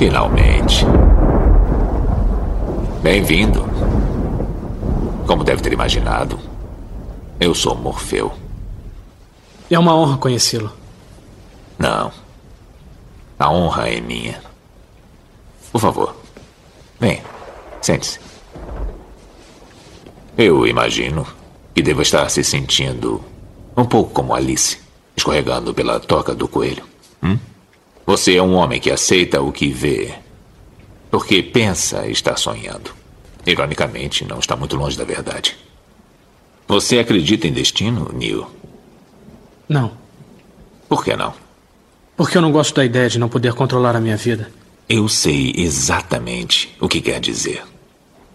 Finalmente. Bem-vindo. Como deve ter imaginado, eu sou Morfeu. É uma honra conhecê-lo. Não. A honra é minha. Por favor, vem, sente-se. Eu imagino que deva estar se sentindo um pouco como Alice, escorregando pela toca do coelho. Você é um homem que aceita o que vê, porque pensa estar sonhando. Ironicamente, não está muito longe da verdade. Você acredita em destino, Neo? Não. Por que não? Porque eu não gosto da ideia de não poder controlar a minha vida. Eu sei exatamente o que quer dizer.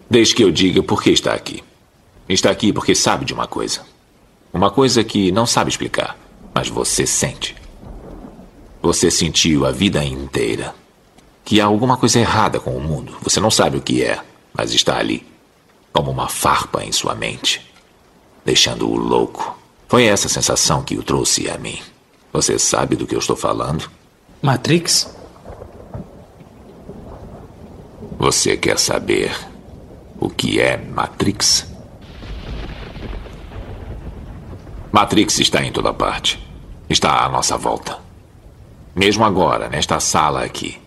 Desde que eu diga por que está aqui. Está aqui porque sabe de uma coisa. Uma coisa que não sabe explicar, mas você sente. Você sentiu a vida inteira que há alguma coisa errada com o mundo. Você não sabe o que é, mas está ali, como uma farpa em sua mente, deixando-o louco. Foi essa sensação que o trouxe a mim. Você sabe do que eu estou falando? Matrix? Você quer saber o que é Matrix? Matrix está em toda parte. Está à nossa volta. Mesmo agora, nesta sala aqui.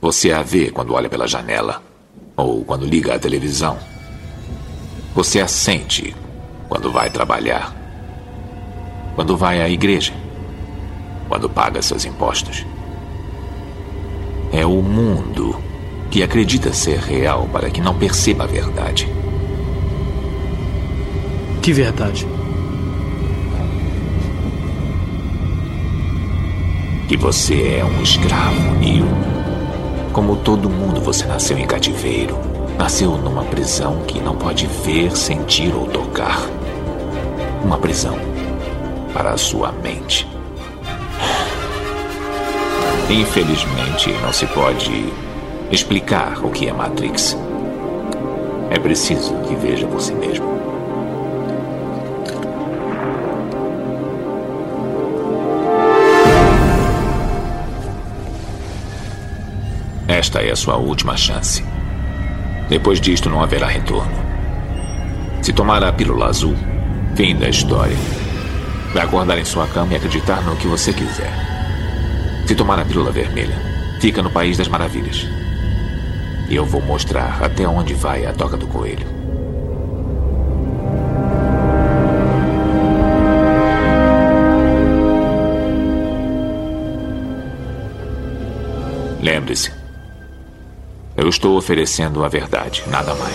Você a vê quando olha pela janela ou quando liga a televisão. Você a sente quando vai trabalhar, quando vai à igreja, quando paga seus impostos. É o mundo que acredita ser real para que não perceba a verdade. Que verdade? Que você é um escravo, Neo. Como todo mundo, você nasceu em cativeiro. Nasceu numa prisão que não pode ver, sentir ou tocar. Uma prisão para a sua mente. Infelizmente, não se pode explicar o que é Matrix. É preciso que veja por si mesmo. Esta é a sua última chance. Depois disto não haverá retorno. Se tomar a pílula azul, fim da história. Vai acordar em sua cama e acreditar no que você quiser. Se tomar a pílula vermelha, fica no País das Maravilhas. E eu vou mostrar até onde vai a toca do coelho. Lembre-se, eu estou oferecendo a verdade, nada mais.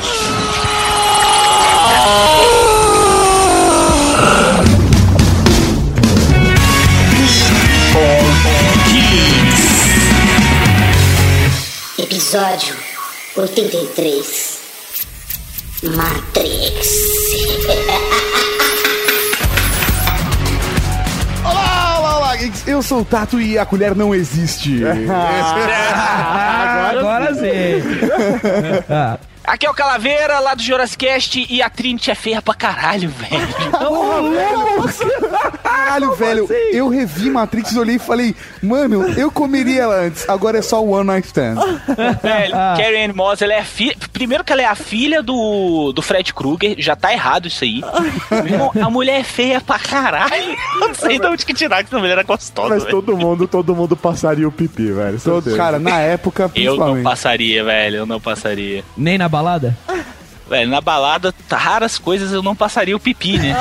Episódio 83. Matrix. Eu sou o Tato e a colher não existe. Agora sim. Aqui é o Calaveira, lá do Jurassicast, e a Trinity é feia pra caralho, velho. Caralho, velho, eu revi Matrix, olhei e falei, mano, eu comeria ela antes, agora é só o One Night Stand. Velho, Carrie-Anne Moss, ela é filha... Primeiro que ela é a filha do Fred Krueger, já tá errado isso aí. Irmão, a mulher é feia pra caralho. Não sei de onde que tirar que essa mulher era gostosa. Mas velho. todo mundo passaria o pipi, velho. Cara, na época, principalmente. Eu não passaria, velho, eu não passaria. Nem na balada? Velho, na balada, raras coisas eu não passaria o pipi, né?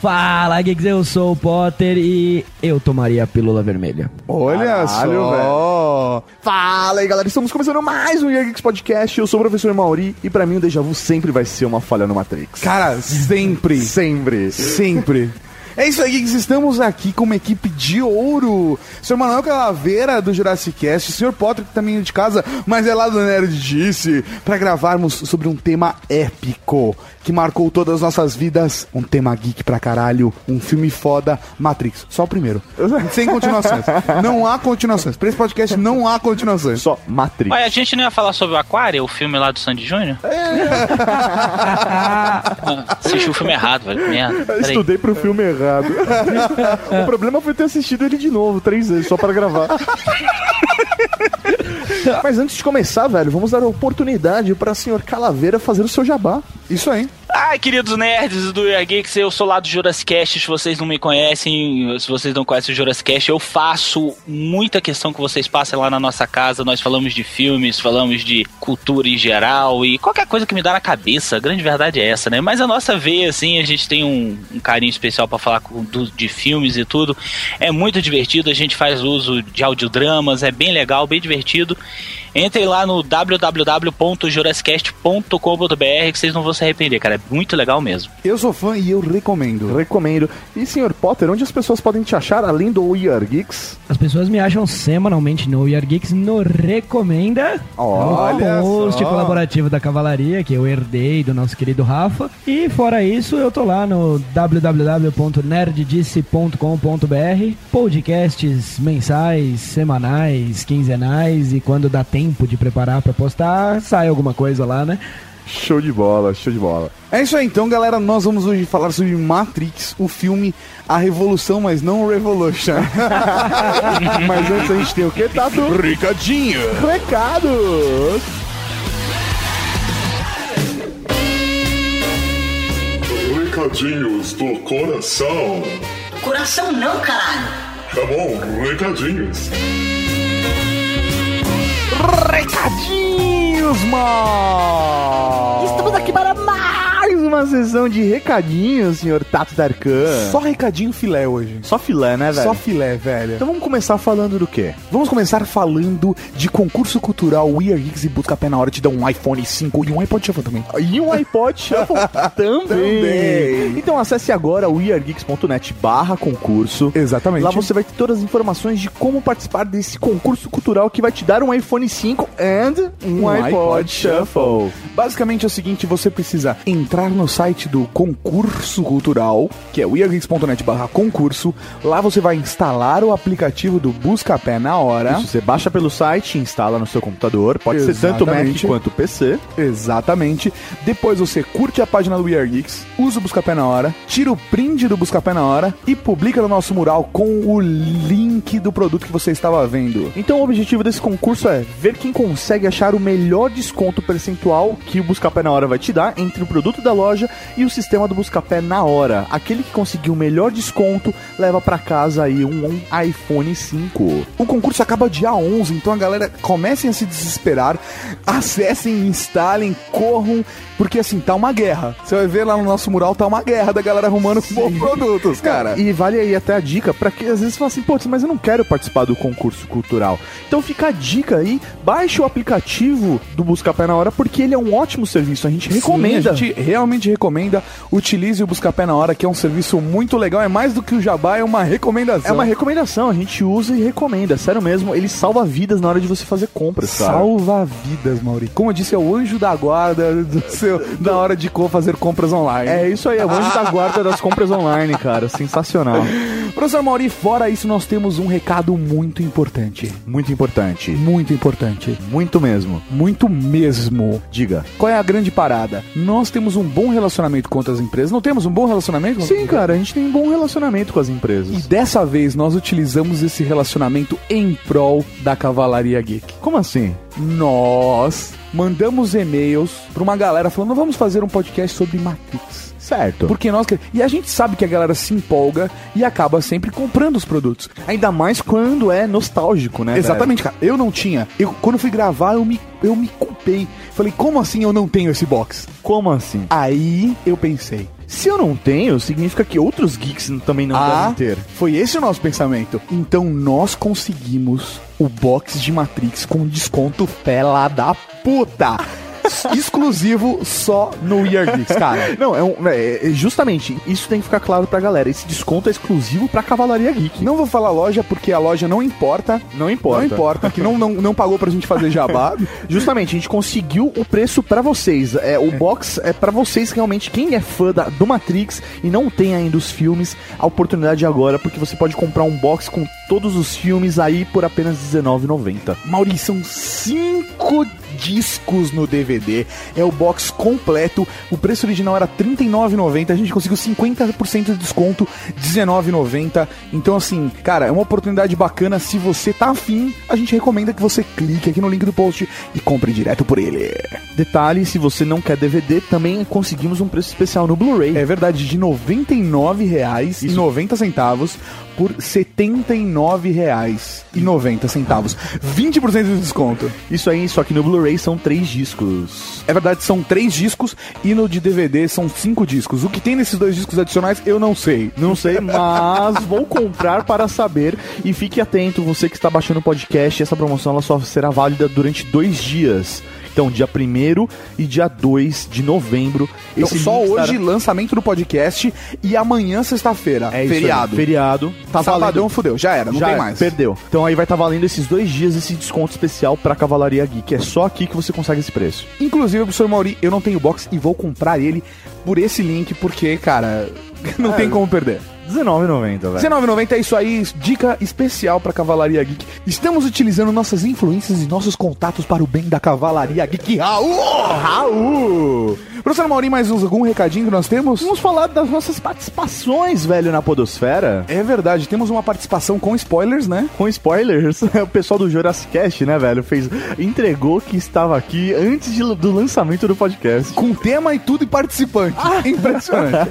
Fala, geeks, eu sou o Potter e eu tomaria a pílula vermelha. Olha só, velho. Fala aí, galera, estamos começando mais um WeAreGeeks Podcast. Eu sou o professor Mauri e pra mim o déjà vu sempre vai ser uma falha no Matrix. Cara, sempre. Sempre. É isso aí, geeks. Estamos aqui com uma equipe de ouro. Senhor Manuel Calaveira, do Jurassicast, o Senhor Potter, que também é de casa, mas é lá do Nerd Dice, para gravarmos sobre um tema épico que marcou todas as nossas vidas. Um tema geek pra caralho, um filme foda, Matrix. Só o primeiro. Sem continuações. Não há continuações. Pra esse podcast não há continuações. Só Matrix. Olha, a gente não ia falar sobre o Aquário, o filme lá do Sandy Júnior? É. Assisti o filme errado, velho. Merda. Estudei pro filme errado. errado. O problema foi ter assistido ele de novo, 3 vezes, só pra gravar. Mas antes de começar, velho, vamos dar a oportunidade pra senhor Calaveira fazer o seu jabá. Isso aí. Ai, queridos nerds do WeAreGeeks, eu sou lá do Jurassicast. Se vocês não me conhecem, se vocês não conhecem o Jurassicast, eu faço muita questão que vocês passem lá na nossa casa. Nós falamos de filmes, falamos de cultura em geral e qualquer coisa que me dá na cabeça. A grande verdade é essa, né? Mas a nossa veia, assim, a gente tem um carinho especial pra falar de filmes e tudo. É muito divertido, a gente faz uso de audiodramas, é bem legal, bem divertido. Entrem lá no www.jurassicast.com.br que vocês não vão se arrepender, cara. É muito legal mesmo. Eu sou fã e eu recomendo. Recomendo. E, senhor Potter, onde as pessoas podem te achar além do WeAreGeeks? As pessoas me acham semanalmente no WeAreGeeks, no Recomenda. Olha, é um post colaborativo da Cavalaria, que eu herdei do nosso querido Rafa. E, fora isso, eu tô lá no www.nerddice.com.br. Podcasts mensais, semanais, quinzenais e quando dá tempo de preparar pra postar, sai alguma coisa lá, né? Show de bola, show de bola. É isso aí então, galera, nós vamos hoje falar sobre Matrix, o filme A Revolução, mas não Revolution. Mas antes a gente tem o que, Tato? Recadinho! Recados! Recadinhos do coração. Coração não, caralho! Tá bom, recadinhos. Recadinhos, mano! Estamos aqui para mais uma sessão de recadinhos, senhor Tato Darkan. Só recadinho filé hoje. Só filé, né, velho? Só filé, velho. Então vamos começar falando do quê? Vamos começar falando de concurso cultural WeAreGeeks e Buscapé na hora de dar um iPhone 5 e um iPod Shuffle também. E um iPod Shuffle também. Então acesse agora wearegeeks.net/concurso. Exatamente. Lá você vai ter todas as informações de como participar desse concurso cultural que vai te dar um iPhone 5 e um iPod Shuffle. Basicamente é o seguinte, você precisa entrar no site do concurso cultural, que é wearegeeks.net/concurso. Lá você vai instalar o aplicativo do Buscapé na hora. Isso, você baixa pelo site, instala no seu computador. Pode ser tanto Mac quanto PC. Exatamente. Depois você curte a página do WeAreGeeks, usa o Buscapé na hora, tira o print do Buscapé na hora e publica no nosso mural com o link do produto que você estava vendo. Então o objetivo desse concurso é ver quem consegue achar o melhor desconto percentual que o Buscapé na hora vai te dar entre o produto da loja e o sistema do Buscapé na hora. Aquele que conseguir o melhor desconto leva pra casa aí um iPhone 5. O concurso acaba dia 11, então a galera comecem a se desesperar, acessem, instalem, corram, porque assim, tá uma guerra. Você vai ver lá no nosso mural, tá uma guerra da galera arrumando bons produtos, cara. E vale aí até a dica pra que às vezes você fala assim, pô, mas eu não quero participar do concurso cultural. Então fica a dica aí, baixe o aplicativo do Buscapé na hora, porque ele é um ótimo serviço, a gente recomenda. Sim, a gente realmente recomenda, utilize o Buscapé na hora, que é um serviço muito legal, é mais do que o jabá, é uma recomendação. É uma recomendação, a gente usa e recomenda, sério mesmo, ele salva vidas na hora de você fazer compras, salva vidas, Mauri. Como eu disse, é o anjo da guarda na hora de fazer compras online. É isso aí, é o anjo da guarda das compras online, cara, sensacional. Professor Mauri, fora isso, nós temos um recado muito importante. Muito importante. Muito importante. Muito mesmo. Muito mesmo. Diga, qual é a grande parada? Nós temos um bom relacionamento com outras empresas. Não temos um bom relacionamento? Sim, cara, a gente tem um bom relacionamento com as empresas. E dessa vez nós utilizamos esse relacionamento em prol da Cavalaria Geek. Como assim? Nós mandamos e-mails pra uma galera falando, vamos fazer um podcast sobre Matrix. Certo. Porque nós... E a gente sabe que a galera se empolga e acaba sempre comprando os produtos. Ainda mais quando é nostálgico, né? Exatamente, velho? Cara. Eu não tinha. Quando fui gravar, eu me culpei. Falei, como assim eu não tenho esse box? Como assim? Aí eu pensei, se eu não tenho, significa que outros geeks também não devem ter. Foi esse o nosso pensamento. Então nós conseguimos o box de Matrix com desconto fela da puta. Exclusivo só no WeAreGeeks, cara. Não, justamente, isso tem que ficar claro pra galera. Esse desconto é exclusivo pra Cavalaria Geek. Não vou falar loja, porque a loja não importa. Não importa. Não importa, que não pagou pra gente fazer jabá. Justamente, a gente conseguiu o preço pra vocês. O box é pra vocês, realmente, quem é fã do Matrix e não tem ainda os filmes, a oportunidade agora, porque você pode comprar um box com todos os filmes aí por apenas R$19,90. Maurício, são 5 discos no DVD. É o box completo. O preço original era R$ 39,90. A gente conseguiu 50% de desconto, R$ 19,90. Então, assim, cara, é uma oportunidade bacana. Se você tá afim, a gente recomenda que você clique aqui no link do post e compre direto por ele. Detalhe, se você não quer DVD, também conseguimos um preço especial no Blu-ray. É verdade, de R$ 99,90 por R$ 79,90. 20% de desconto. Isso aí, só que no Blu-ray são 3 discos. É verdade, são 3 discos e no de DVD são 5 discos. O que tem nesses 2 discos adicionais, eu não sei. Não sei, mas vou comprar para saber. E fique atento, você que está baixando o podcast, essa promoção ela só será válida durante 2 dias. Então, dia 1º e dia 2 de novembro. Então, só hoje, estará... lançamento do podcast e amanhã, sexta-feira. É feriado. Isso, feriado. Tá sabadão, valendo. Fudeu. Já era, não já tem mais. Perdeu. Então aí vai estar valendo esses 2 dias esse desconto especial pra Cavalaria Geek. É só aqui que você consegue esse preço. Inclusive, professor Mauri, eu não tenho box e vou comprar ele por esse link, porque, cara, não tem como perder. R$19,90, velho. R$19,90 é isso aí, dica especial pra Cavalaria Geek. Estamos utilizando nossas influências e nossos contatos para o bem da Cavalaria Geek. Raul! Professor Maurinho, mais algum recadinho que nós temos? Vamos falar das nossas participações, velho, na Podosfera. É verdade, temos uma participação com spoilers, né? Com spoilers. O pessoal do Jurassicast, né, velho, entregou que estava aqui antes do lançamento do podcast. Com tema e tudo e participante. Impressionante.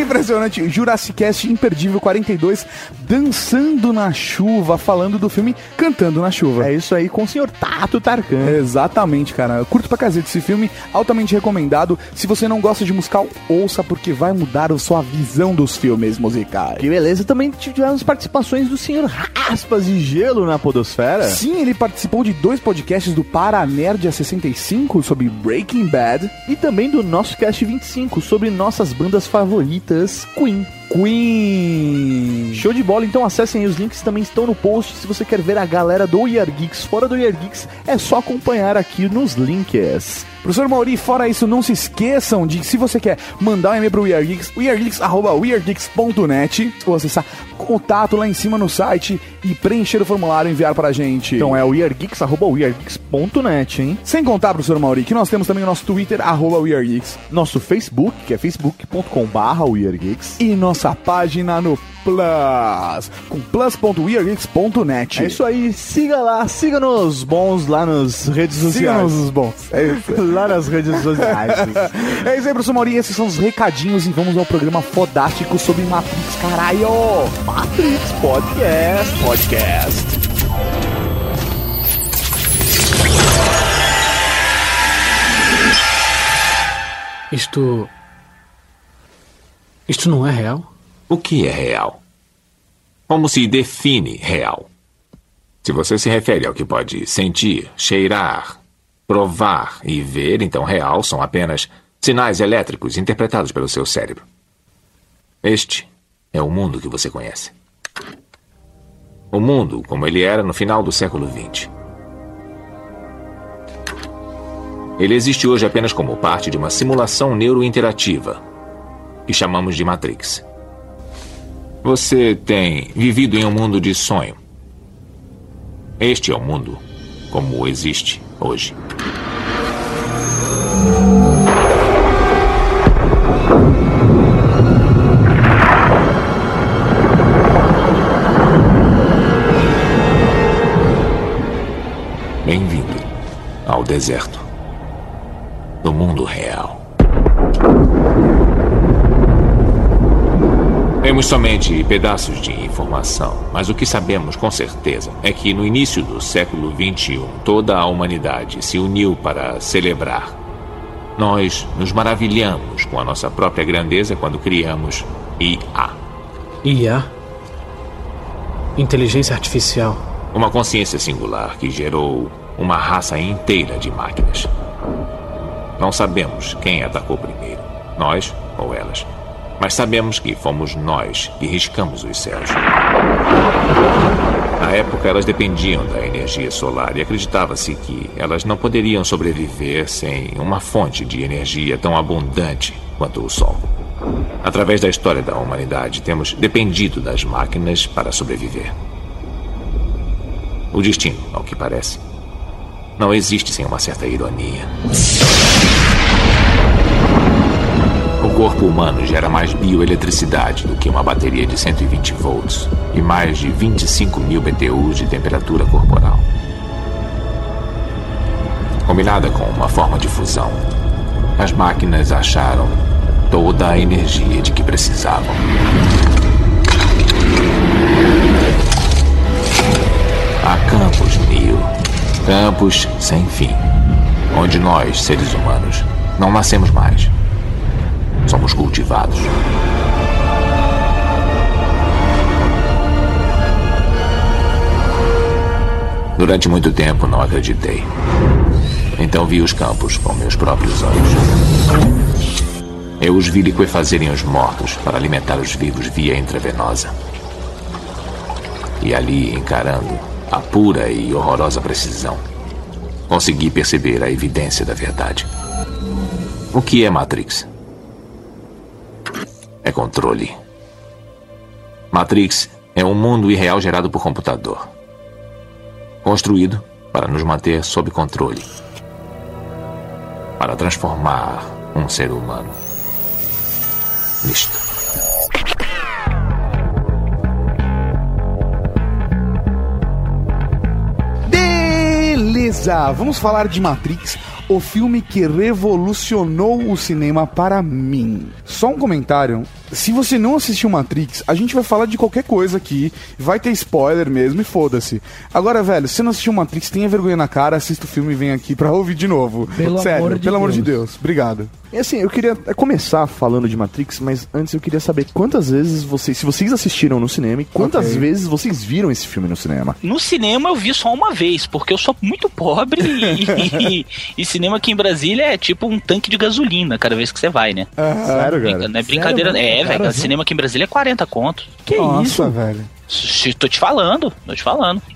Impressionante. Jurassicast imperdível 42, dançando na chuva, falando do filme Cantando na Chuva. É isso aí, com o senhor Tato Tarkan. É exatamente, cara. Eu curto pra cacete esse filme, altamente recomendado. Se você não gosta de musical, ouça, porque vai mudar a sua visão dos filmes musicais. Que beleza. Também tivemos participações do senhor Raspas de Gelo na Podosfera. Sim, ele participou de 2 podcasts do Paranerdia 65 sobre Breaking Bad e também do nosso Cast 25 sobre nossas bandas favoritas, Queen. Show de bola, então acessem aí, os links também estão no post. Se você quer ver a galera do WeAreGeeks fora do WeAreGeeks, é só acompanhar aqui nos links. Professor Mauri, fora isso, não se esqueçam de, se você quer mandar um e-mail pro WeAreGeeks, wearegeeks@wearegeeks.net, ou acessar contato lá em cima no site e preencher o formulário e enviar pra gente. Então é wearegeeks@wearegeeks.net, hein? Sem contar, professor Mauri, que nós temos também o nosso Twitter, @WeAreGeeks, nosso Facebook, que é facebook.com/WeAreGeeks, e nossa página no Plus, com plus.wearegeeks.net. É isso aí, siga lá, siga-nos bons lá nas redes sociais. Siga-nos os bons. É isso. Lá nas redes sociais. É isso aí, professor Maurinho, esses são os recadinhos e vamos ao programa fodástico sobre Matrix, caralho! Matrix Podcast. Isto não é real? O que é real? Como se define real? Se você se refere ao que pode sentir, cheirar, provar e ver, então real são apenas sinais elétricos interpretados pelo seu cérebro. Este é o mundo que você conhece. O mundo como ele era no final do século XX. Ele existe hoje apenas como parte de uma simulação neurointerativa que chamamos de Matrix. Você tem vivido em um mundo de sonho. Este é o mundo como existe hoje. Bem-vindo ao deserto do mundo real. Temos somente pedaços de informação, mas o que sabemos com certeza é que no início do século XXI, toda a humanidade se uniu para celebrar. Nós nos maravilhamos com a nossa própria grandeza quando criamos IA. IA? Inteligência Artificial. Uma consciência singular que gerou uma raça inteira de máquinas. Não sabemos quem atacou primeiro, nós ou elas. Mas sabemos que fomos nós que riscamos os céus. Na época, elas dependiam da energia solar e acreditava-se que elas não poderiam sobreviver sem uma fonte de energia tão abundante quanto o Sol. Através da história da humanidade, temos dependido das máquinas para sobreviver. O destino, ao que parece, não existe sem uma certa ironia. O corpo humano gera mais bioeletricidade do que uma bateria de 120 volts e mais de 25 mil BTUs de temperatura corporal. Combinada com uma forma de fusão, as máquinas acharam toda a energia de que precisavam. Há campos, Neo, campos sem fim, onde nós, seres humanos, não nascemos mais. Somos cultivados. Durante muito tempo não acreditei. Então vi os campos com meus próprios olhos. Eu os vi liquefazerem os mortos para alimentar os vivos via intravenosa. E ali, encarando a pura e horrorosa precisão, consegui perceber a evidência da verdade. O que é Matrix? É controle. Matrix é um mundo irreal gerado por computador, construído para nos manter sob controle, para transformar um ser humano nisto. Beleza! Vamos falar de Matrix, o filme que revolucionou o cinema para mim. Só um comentário. Se você não assistiu Matrix, a gente vai falar de qualquer coisa aqui. Vai ter spoiler mesmo e foda-se. Agora, velho, se você não assistiu Matrix, tenha vergonha na cara, assista o filme e vem aqui pra ouvir de novo. Pelo amor de Deus. Obrigado. E assim, eu queria começar falando de Matrix, mas antes eu queria saber quantas vezes vocês... Se vocês assistiram no cinema e quantas vezes vocês viram esse filme no cinema? No cinema eu vi só uma vez, porque eu sou muito pobre e cinema aqui em Brasília é tipo um tanque de gasolina cada vez que você vai, né? Ah, sério, cara? Não é brincadeira... Sério, velho, cinema aqui em Brasília é 40 conto. Que nossa, isso? Nossa, velho. Tô te falando.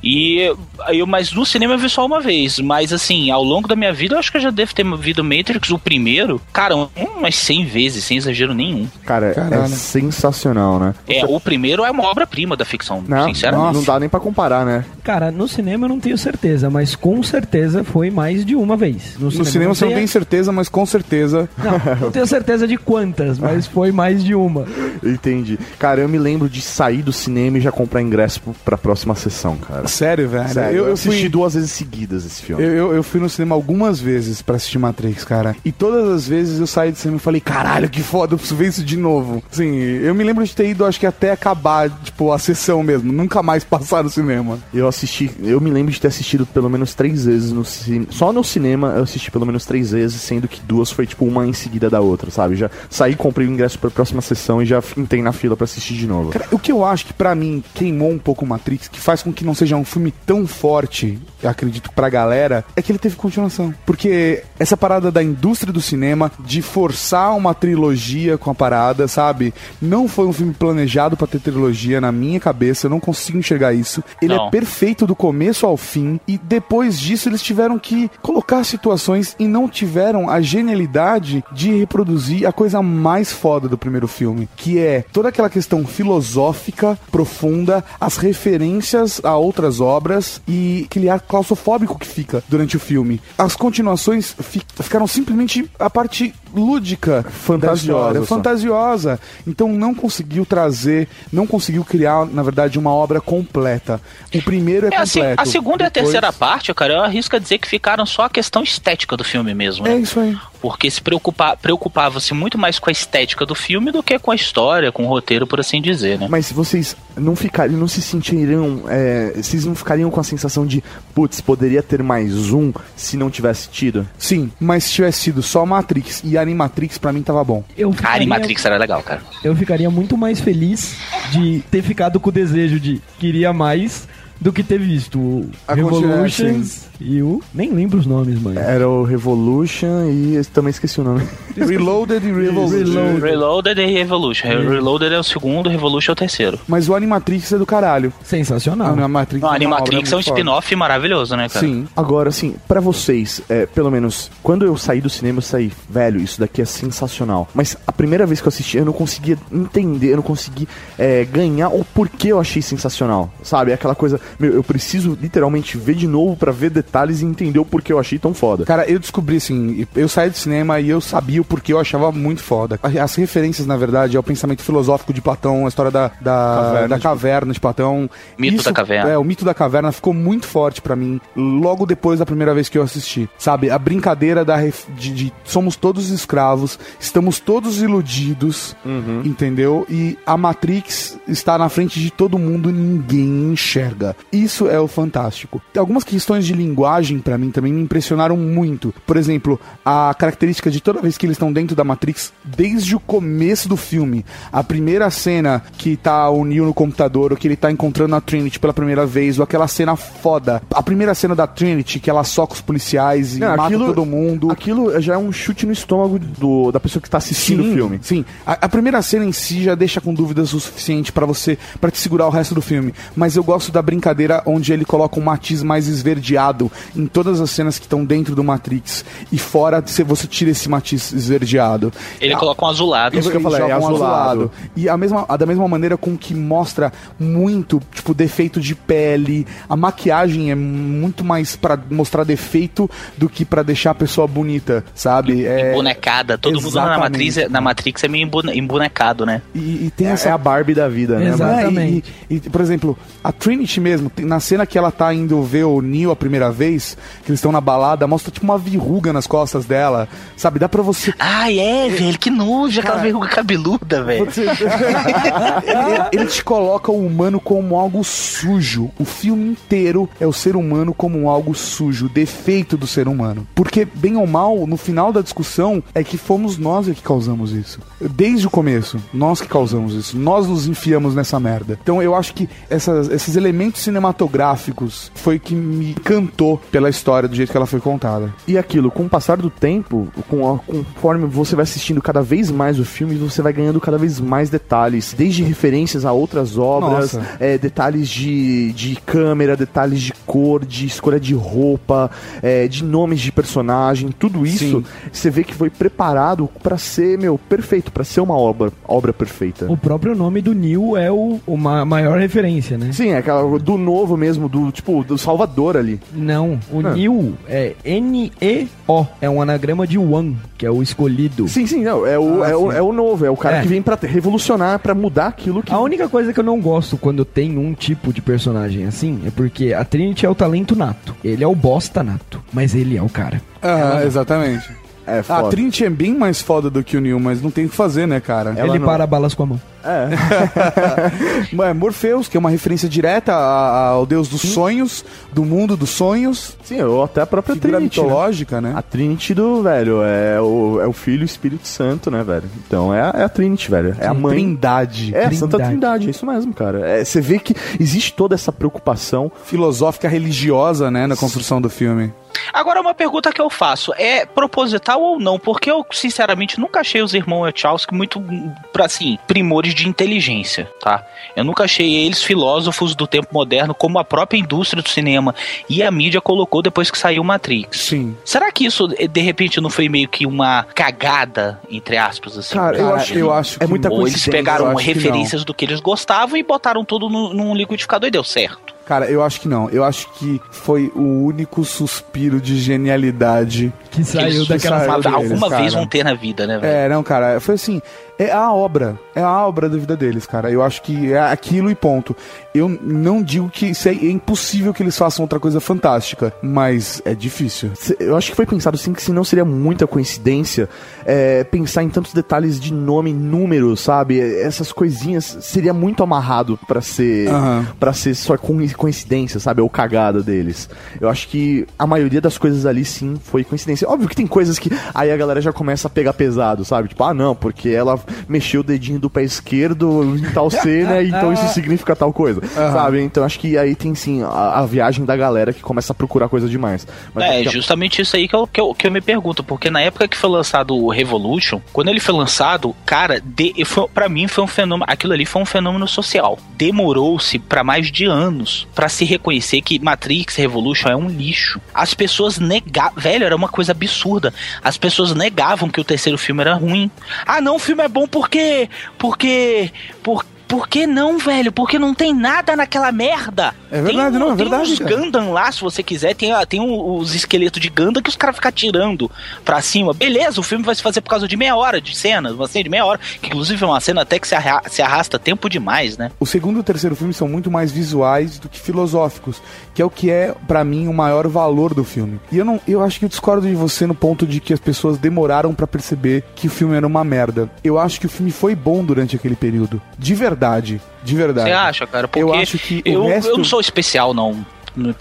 E eu, mas no cinema eu vi só uma vez. Mas assim, ao longo da minha vida, eu acho que eu já devo ter visto Matrix, o primeiro. Cara, umas 100 vezes, sem exagero nenhum. Cara, é sensacional, né? É, o primeiro é uma obra-prima da ficção, não, sinceramente. Nossa. Não dá nem pra comparar, né? Cara, no cinema eu não tenho certeza, mas com certeza foi mais de uma vez. No cinema você não tem certeza, mas com certeza... Não tenho certeza de quantas, mas foi mais de uma. Entendi. Cara, eu me lembro de sair do cinema e já comprar ingresso pra próxima sessão, cara. Sério, velho? Sério. Eu assisti duas vezes seguidas esse filme. Eu fui no cinema algumas vezes pra assistir Matrix, cara. E todas as vezes eu saí do cinema e falei, caralho, que foda, eu preciso ver isso de novo. Assim, eu me lembro de ter ido, acho que até acabar, tipo, a sessão mesmo. Nunca mais passar no cinema. Eu me lembro de ter assistido pelo menos 3 vezes no cinema. Só no cinema eu assisti pelo menos 3 vezes, sendo que 2 foi, tipo, uma em seguida da outra, sabe? Já saí, comprei o ingresso pra próxima sessão e já entrei na fila pra assistir de novo. Cara, o que eu acho que pra mim queimou um pouco Matrix, que faz com que não seja um filme tão forte, eu acredito, pra galera, é que ele teve continuação. Porque essa parada da indústria do cinema, de forçar uma trilogia com a parada, sabe? Não foi um filme planejado pra ter trilogia na minha cabeça, eu não consigo enxergar isso. Ele é perfeito do começo ao fim, e depois disso eles tiveram que colocar situações e não tiveram a genialidade de reproduzir a coisa mais foda do primeiro filme, que é toda aquela questão filosófica, profunda, as referências a outras obras e aquele ar claustrofóbico que fica durante o filme. As continuações ficaram simplesmente a parte lúdica, fantasiosa. Então não conseguiu trazer, não conseguiu criar, na verdade, uma obra completa. O primeiro é completo. A segunda e a terceira parte, cara, eu arrisco a dizer que ficaram só a questão estética do filme mesmo. Né? É isso aí. Porque se preocupava-se muito mais com a estética do filme do que com a história, com o roteiro, por assim dizer, né? Mas vocês não se sentiriam... vocês não ficariam com a sensação de, putz, poderia ter mais um se não tivesse tido? Sim, mas se tivesse sido só Matrix e Animatrix, pra mim tava bom. A Animatrix era legal, cara. Eu ficaria muito mais feliz de ter ficado com o desejo de queria mais... do que ter visto o Revolutions e o... Nem lembro os nomes, mano. Era o Revolution e eu também esqueci o nome. Reloaded e Revolution. Reloaded e Revolution. Reloaded é o segundo, Revolution é o terceiro. Mas o Animatrix é do caralho. Sensacional. Animatrix é um spin-off maravilhoso, né, cara? Sim. Agora, assim, pra vocês, pelo menos, quando eu saí do cinema, eu saí, velho, isso daqui é sensacional. Mas a primeira vez que eu assisti, eu não conseguia entender, eu não consegui ganhar o porquê eu achei sensacional, sabe? Aquela coisa... meu, eu preciso literalmente ver de novo pra ver detalhes e entender o porquê eu achei tão foda. Cara, eu descobri assim, eu saí do cinema e eu sabia o porquê eu achava muito foda. As referências, na verdade, é o pensamento filosófico de Platão, a história da caverna de Platão. Mito da caverna. É, o mito da caverna ficou muito forte pra mim logo depois da primeira vez que eu assisti. Sabe, a brincadeira de somos todos escravos, estamos todos iludidos, entendeu? E a Matrix está na frente de todo mundo e ninguém enxerga. Isso é o fantástico. Algumas questões de linguagem pra mim também me impressionaram muito. Por exemplo, a característica de toda vez que eles estão dentro da Matrix, desde o começo do filme, a primeira cena que tá o Neo no computador, ou que ele tá encontrando a Trinity pela primeira vez, ou aquela cena foda, a primeira cena da Trinity que ela soca os policiais e mata todo mundo. Aquilo já é um chute no estômago da pessoa que tá assistindo o filme. Sim, a primeira cena em si já deixa com dúvidas o suficiente pra te segurar o resto do filme, mas eu gosto da brincadeira onde ele coloca um matiz mais esverdeado em todas as cenas que estão dentro do Matrix, e fora você tira esse matiz esverdeado. Ele coloca um azulado. Isso que eu falei, é azulado. E da mesma maneira com que mostra muito, tipo, defeito de pele, a maquiagem é muito mais pra mostrar defeito do que pra deixar a pessoa bonita, sabe? Embonecada, todo mundo na Matrix é meio embonecado, né? E tem essa... É a Barbie da vida, né? Exatamente. E, por exemplo, a Trinity mesmo, na cena que ela tá indo ver o Neo a primeira vez, que eles estão na balada, mostra tipo uma verruga nas costas dela, sabe? Dá pra você... Ai, velho, que nojo, aquela verruga cabeluda, velho. Ele te coloca o humano como algo sujo. O filme inteiro é o ser humano como algo sujo, defeito do ser humano. Porque, bem ou mal, no final da discussão, é que fomos nós que causamos isso. Desde o começo, nós que causamos isso. Nós nos enfiamos nessa merda. Então eu acho que esses elementos cinematográficos foi que me encantou pela história, do jeito que ela foi contada. E aquilo, com o passar do tempo, conforme você vai assistindo cada vez mais o filme, você vai ganhando cada vez mais detalhes, desde referências a outras obras, detalhes de câmera, detalhes de cor, de escolha de roupa, de nomes de personagem, tudo isso. Sim. Você vê que foi preparado pra ser, perfeito, pra ser uma obra perfeita. O próprio nome do Neo é uma maior referência, né? Sim, é aquela do novo mesmo, do Salvador ali. Não, Neo é N-E-O, é um anagrama de One, que é o escolhido. Sim, não, é o novo, é o cara que vem pra revolucionar, pra mudar aquilo que... A única coisa que eu não gosto quando tem um tipo de personagem assim, é porque a Trinity é o talento nato, ele é o bosta nato, mas ele é o cara. Exatamente. É foda. A Trinity é bem mais foda do que o Neo, mas não tem o que fazer, né, cara? Ele não... para balas com a mão. Morpheus, que é uma referência direta ao deus dos sonhos, do mundo dos sonhos. Sim, ou até a própria Trinity mitológica, né? A Trinity do, velho, é o Filho e o Espírito Santo, né, velho? Então é a Trinity, velho. É a mãe. Trindade. É a Santa Trindade, é isso mesmo, cara. Você vê que existe toda essa preocupação filosófica, religiosa, né, na construção do filme. Agora, uma pergunta que eu faço, é proposital ou não? Porque eu, sinceramente, nunca achei os irmãos Wachowski muito, assim, primores de inteligência, tá? Eu nunca achei eles filósofos do tempo moderno, como a própria indústria do cinema e a mídia colocou depois que saiu Matrix. Sim. Será que isso, de repente, não foi meio que uma cagada, entre aspas, assim? Cara, eu acho que... É muita coincidência. Eles pegaram referências do que eles gostavam e botaram tudo num liquidificador e deu certo. Cara, eu acho que não. Eu acho que foi o único suspiro de genialidade que saiu daquela fada. Alguma vez vão ter na vida, né, velho? Não, cara. Foi assim... É a obra da vida deles, cara. Eu acho que é aquilo e ponto. Eu não digo que isso é impossível que eles façam outra coisa fantástica, mas é difícil. Eu acho que foi pensado sim, que senão seria muita coincidência pensar em tantos detalhes de nome, número, sabe? Essas coisinhas seria muito amarrado pra ser, pra ser só coincidência, sabe? Ou cagada deles. Eu acho que a maioria das coisas ali sim foi coincidência. Óbvio que tem coisas que aí a galera já começa a pegar pesado, sabe? Tipo, não, porque ela mexeu o dedinho do pé esquerdo em tal cena, então isso significa tal coisa, sabe? Então acho que aí tem sim a viagem da galera que começa a procurar coisa demais. Mas justamente isso aí que eu me pergunto, porque na época que foi lançado o Revolution, quando ele foi lançado, cara, pra mim foi um fenômeno, aquilo ali foi um fenômeno social. Demorou-se pra mais de anos pra se reconhecer que Matrix Revolution é um lixo. As pessoas negavam, velho, era uma coisa absurda. As pessoas negavam que o terceiro filme era ruim. Ah, não, o filme é bom porque Por que não, velho? Porque não tem nada naquela merda. É verdade, tem, não, é verdade. Tem uns Gundam lá, se você quiser. Tem os esqueletos de Gundam que os caras ficam tirando pra cima. Beleza, o filme vai se fazer por causa de meia hora de cena. Uma cena de meia hora. Que inclusive é uma cena até que se arrasta tempo demais, né? O segundo e o terceiro filme são muito mais visuais do que filosóficos. Que é o que é, pra mim, o maior valor do filme. E eu acho que eu discordo de você no ponto de que as pessoas demoraram pra perceber que o filme era uma merda. Eu acho que o filme foi bom durante aquele período. De verdade. De verdade. Você acha, cara? Porque eu acho que o resto... eu não sou especial, não. Muito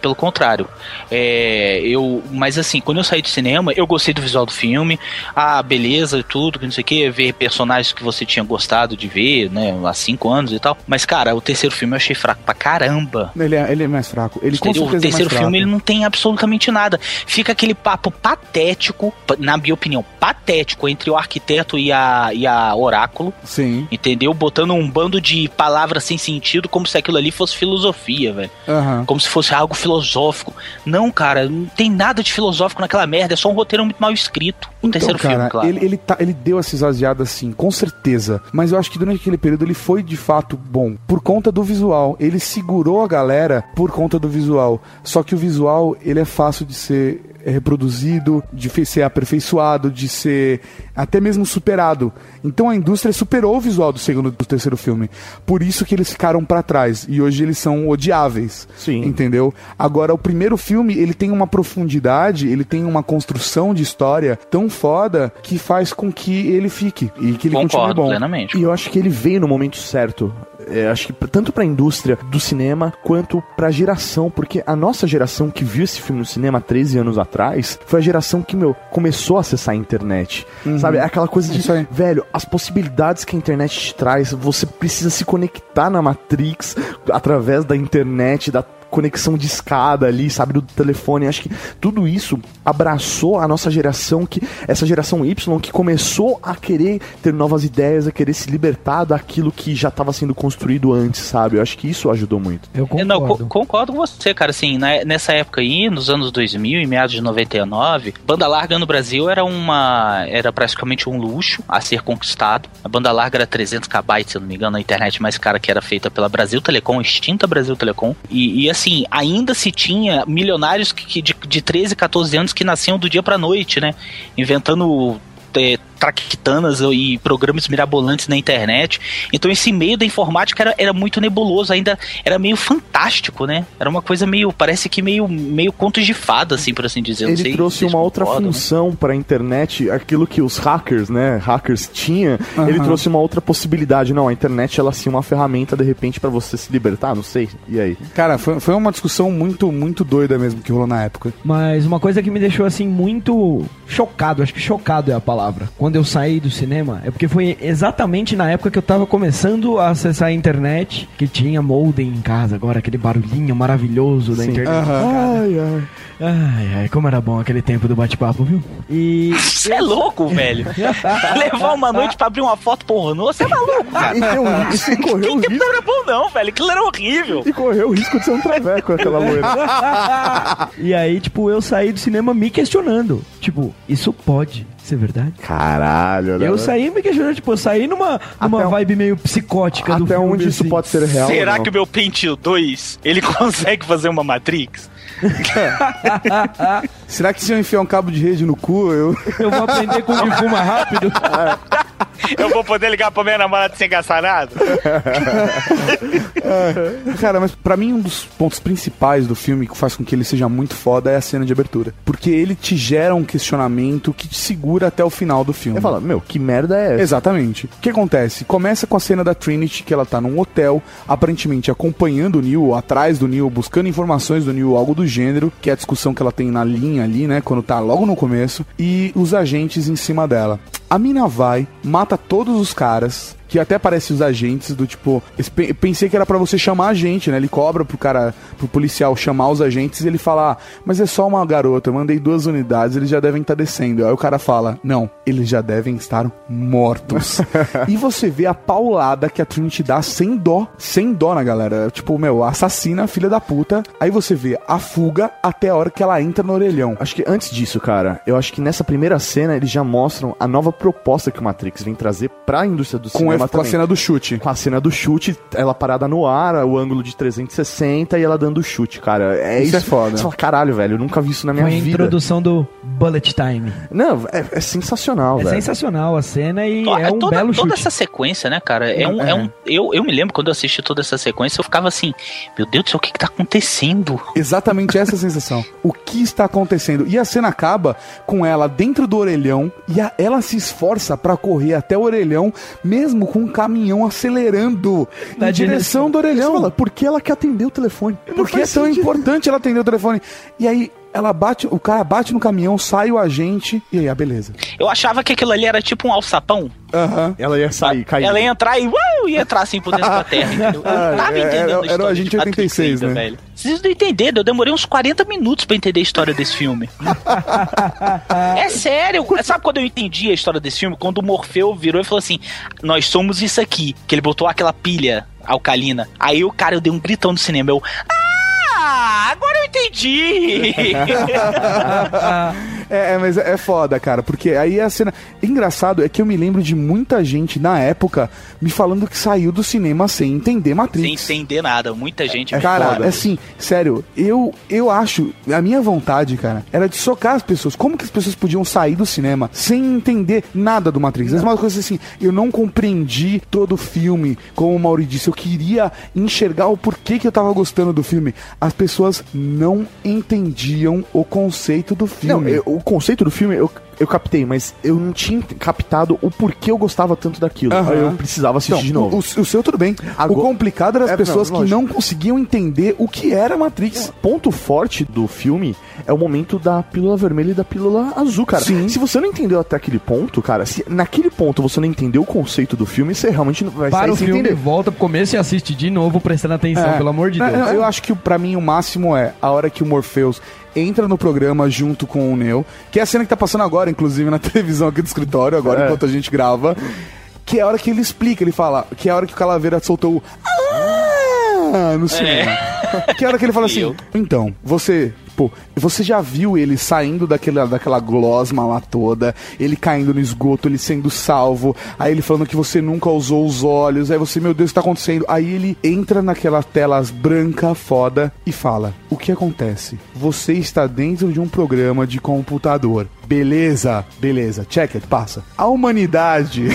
pelo contrário. Mas assim, quando eu saí do cinema, eu gostei do visual do filme, a beleza e tudo, que não sei o que, ver personagens que você tinha gostado de ver, né, há 5 anos e tal. Mas, cara, o terceiro filme eu achei fraco pra caramba. Ele é mais fraco. Ele, com certeza, o terceiro filme ele não tem absolutamente nada. Fica aquele papo patético, na minha opinião, patético, entre o arquiteto e a oráculo. Sim. Entendeu? Botando um bando de palavras sem sentido, como se aquilo ali fosse filosofia, velho. Aham. Como se fosse algo filosófico. Não, cara, não tem nada de filosófico naquela merda. É só um roteiro muito mal escrito. O terceiro filme, claro. Ele deu essa exagerada, assim, com certeza. Mas eu acho que durante aquele período ele foi, de fato, bom. Por conta do visual. Ele segurou a galera por conta do visual. Só que o visual, ele é fácil de ser reproduzido, de ser aperfeiçoado, de ser até mesmo superado. Então a indústria superou o visual do segundo e do terceiro filme. Por isso que eles ficaram pra trás. E hoje eles são odiáveis. Sim. Entendeu? Agora, o primeiro filme, ele tem uma profundidade, ele tem uma construção de história tão foda que faz com que ele fique. E que ele continue bom. Plenamente. E eu acho que ele veio no momento certo. Acho que tanto pra indústria do cinema quanto pra geração, porque a nossa geração que viu esse filme no cinema 13 anos atrás, foi a geração que, começou a acessar a internet. Uhum. Sabe? Aquela coisa de, velho, as possibilidades que a internet te traz, você precisa se conectar na Matrix através da internet, da conexão de escada ali, sabe, do telefone. Acho que tudo isso abraçou a nossa geração, essa geração Y, que começou a querer ter novas ideias, a querer se libertar daquilo que já estava sendo construído antes, sabe? Eu acho que isso ajudou muito. Eu concordo. Concordo com você, cara. Assim, nessa época aí, nos anos 2000, em meados de 99, banda larga no Brasil era praticamente um luxo a ser conquistado. A banda larga era 300 KB, se eu não me engano, a internet mais cara, que era feita pela Brasil Telecom, extinta Brasil Telecom, e assim, sim, ainda se tinha milionários de 13, 14 anos que nasciam do dia pra noite, né? Inventando traquitanas e programas mirabolantes na internet. Então esse meio da informática era muito nebuloso, ainda era meio fantástico, né? Era uma coisa meio, parece que meio contos de fada, assim, por assim dizer. Ele trouxe uma outra função, né, pra internet, aquilo que os hackers tinham. Uhum. Ele trouxe uma outra possibilidade. Não, a internet, ela sim, uma ferramenta, de repente, pra você se libertar, não sei, e aí? Cara, foi uma discussão muito, muito doida mesmo que rolou na época. Mas uma coisa que me deixou, assim, muito chocado, acho que chocado é a palavra, quando eu saí do cinema, é porque foi exatamente na época que eu tava começando a acessar a internet, que tinha modem em casa agora, aquele barulhinho maravilhoso da internet. Uhum. Ai, como era bom aquele tempo do bate-papo, viu? Você é louco, velho. Levar uma noite pra abrir uma foto pornô, você é maluco, cara. E correu o risco. Não era bom não, velho, aquilo era horrível. E correu o risco de ser um traveco aquela loira. E aí, tipo, eu saí do cinema me questionando. Tipo, isso pode ser verdade? Caralho, né? Eu saí me questionando, tipo, eu saí numa vibe meio psicótica do filme. Até onde isso pode ser real? Será que o meu Pentium 2, ele consegue fazer uma Matrix? Será que se eu enfiar um cabo de rede no cu, eu vou aprender como que fuma rápido? Eu vou poder ligar pra minha namorada sem gastar nada? Cara, mas pra mim um dos pontos principais do filme que faz com que ele seja muito foda é a cena de abertura. Porque ele te gera um questionamento que te segura até o final do filme. Eu falo, meu, que merda é essa? Exatamente. O que acontece? Começa com a cena da Trinity, que ela tá num hotel, aparentemente acompanhando o Neo, atrás do Neo, buscando informações do Neo, algo do gênero, que é a discussão que ela tem na linha ali, né, quando tá logo no começo, e os agentes em cima dela. A mina vai, mata todos os caras, que até parece os agentes do tipo... Eu pensei que era pra você chamar a gente, né? Ele cobra pro policial chamar os agentes e ele fala, mas é só uma garota, eu mandei 2 unidades, eles já devem estar descendo. Aí o cara fala, não, eles já devem estar mortos. E você vê a paulada que a Trinity dá sem dó na galera. Tipo, assassina, filha da puta. Aí você vê a fuga até a hora que ela entra no orelhão. Acho que antes disso, cara, eu acho que nessa primeira cena eles já mostram a nova proposta que o Matrix vem trazer pra indústria do cinema. Com a cena do chute. Com a cena do chute, ela parada no ar, o ângulo de 360 e ela dando o chute, cara. Isso é foda. Você fala, caralho, velho, eu nunca vi isso na minha vida. Foi a introdução do Bullet Time. Não, é sensacional, velho. É sensacional a cena e é um belo chute. Toda essa sequência, né, cara? Eu me lembro quando eu assisti toda essa sequência, eu ficava assim, meu Deus do céu, o que tá acontecendo? Exatamente essa sensação. O que está acontecendo? E a cena acaba com ela dentro do orelhão e ela se esforça pra correr até o orelhão, mesmo com um caminhão acelerando na direção do orelhão. Você fala, por que ela quer atender o telefone? Por que é tão importante ela atender o telefone? E aí ela bate, o cara bate no caminhão, sai o agente, e aí, beleza. Eu achava que aquilo ali era tipo um alçapão. Aham. Uhum. Ela ia sair, cair. Ela ia entrar e ia entrar assim por dentro da terra. Eu tava entendendo. Era o agente 86, né? Velho. Vocês não entenderam, eu demorei uns 40 minutos pra entender a história desse filme. É sério. Sabe quando eu entendi a história desse filme? Quando o Morfeu virou e falou assim, nós somos isso aqui. Que ele botou aquela pilha alcalina. Aí o cara, eu dei um gritão no cinema, eu... agora eu entendi! Mas é foda, cara, porque aí a cena... Engraçado é que eu me lembro de muita gente na época me falando que saiu do cinema sem entender Matrix. Sem entender nada, muita gente... Cara, assim, sério, eu acho... A minha vontade, cara, era de socar as pessoas. Como que as pessoas podiam sair do cinema sem entender nada do Matrix? As mesmas coisas assim, eu não compreendi todo o filme, como o Mauri disse, eu queria enxergar o porquê que eu tava gostando do filme. As pessoas não entendiam o conceito do filme. Não, o conceito do filme eu captei, mas eu não tinha captado o porquê eu gostava tanto daquilo. Uhum. Eu precisava assistir de novo. O seu tudo bem. Agora, o complicado era as pessoas que não conseguiam entender o que era Matrix. Ponto forte do filme é o momento da pílula vermelha e da pílula azul, cara. Sim. Se você não entendeu até aquele ponto, cara, se naquele ponto você não entendeu o conceito do filme, você realmente não vai sair sem entender. Para o filme, volta pro começo e assiste de novo, prestando atenção, pelo amor de Deus. Eu acho que pra mim o máximo é a hora que o Morpheus entra no programa junto com o Neo, que é a cena que tá passando agora, inclusive, na televisão aqui do escritório, agora enquanto a gente grava, que é a hora que ele explica, ele fala, que é a hora que o Calaveira soltou o no cinema. Que é a hora que ele fala assim, então, você já viu ele saindo daquela glosma lá toda, ele caindo no esgoto, ele sendo salvo, aí ele falando que você nunca usou os olhos, aí você, meu Deus, o que tá acontecendo? Aí ele entra naquela tela branca foda e fala, o que acontece? Você está dentro de um programa de computador. Beleza, check it, passa. A humanidade...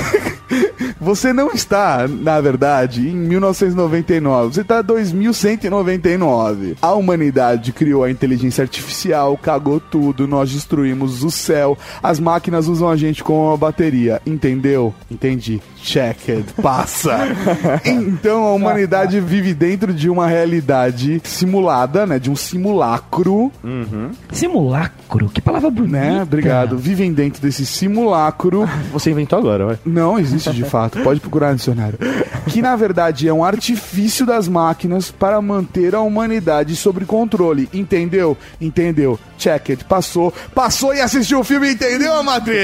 Você não está, na verdade, em 1999. Você está em 2199. A humanidade criou a inteligência artificial, cagou tudo, nós destruímos o céu, as máquinas usam a gente como uma bateria. Entendeu? Entendi. Checked. Passa. Então a humanidade vive dentro de uma realidade simulada, né? De um simulacro. Uhum. Simulacro? Que palavra bonita. Né? Obrigado. Vivem dentro desse simulacro. Você inventou agora, vai. Não existe de fato. Pode procurar no dicionário. Que na verdade é um artifício das máquinas para manter a humanidade sob controle. Entendeu? Checked. Passou e assistiu o filme. Entendeu, Matrix?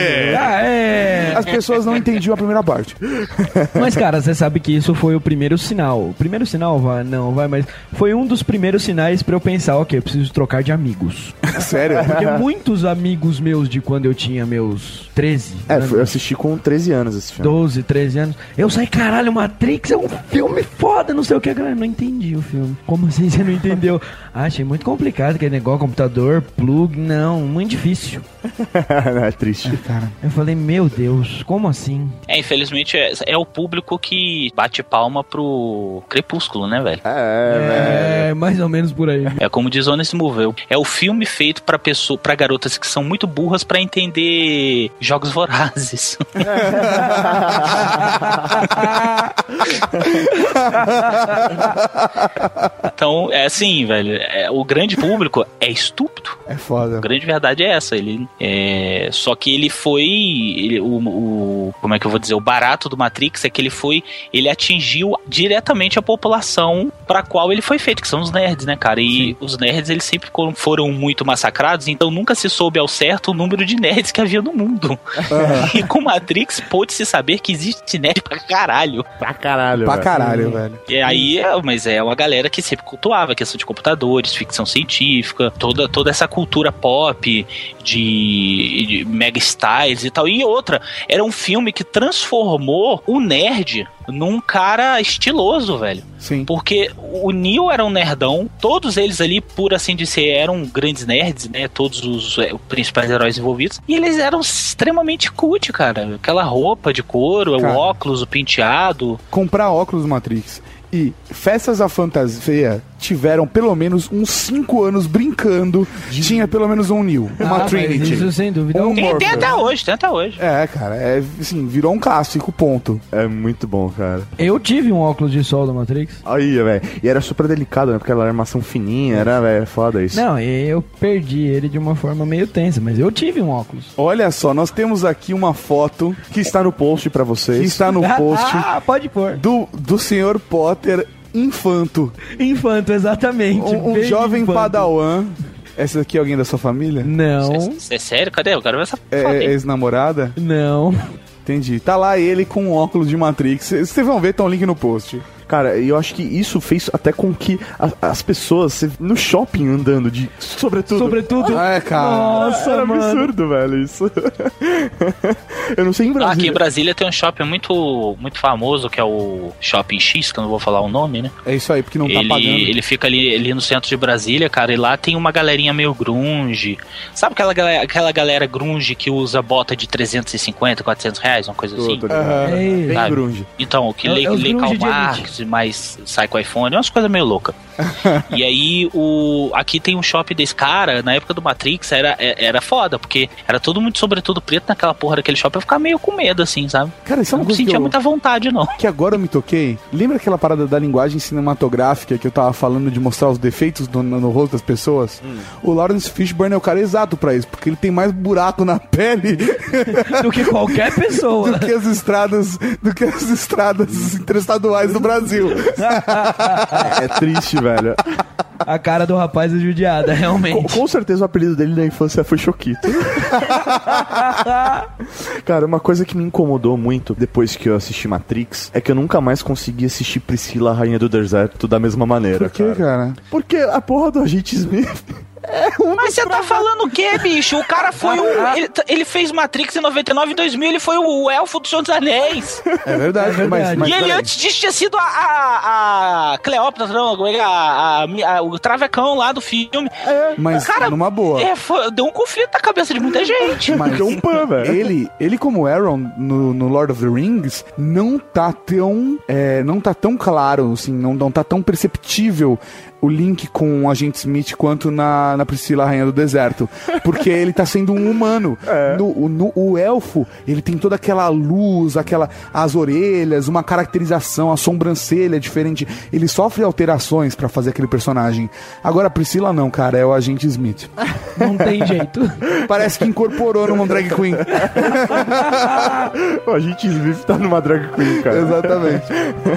As pessoas não entendiam a primeira parte. Mas, cara, você sabe que isso foi o primeiro sinal. O primeiro sinal? Mas foi um dos primeiros sinais pra eu pensar, ok, eu preciso trocar de amigos. Sério? Porque muitos amigos meus de quando eu tinha meus 13 anos... Eu assisti com 13 anos esse filme. 12, 13 anos. Eu saí, caralho, Matrix é um filme foda, não sei o que. Eu não entendi o filme. Como assim você não entendeu? Achei muito complicado aquele negócio, computador, plug, não, muito difícil. É triste. Cara, eu falei, meu Deus, como assim? Infelizmente, é o público que bate palma pro Crepúsculo, né, velho? É mais ou menos por aí. É como diz Honest Movie, é o filme feito pra garotas que são muito burras pra entender Jogos Vorazes. Então, é assim, velho, o grande público é estúpido. É foda. A grande verdade é essa, só que ele foi... como é que eu vou dizer? O barato do Matrix é que ele atingiu diretamente a população pra qual ele foi feito, que são os nerds, né, cara? E sim, os nerds, eles sempre foram muito massacrados, então nunca se soube ao certo o número de nerds que havia no mundo. E com Matrix pôde-se saber que existe nerd pra caralho. Pra caralho, velho. E aí, mas é uma galera que sempre cultuava a questão de computadores, ficção científica, toda essa cultura pop de mega styles e tal. E outra, era um filme que transformou o nerd num cara estiloso, velho. Sim. Porque o Neo era um nerdão, todos eles ali, por assim dizer, eram grandes nerds, né? Todos os principais heróis envolvidos. E eles eram extremamente cult, cara. Aquela roupa de couro, cara, o óculos, o penteado. Comprar óculos Matrix e festas à fantasia tiveram pelo menos uns 5 anos brincando. Tinha pelo menos um Neo, uma Trinity. Isso, sem dúvida. Tem até hoje, É, cara, assim, virou um clássico, ponto. É muito bom, cara. Eu tive um óculos de sol da Matrix. Aí, velho. E era super delicado, né? Porque ela era armação fininha, era, velho, foda isso. Não, eu perdi ele de uma forma meio tensa, mas eu tive um óculos. Olha só, nós temos aqui uma foto que está no post pra vocês. Que está no post. Ah, pode pôr. Do Sr. Potter Infanto. Infanto, exatamente. Um jovem infanto. Padawan. Essa daqui é alguém da sua família? Não. É sério? Cadê? Eu quero ver essa foto. É ex-namorada? Não. Entendi. Tá lá ele com um óculos de Matrix. Vocês vão ver, tá um link no post. Cara, eu acho que isso fez até com que as pessoas no shopping andando de sobretudo. Ah, é, cara. Nossa, era absurdo, velho, isso. Eu não sei em Brasília. Aqui em Brasília tem um shopping muito, muito famoso, que é o Shopping X, que eu não vou falar o nome, né? É isso aí, porque não tá pagando. Ele fica ali no centro de Brasília, cara, e lá tem uma galerinha meio grunge. Sabe aquela galera grunge que usa bota de 350, 400 reais, uma coisa assim? É, bem grunge. Então, o que lê Karl Marx, mas sai com iPhone, é umas coisas meio loucas. E aí, aqui tem um shopping desse cara, na época do Matrix era foda, porque era todo mundo sobretudo preto naquela porra daquele shopping, eu ficava meio com medo, assim, sabe? Cara, isso é uma coisa que eu não sentia muita vontade, não. Que agora eu me toquei, lembra aquela parada da linguagem cinematográfica que eu tava falando de mostrar os defeitos no rosto das pessoas? O Lawrence Fishburne é o cara exato pra isso, porque ele tem mais buraco na pele do que qualquer pessoa. do que as estradas interestaduais do Brasil. É triste, velho. A cara do rapaz é judiada, realmente. Com certeza o apelido dele na infância foi Choquito. Cara, uma coisa que me incomodou muito depois que eu assisti Matrix é que eu nunca mais consegui assistir Priscila, Rainha do Deserto, da mesma maneira. Por que, cara? Porque a porra do Agente Smith... Mas você tá falando o quê, bicho? O cara foi ele fez Matrix em 99 e 2000, ele foi o elfo do Senhor dos Anéis. É verdade, mas ele antes disso tinha sido a Cleópatra, o travecão lá do filme. É, mas cara, numa boa. Deu um conflito na cabeça de muita gente. Mas deu um pan, velho. Ele como Aaron no Lord of the Rings não tá tão claro, assim, não tá tão perceptível o link com o Agente Smith quanto na Priscila, Rainha do Deserto. Porque ele tá sendo um humano. É. O elfo, ele tem toda aquela luz, as orelhas, uma caracterização, a sobrancelha diferente. Ele sofre alterações pra fazer aquele personagem. Agora, a Priscila não, cara, é o Agente Smith. Não tem jeito. Parece que incorporou numa drag queen. O Agente Smith tá numa drag queen, cara. Exatamente.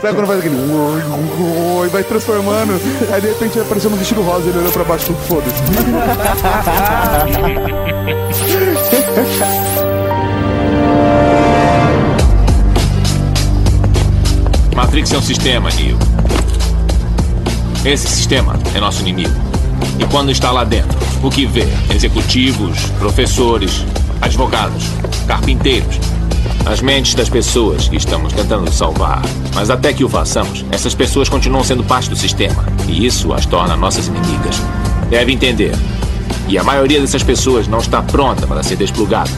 Sabe quando faz aquele... e vai transformando... Aí de repente apareceu um vestido rosa e ele olhou pra baixo e falou, foda-se. Matrix é um sistema, Neo. Esse sistema é nosso inimigo. E quando está lá dentro, o que vê? Executivos, professores, advogados, carpinteiros... As mentes das pessoas que estamos tentando salvar. Mas até que o façamos, essas pessoas continuam sendo parte do sistema. E isso as torna nossas inimigas. Deve entender. E a maioria dessas pessoas não está pronta para ser desplugada.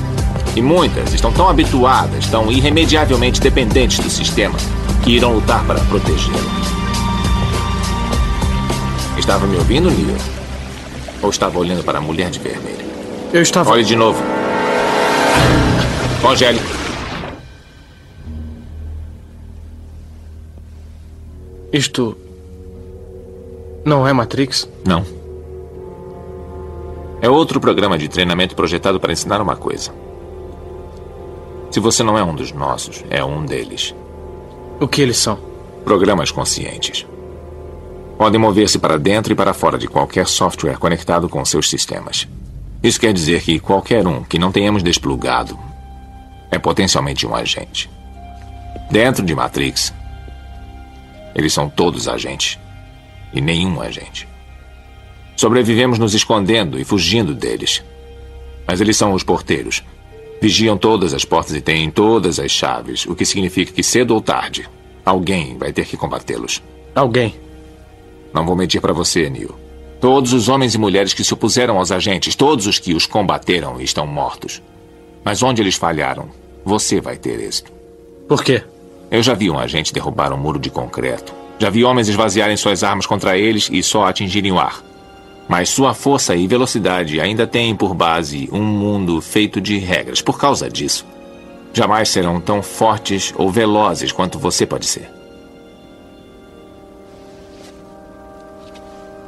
E muitas estão tão habituadas, tão irremediavelmente dependentes do sistema, que irão lutar para protegê-lo. Estava me ouvindo, Neo? Ou estava olhando para a mulher de vermelho? Eu estava... Olhe de novo. Congele. Isto não é Matrix? Não. É outro programa de treinamento projetado para ensinar uma coisa. Se você não é um dos nossos, é um deles. O que eles são? Programas conscientes. Podem mover-se para dentro e para fora de qualquer software conectado com seus sistemas. Isso quer dizer que qualquer um que não tenhamos desplugado é potencialmente um agente. Dentro de Matrix, eles são todos agentes e nenhum agente. Sobrevivemos nos escondendo e fugindo deles. Mas eles são os porteiros. Vigiam todas as portas e têm todas as chaves, o que significa que cedo ou tarde, alguém vai ter que combatê-los. Alguém. Não vou mentir para você, Neo. Todos os homens e mulheres que se opuseram aos agentes, todos os que os combateram estão mortos. Mas onde eles falharam, você vai ter êxito. Por quê? Eu já vi um agente derrubar um muro de concreto. Já vi homens esvaziarem suas armas contra eles e só atingirem o ar. Mas sua força e velocidade ainda têm por base um mundo feito de regras. Por causa disso, jamais serão tão fortes ou velozes quanto você pode ser.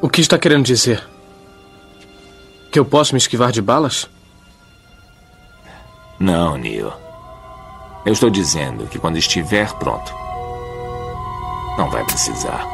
O que está querendo dizer? Que eu posso me esquivar de balas? Não, Neo. Eu estou dizendo que quando estiver pronto, não vai precisar.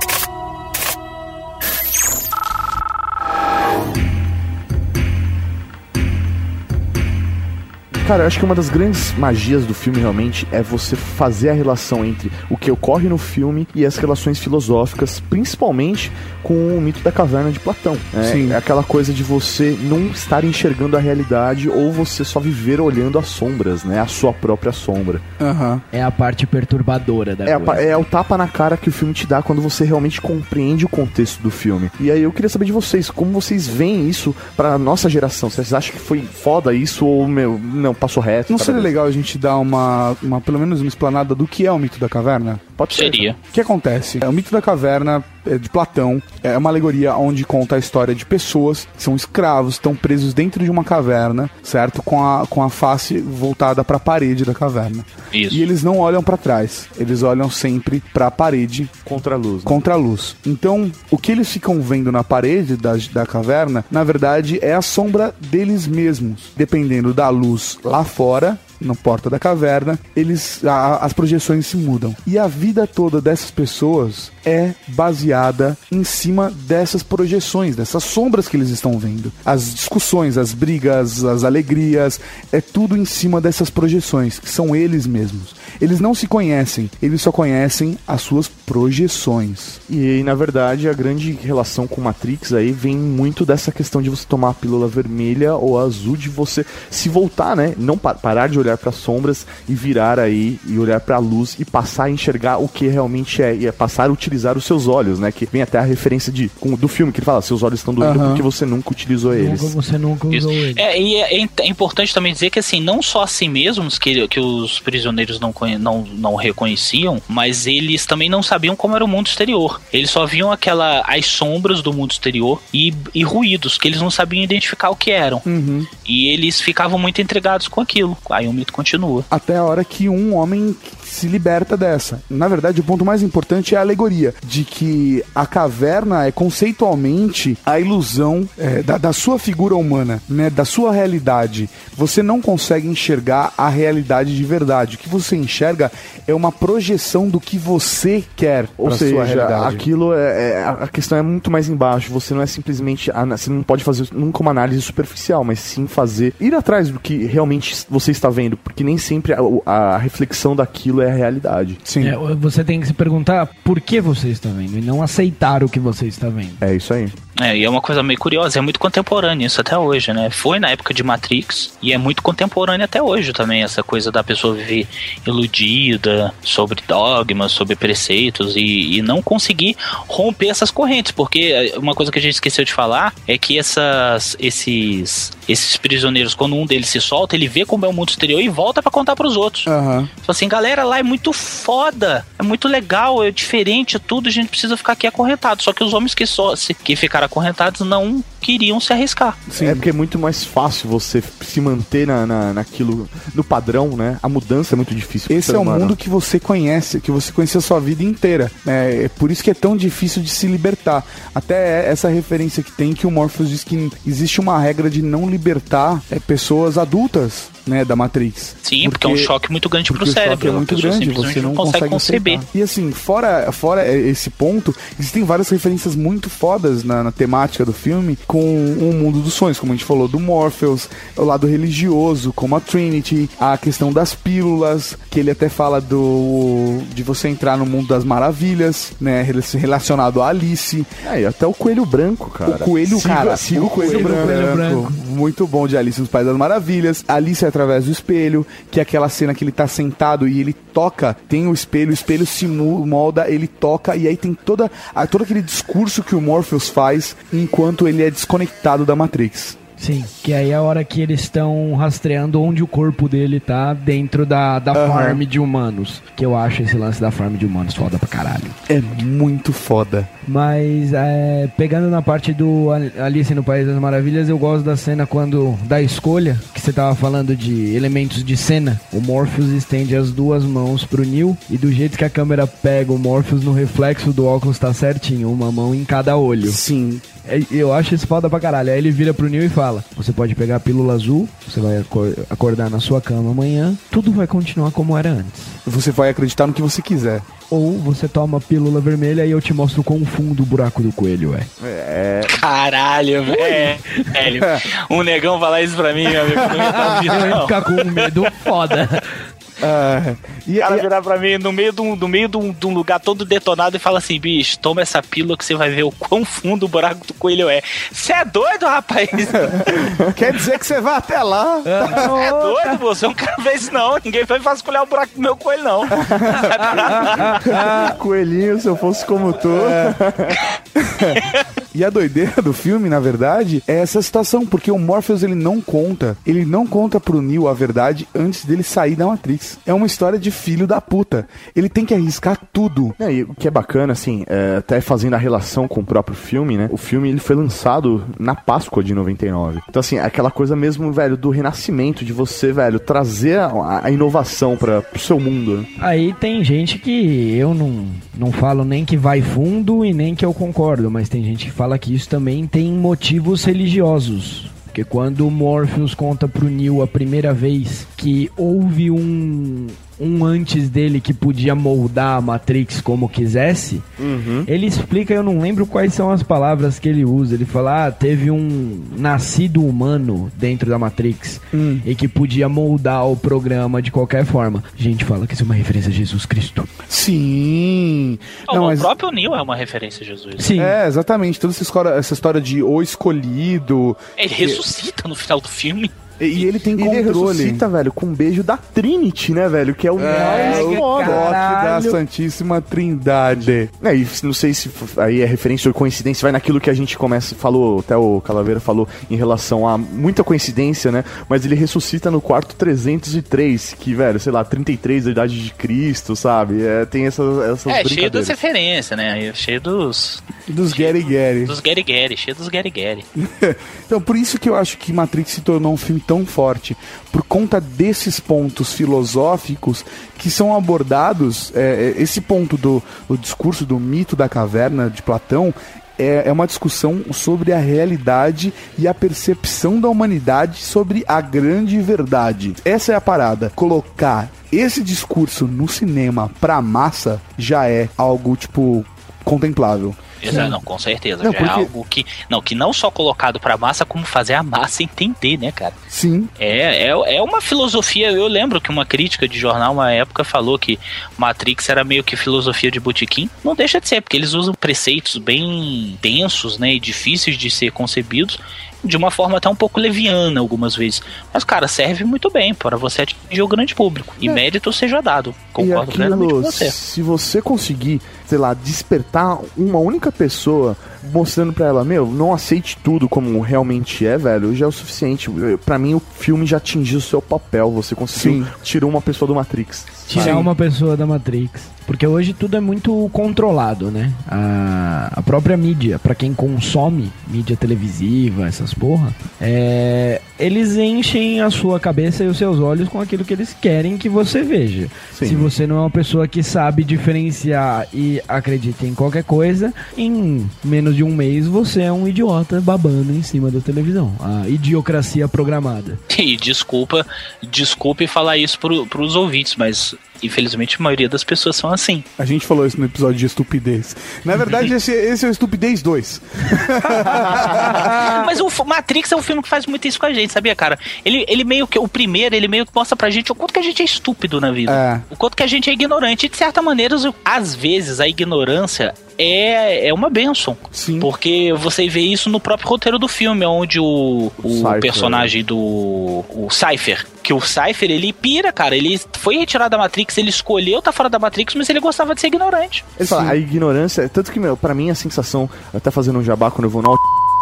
Cara, eu acho que uma das grandes magias do filme realmente é você fazer a relação entre o que ocorre no filme e as relações filosóficas, principalmente com o mito da caverna de Platão. É aquela coisa de você não estar enxergando a realidade ou você só viver olhando as sombras, né? A sua própria sombra. Uhum. É a parte perturbadora da coisa. É o tapa na cara que o filme te dá quando você realmente compreende o contexto do filme. E aí eu queria saber de vocês, como vocês veem isso pra nossa geração? Vocês acham que foi foda isso ou, meu, não? Passou reto. Não seria legal a gente dar uma pelo menos uma explanada do que é o mito da caverna? Pode ser. Seria. O que acontece? O mito da caverna de Platão é uma alegoria onde conta a história de pessoas que são escravos, estão presos dentro de uma caverna, certo? Com a face voltada para a parede da caverna. Isso. E eles não olham para trás. Eles olham sempre para a parede. Contra a luz. Né? Contra a luz. Então, o que eles ficam vendo na parede da caverna, na verdade, é a sombra deles mesmos. Dependendo da luz lá fora, na porta da caverna, as projeções se mudam. E a vida toda dessas pessoas é baseada em cima dessas projeções, dessas sombras que eles estão vendo. As discussões, as brigas, as alegrias, é tudo em cima dessas projeções, que são eles mesmos. Eles não se conhecem, eles só conhecem as suas projeções. E, na verdade, a grande relação com Matrix aí vem muito dessa questão de você tomar a pílula vermelha ou azul, de você se voltar, né? Não parar de olhar para as sombras e virar aí e olhar para a luz e passar a enxergar o que realmente é, e é passar a utilizar os seus olhos, né? Que vem até a referência do filme que ele fala, seus olhos estão doendo porque você nunca utilizou eles. Você nunca usou eles. É importante também dizer que, assim, não só a si mesmos que os prisioneiros não reconheciam, mas eles também não sabiam como era o mundo exterior. Eles só viam as sombras do mundo exterior e ruídos que eles não sabiam identificar o que eram. Uhum. E eles ficavam muito intrigados com aquilo. Aí o mito continua. Até a hora que um homem se liberta dessa. Na verdade, o ponto mais importante é a alegoria de que a caverna é conceitualmente a ilusão da sua figura humana, né? Da sua realidade. Você não consegue enxergar a realidade de verdade. O que você enxerga é uma projeção do que você quer. Ou seja, sua realidade. Aquilo a questão é muito mais embaixo. Você não é simplesmente... Você não pode fazer nunca uma análise superficial, mas sim ir atrás do que realmente você está vendo, porque nem sempre a reflexão daquilo é a realidade. Sim. Você tem que se perguntar por que você está vendo e não aceitar o que você está vendo. É isso aí. E é uma coisa meio curiosa, é muito contemporânea isso até hoje, né? Foi na época de Matrix e é muito contemporânea até hoje também, essa coisa da pessoa viver iludida sobre dogmas, sobre preceitos e não conseguir romper essas correntes, porque uma coisa que a gente esqueceu de falar é que esses prisioneiros, quando um deles se solta, ele vê como é o mundo exterior e volta pra contar pros outros. Uhum. Fala assim, galera, lá é muito foda, é muito legal, é diferente tudo, a gente precisa ficar aqui acorrentado. Só que os homens que ficaram acorrentados não queriam se arriscar. Sim. É porque é muito mais fácil você se manter naquilo, no padrão, né? A mudança é muito difícil. Esse é o mundo que você conhece, a sua vida inteira. É por isso que é tão difícil de se libertar. Até essa referência que tem, que o Morpheus diz que existe uma regra de não libertar pessoas adultas, né, da Matrix. Sim, porque é um choque muito grande pro cérebro. É muito grande, você não consegue conceber. Enfrentar. E assim, fora esse ponto, existem várias referências muito fodas na temática do filme com o mundo dos sonhos, como a gente falou, do Morpheus, o lado religioso, como a Trinity, a questão das pílulas, que ele até fala de você entrar no mundo das maravilhas, né, relacionado a Alice. É, e até o Coelho Branco, cara. O Coelho, Coelho Branco. Muito bom, de Alice nos Países das Maravilhas, Alice através do espelho, que é aquela cena que ele tá sentado e ele toca, tem o espelho se molda, ele toca, e aí tem todo aquele discurso que o Morpheus faz enquanto ele é desconectado da Matrix. Sim, que aí é a hora que eles estão rastreando onde o corpo dele tá dentro da farm de humanos. Que eu acho esse lance da farm de humanos foda pra caralho. É muito foda. Mas, pegando na parte do Alice no País das Maravilhas, eu gosto da cena da escolha, que você tava falando de elementos de cena. O Morpheus estende as duas mãos pro Neo, e do jeito que a câmera pega o Morpheus no reflexo do óculos tá certinho, uma mão em cada olho. Sim. Eu acho isso foda pra caralho. Aí ele vira pro Neo e fala: você pode pegar a pílula azul, você vai acordar na sua cama amanhã, tudo vai continuar como era antes. Você vai acreditar no que você quiser. Ou você toma a pílula vermelha e eu te mostro quão fundo o buraco do coelho é. Caralho, velho. Um negão falar isso pra mim, meu amigo. Eu ia ficar com medo foda. E o cara virar pra mim no meio de um lugar todo detonado e fala assim: bicho, toma essa pílula que você vai ver o quão fundo o buraco do coelho é. Você é doido, rapaz? Quer dizer que você vai até lá? É doido, você? Eu não quero ver isso, não. Ninguém vai vasculhar o buraco do meu coelho, não. Coelhinho, se eu fosse como tu. E a doideira do filme, na verdade, é essa situação, porque o Morpheus ele não conta pro Neo a verdade antes dele sair da Matrix. É uma história de filho da puta. Ele tem que arriscar tudo. É, e o que é bacana, assim, até fazendo a relação com o próprio filme, né? O filme, ele foi lançado na Páscoa de 99. Então, assim, aquela coisa mesmo, velho, do renascimento, de você, velho, trazer a inovação pro seu mundo. Né? Aí tem gente que eu não falo nem que vai fundo e nem que eu concordo, mas tem gente que fala que isso também tem motivos religiosos. Porque quando o Morpheus conta pro Neo a primeira vez que houve um antes dele que podia moldar a Matrix como quisesse, ele explica, eu não lembro quais são as palavras que ele usa, ele fala, teve um nascido humano dentro da Matrix e que podia moldar o programa de qualquer forma. A gente fala que isso é uma referência a Jesus Cristo. Sim! O próprio Neo é uma referência a Jesus. Sim. É, exatamente, toda essa história de O Escolhido... Ele ressuscita no final do filme. E ele tem controle. Ele ressuscita, velho, com um beijo da Trinity, né, velho? Que é o mais da Santíssima Trindade. É, e não sei se aí é referência ou coincidência, vai naquilo que a gente falou, até o Calaveira falou, em relação a muita coincidência, né? Mas ele ressuscita no quarto 303, que, velho, sei lá, 33 da idade de Cristo, sabe? Tem essas brincadeiras. É, cheio das referências, né? Cheio dos gueri-gueri. Então, por isso que eu acho que Matrix se tornou um filme tão forte, por conta desses pontos filosóficos que são abordados. Esse ponto do discurso do mito da caverna de Platão é uma discussão sobre a realidade e a percepção da humanidade sobre a grande verdade. Essa é a parada. Colocar esse discurso no cinema pra massa já é algo, tipo, contemplável. Exato, não, com certeza. Não, porque... É algo que não só colocado pra massa, como fazer a massa entender, né, cara? Sim. É uma filosofia. Eu lembro que uma crítica de jornal, uma época, falou que Matrix era meio que filosofia de botequim. Não deixa de ser, porque eles usam preceitos bem densos, né, e difíceis de ser concebidos, de uma forma até um pouco leviana algumas vezes. Mas, cara, serve muito bem para você atingir o grande público. E mérito seja dado. Concordo plenamente com você. Se você conseguir, sei lá, despertar uma única pessoa mostrando pra ela, não aceite tudo como realmente é, velho, já é o suficiente. Pra mim, o filme já atingiu o seu papel. Você conseguiu tirar uma pessoa do Matrix. Uma pessoa da Matrix. Porque hoje tudo é muito controlado, né? A própria mídia, pra quem consome mídia televisiva, essas porra, eles enchem a sua cabeça e os seus olhos com aquilo que eles querem que você veja. Sim. Se você não é uma pessoa que sabe diferenciar e acredita em qualquer coisa, em menos de um mês você é um idiota babando em cima da televisão. A idiocracia programada. E desculpe falar isso pros ouvintes, mas Infelizmente, a maioria das pessoas são assim. A gente falou isso no episódio de estupidez. Na verdade, esse é o Estupidez 2. Mas o Matrix é um filme que faz muito isso com a gente, sabia, cara? Ele meio que... O primeiro, ele meio que mostra pra gente o quanto que a gente é estúpido na vida. É. O quanto que a gente é ignorante. E, de certa maneira, às vezes, a ignorância... É uma bênção. Sim. Porque você vê isso no próprio roteiro do filme, onde o personagem do... O Cypher. Que o Cypher, ele pira, cara. Ele foi retirado da Matrix, ele escolheu estar fora da Matrix, mas ele gostava de ser ignorante. Ele fala, a ignorância... Tanto que, meu, pra mim, a sensação... Até fazendo um jabá quando eu vou no...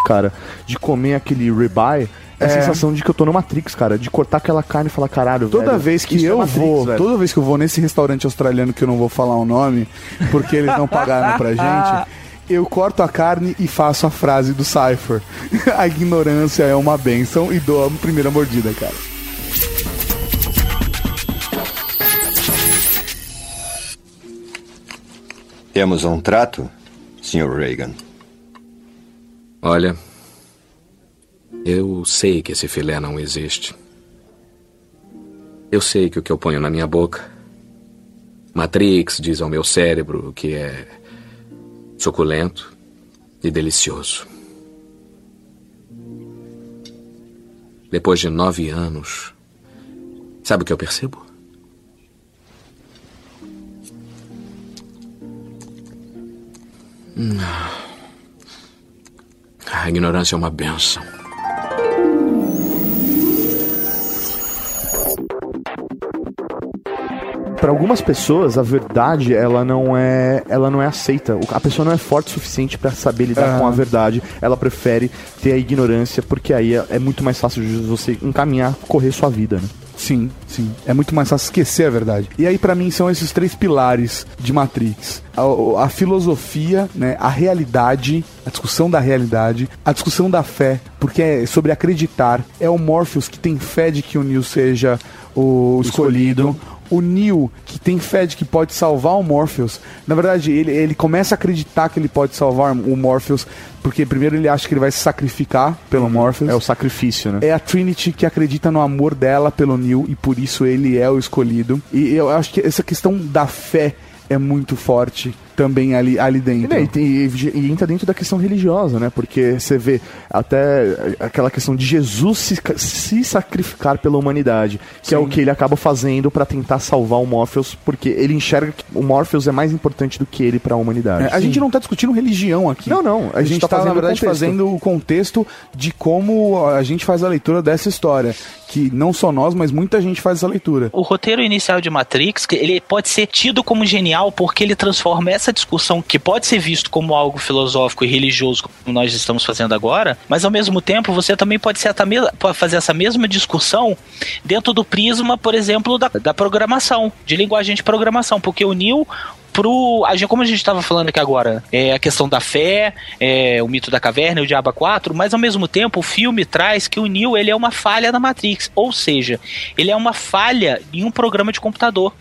Cara, de comer aquele ribeye... É a sensação de que eu tô no Matrix, cara. De cortar aquela carne e falar, caralho, toda velho, vez que eu Matrix, vou, velho. Toda vez que eu vou nesse restaurante australiano que eu não vou falar o nome, porque eles não pagaram pra gente, eu corto a carne e faço a frase do Cypher. A ignorância é uma bênção e dou a primeira mordida, cara. Temos um trato, Sr. Reagan? Olha... Eu sei que esse filé não existe. Eu sei que o que eu ponho na minha boca... Matrix diz ao meu cérebro que é... suculento e delicioso. Depois de 9 anos... Sabe o que eu percebo? A ignorância é uma bênção. Para algumas pessoas, a verdade, ela não é aceita. A pessoa não é forte o suficiente para saber lidar com a verdade. Ela prefere ter a ignorância, porque aí é muito mais fácil de você encaminhar, correr sua vida, né? Sim, sim. É muito mais fácil esquecer a verdade. E aí, pra mim, são esses 3 pilares de Matrix. A filosofia, né? A realidade, a discussão da realidade, a discussão da fé, porque é sobre acreditar. É o Morpheus que tem fé de que o Neo seja o escolhido. O Neo, que tem fé de que pode salvar o Morpheus. Na verdade, ele começa a acreditar que ele pode salvar o Morpheus, porque primeiro ele acha que ele vai se sacrificar pelo Morpheus. É o sacrifício, né? É a Trinity que acredita no amor dela pelo Neo, e por isso ele é o escolhido. E eu acho que essa questão da fé é muito forte também ali dentro. E entra dentro da questão religiosa, né? Porque você vê até aquela questão de Jesus se sacrificar pela humanidade, que é o que ele acaba fazendo pra tentar salvar o Morpheus, porque ele enxerga que o Morpheus é mais importante do que ele pra humanidade. A gente não tá discutindo religião aqui. Não. A gente tá, na verdade, fazendo o contexto de como a gente faz a leitura dessa história, que não só nós, mas muita gente faz essa leitura. O roteiro inicial de Matrix, ele pode ser tido como genial porque ele transforma essa discussão, que pode ser visto como algo filosófico e religioso, como nós estamos fazendo agora, mas ao mesmo tempo você também pode fazer essa mesma discussão dentro do prisma, por exemplo, da programação, de linguagem de programação, porque o Neo... como a gente estava falando aqui agora, é a questão da fé, é o mito da caverna, o Diabo 4, mas ao mesmo tempo o filme traz que o Neo, ele é uma falha da Matrix, ou seja, ele é uma falha em um programa de computador.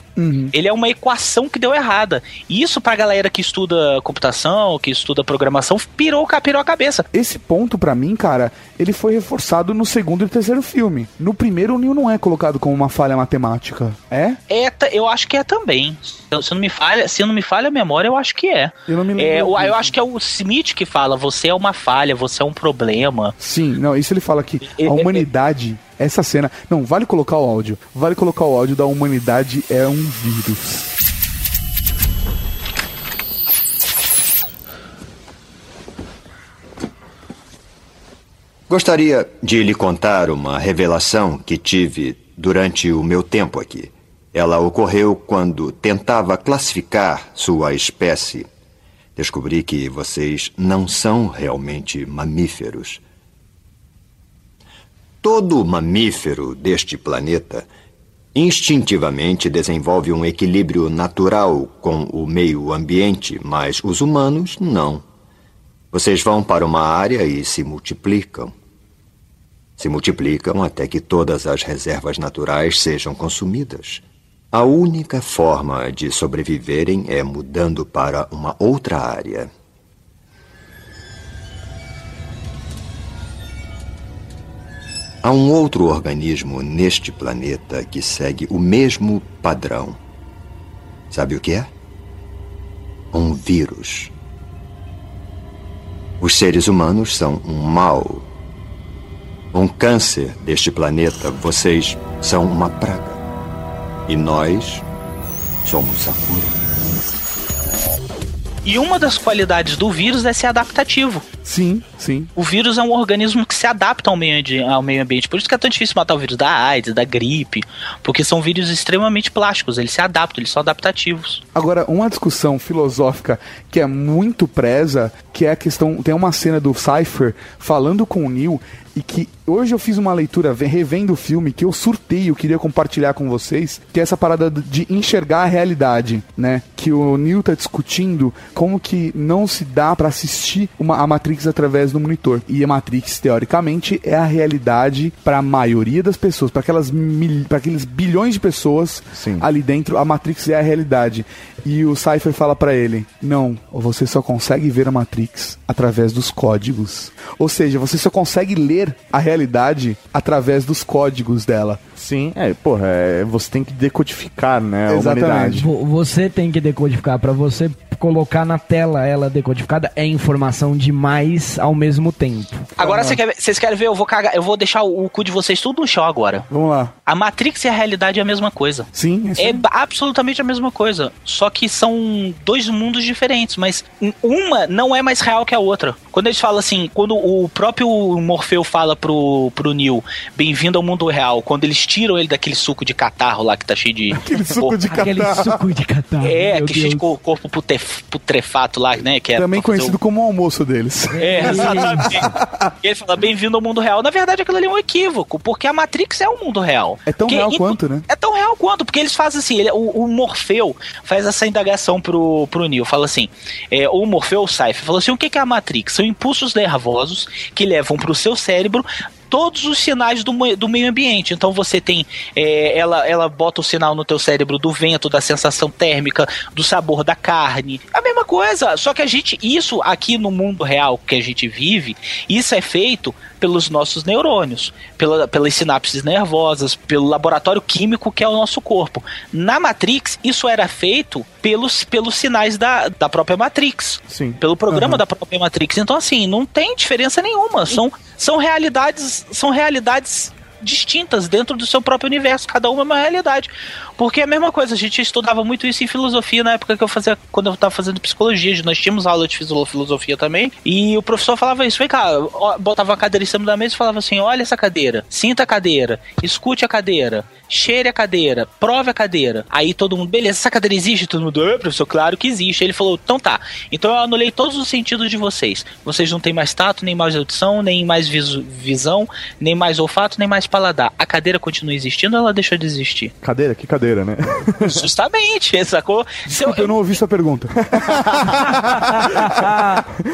Ele é uma equação que deu errada. E isso, pra galera que estuda computação, que estuda programação, pirou a cabeça. Esse ponto, pra mim, cara, ele foi reforçado no segundo e terceiro filme. No primeiro, o Neo não é colocado como uma falha matemática. É? Eu acho que é também. Se não me falha a memória, eu acho que é. Eu não me lembro. Eu acho que é o Smith que fala, você é uma falha, você é um problema. Sim, não, isso ele fala que a humanidade... Essa cena... Não, vale colocar o áudio. Vale colocar o áudio da humanidade é um vírus. Gostaria de lhe contar uma revelação que tive durante o meu tempo aqui. Ela ocorreu quando tentava classificar sua espécie. Descobri que vocês não são realmente mamíferos. Todo mamífero deste planeta instintivamente desenvolve um equilíbrio natural com o meio ambiente, mas os humanos não. Vocês vão para uma área e se multiplicam. Se multiplicam até que todas as reservas naturais sejam consumidas. A única forma de sobreviverem é mudando para uma outra área. Há um outro organismo neste planeta que segue o mesmo padrão. Sabe o que é? Um vírus. Os seres humanos são um mal. Um câncer deste planeta. Vocês são uma praga. E nós somos a cura. E uma das qualidades do vírus é ser adaptativo. Sim, sim. O vírus é um organismo que se adapta ao meio ambiente. Por isso que é tão difícil matar o vírus da AIDS, da gripe. Porque são vírus extremamente plásticos. Eles se adaptam, eles são adaptativos. Agora, uma discussão filosófica que é muito presa, que é a questão... Tem uma cena do Cypher falando com o Neo... E que hoje eu fiz uma leitura revendo o filme que eu surtei, eu queria compartilhar com vocês, que é essa parada de enxergar a realidade, né? Que o Neo tá discutindo como que não se dá pra assistir a Matrix através do monitor. E a Matrix, teoricamente, é a realidade pra maioria das pessoas, pra aqueles bilhões de pessoas. Sim. Ali dentro, a Matrix é a realidade. E o Cypher fala pra ele: não, você só consegue ver a Matrix através dos códigos. Ou seja, você só consegue ler a realidade através dos códigos dela. Sim, você tem que decodificar, né? Exatamente. A humanidade. Você tem que decodificar. Pra você colocar na tela ela decodificada, é informação demais ao mesmo tempo. Agora, vocês querem ver? Eu vou deixar o cu de vocês tudo no chão agora. Vamos lá. A Matrix e a realidade é a mesma coisa. Sim, é absolutamente a mesma coisa. Só que são dois mundos diferentes, mas uma não é mais real que a outra. Quando eles falam assim, quando o próprio Morfeu fala pro Neo, bem-vindo ao mundo real, quando eles tiram ele daquele suco de catarro lá que tá cheio de... Aquele suco de catarro. É, que cheio de corpo putrefato lá, né? Que é também conhecido como o almoço deles. É, exatamente. E ele fala, bem-vindo ao mundo real. Na verdade, aquilo ali é um equívoco, porque a Matrix é o mundo real. É tão real quanto, né? É tão real quanto, porque eles fazem assim, o Morfeu faz essa indagação pro Neo, fala assim, o Morfeu, o Cypher, falou assim, o que é a Matrix? São impulsos nervosos que levam pro seu cérebro todos os sinais do meio ambiente. Então você tem, ela bota o sinal no teu cérebro do vento, da sensação térmica, do sabor da carne, a mesma coisa, só que isso aqui no mundo real que a gente vive, isso é feito pelos nossos neurônios, pelas sinapses nervosas, pelo laboratório químico que é o nosso corpo. Na Matrix, isso era feito pelos sinais da própria Matrix. Sim. Pelo programa, uhum, da própria Matrix. Então assim, não tem diferença nenhuma, são realidades distintas dentro do seu próprio universo, cada uma é uma realidade, porque é a mesma coisa. A gente estudava muito isso em filosofia na época que quando eu estava fazendo psicologia, nós tínhamos aula de filosofia também, e o professor falava isso, vem cá, botava a cadeira em cima da mesa e falava assim, olha essa cadeira, sinta a cadeira, escute a cadeira, cheire a cadeira, prove a cadeira. Aí todo mundo, beleza, essa cadeira existe? Todo mundo, professor, claro que existe. Aí ele falou, então tá, então eu anulei todos os sentidos de vocês não têm mais tato, nem mais audição, nem mais visão, nem mais olfato, nem mais paladar. A cadeira continua existindo ou ela deixou de existir? Cadeira? Que cadeira, né? Justamente, sacou? Desculpa, eu não ouvi sua pergunta.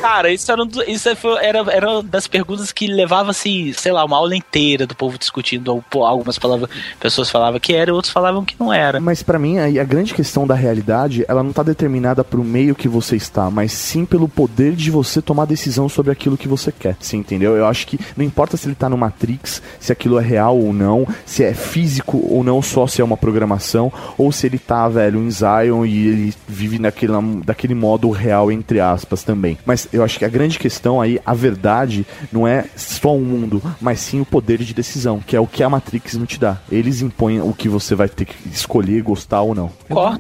Cara, isso era uma das perguntas que levava-se, sei lá, uma aula inteira do povo discutindo. Algumas pessoas falavam que era e outros falavam que não era. Mas pra mim, a grande questão da realidade, ela não tá determinada pro meio que você está, mas sim pelo poder de você tomar decisão sobre aquilo que você quer. Sim, entendeu? Eu acho que não importa se ele tá no Matrix, se aquilo é real ou não, se é físico ou não, só se é uma programação, ou se ele tá, velho, em Zion e ele vive daquele modo real, entre aspas, também. Mas eu acho que a grande questão aí, a verdade, não é só o mundo, mas sim o poder de decisão, que é o que a Matrix não te dá. Eles impõem o que você vai ter que escolher, gostar ou não. Concordo,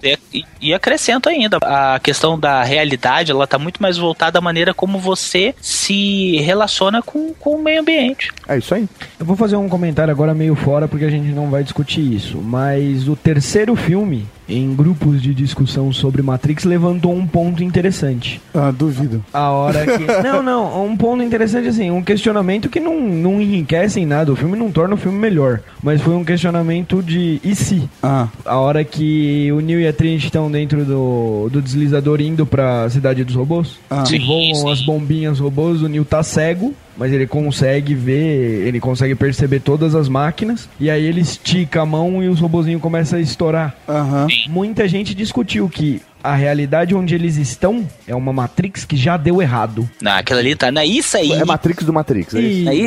e acrescento ainda, a questão da realidade, ela tá muito mais voltada à maneira como você se relaciona com o meio ambiente. É isso aí. Eu vou fazer um comentário agora meio fora, porque a gente não vai discutir isso, mas o terceiro filme, em grupos de discussão sobre Matrix, levantou um ponto interessante. Ah, duvido. A hora que... Não, um ponto interessante assim, um questionamento que não enriquece em nada o filme, não torna o filme melhor, mas foi um questionamento de e se? Ah. A hora que o Neo e a Trinity estão dentro do deslizador indo pra cidade dos robôs, que voam as bombinhas robôs, o Neo tá cego, mas ele consegue ver, ele consegue perceber todas as máquinas, e aí ele estica a mão e os robozinhos começam a estourar. Aham. Muita gente discutiu que a realidade onde eles estão é uma Matrix que já deu errado. Não, aquela ali tá... Não, isso aí... É Matrix do Matrix.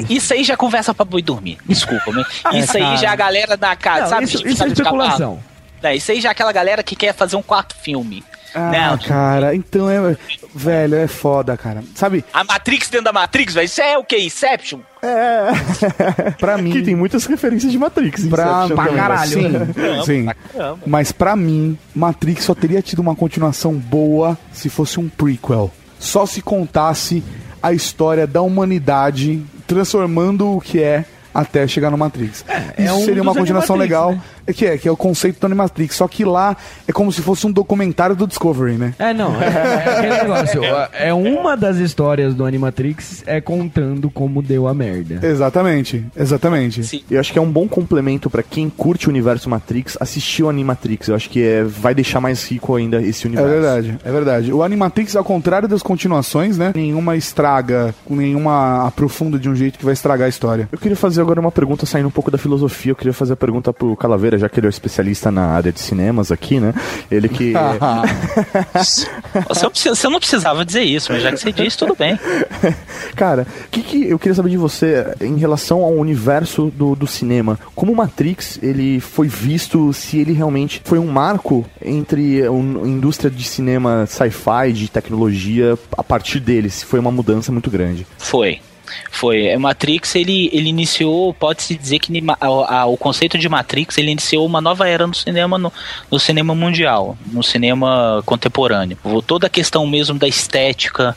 Isso aí já conversa pra boi dormir. Desculpa, mas... Isso aí já a galera da casa... Sabe, isso é especulação. Né? Isso aí já é aquela galera que quer fazer um quarto filme. Ah, né? Cara, então é... Velho, é foda, cara. Sabe? A Matrix dentro da Matrix, velho. Isso é o quê? Inception? É. Pra mim... Que tem muitas referências de Matrix. Pra caralho. Sim, sim. Mas pra mim, Matrix só teria tido uma continuação boa se fosse um prequel. Só se contasse a história da humanidade transformando o que é até chegar no Matrix. Isso seria uma continuação legal. Né? Que é o conceito do Animatrix, só que lá é como se fosse um documentário do Discovery, né? É aquele negócio. É uma das histórias do Animatrix é contando como deu a merda. Exatamente. Sim. Eu acho que é um bom complemento pra quem curte o universo Matrix, assistir o Animatrix. Eu acho que vai deixar mais rico ainda esse universo. É verdade. O Animatrix, ao contrário das continuações, né? Nenhuma estraga, nenhuma aprofunda de um jeito que vai estragar a história. Eu queria fazer agora uma pergunta, saindo um pouco da filosofia. Eu queria fazer a pergunta pro Calaveira, já que ele é um especialista na área de cinemas aqui, né? Ele que... Você não precisava dizer isso, mas já que você disse, tudo bem. Cara, o que eu queria saber de você em relação ao universo do cinema? Como o Matrix, ele foi visto, se ele realmente foi um marco entre a indústria de cinema sci-fi, de tecnologia, a partir dele, se foi uma mudança muito grande. Foi. Matrix, ele iniciou, pode-se dizer que o conceito de Matrix, ele iniciou uma nova era no cinema, no cinema mundial, no cinema contemporâneo. Toda a questão mesmo da estética,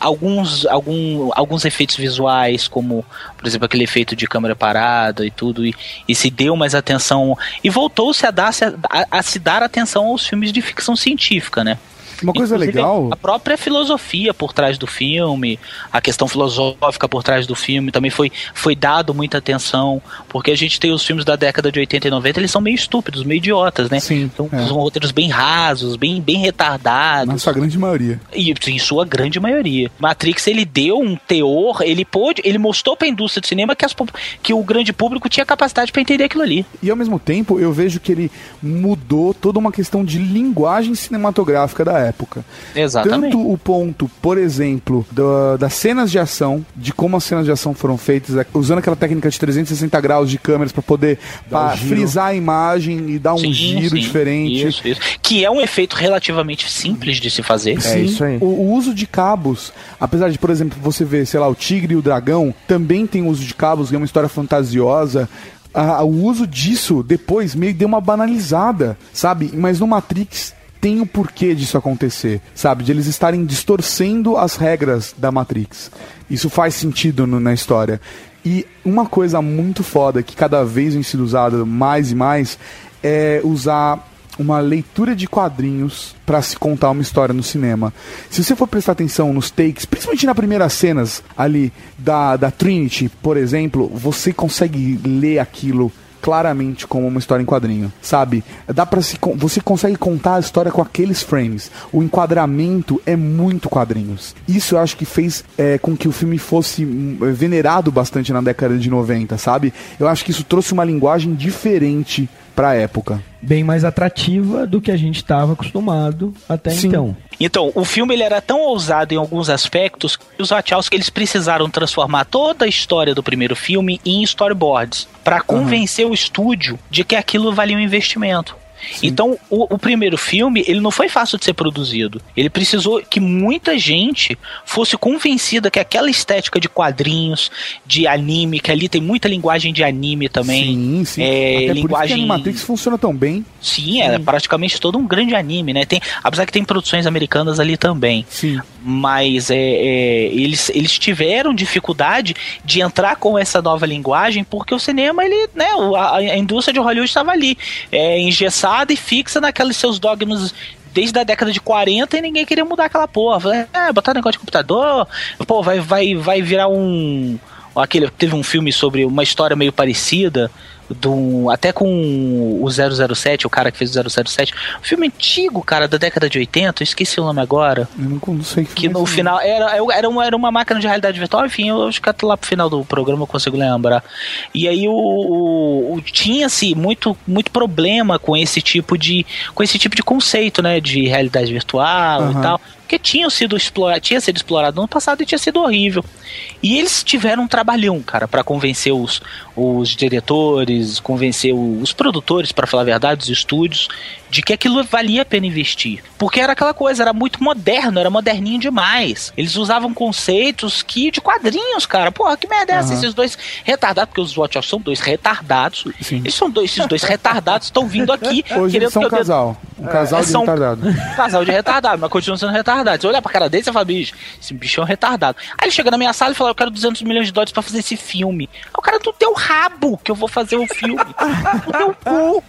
alguns efeitos visuais, como, por exemplo, aquele efeito de câmera parada e tudo, e se deu mais atenção, e voltou-se a se dar atenção aos filmes de ficção científica, né? Uma coisa legal... A própria filosofia por trás do filme, a questão filosófica por trás do filme, também foi dado muita atenção, porque a gente tem os filmes da década de 80 e 90, eles são meio estúpidos, meio idiotas, né? Sim. São roteiros bem rasos, bem retardados. Na sua grande maioria. Em sua grande maioria. Matrix, ele deu um teor, ele mostrou pra indústria do cinema que o grande público tinha capacidade pra entender aquilo ali. E ao mesmo tempo, eu vejo que ele mudou toda uma questão de linguagem cinematográfica da época. Exatamente. Tanto o ponto, por exemplo, das cenas de ação, de como as cenas de ação foram feitas, usando aquela técnica de 360 graus de câmeras para poder frisar a imagem e dar um giro diferente. Isso. Que é um efeito relativamente simples de se fazer. Sim, isso aí. O uso de cabos, apesar de, por exemplo, você ver, sei lá, o Tigre e o Dragão, também tem uso de cabos, é uma história fantasiosa. O uso disso depois meio deu uma banalizada, sabe? Mas no Matrix... tem o porquê disso acontecer, sabe? De eles estarem distorcendo as regras da Matrix. Isso faz sentido na história. E uma coisa muito foda que cada vez vem sendo usada mais e mais é usar uma leitura de quadrinhos pra se contar uma história no cinema. Se você for prestar atenção nos takes, principalmente nas primeiras cenas ali da Trinity, por exemplo, você consegue ler aquilo claramente como uma história em quadrinho, sabe? Você consegue contar a história com aqueles frames. O enquadramento é muito quadrinhos. Isso eu acho que fez com que o filme fosse venerado bastante na década de 90, sabe? Eu acho que isso trouxe uma linguagem diferente pra época. Bem mais atrativa do que a gente estava acostumado até então. Então, o filme ele era tão ousado em alguns aspectos que os Wachowski eles precisaram transformar toda a história do primeiro filme em storyboards para convencer o estúdio de que aquilo valia um investimento. Sim. Então, o primeiro filme, ele não foi fácil de ser produzido. Ele precisou que muita gente fosse convencida que aquela estética de quadrinhos, de anime, que ali tem muita linguagem de anime também. Sim. Até linguagem... por isso que a Animatrix funciona tão bem. Sim, é praticamente todo um grande anime, né? Apesar que tem produções americanas ali também. Sim. Mas eles tiveram dificuldade de entrar com essa nova linguagem, porque o cinema, ele, né, a indústria de Hollywood estava ali, engessada e fixa naqueles seus dogmas desde a década de 40 e ninguém queria mudar aquela porra. Botar um negócio de computador, pô, vai virar um... Teve um filme sobre uma história meio parecida, até com o 007, o cara que fez o 007. Um filme antigo, cara, da década de 80, eu esqueci o nome agora. Eu não sei que no final era uma máquina de realidade virtual, enfim, eu acho que até lá pro final do programa eu consigo lembrar. E aí tinha-se muito problema com esse tipo de conceito, né, de realidade virtual e tal. porque tinha sido explorado no ano passado e tinha sido horrível. E eles tiveram um trabalhão, cara, para convencer os diretores, convencer os produtores, para falar a verdade, os estúdios, de que aquilo valia a pena investir. Porque era aquela coisa, era muito moderno, era moderninho demais. Eles usavam conceitos de quadrinhos, cara. Porra, que merda é essa? Esses dois retardados, porque os Wachowski são dois retardados. Sim. Esses dois retardados estão vindo aqui. Hoje eles são um casal de retardados, mas continuam sendo retardados. Você olha pra cara dele e você fala, bicho, esse bicho é um retardado. Aí ele chega na minha sala e fala, eu quero $200 milhões pra fazer esse filme. Aí o cara, do teu rabo que eu vou fazer o filme. Do teu cu.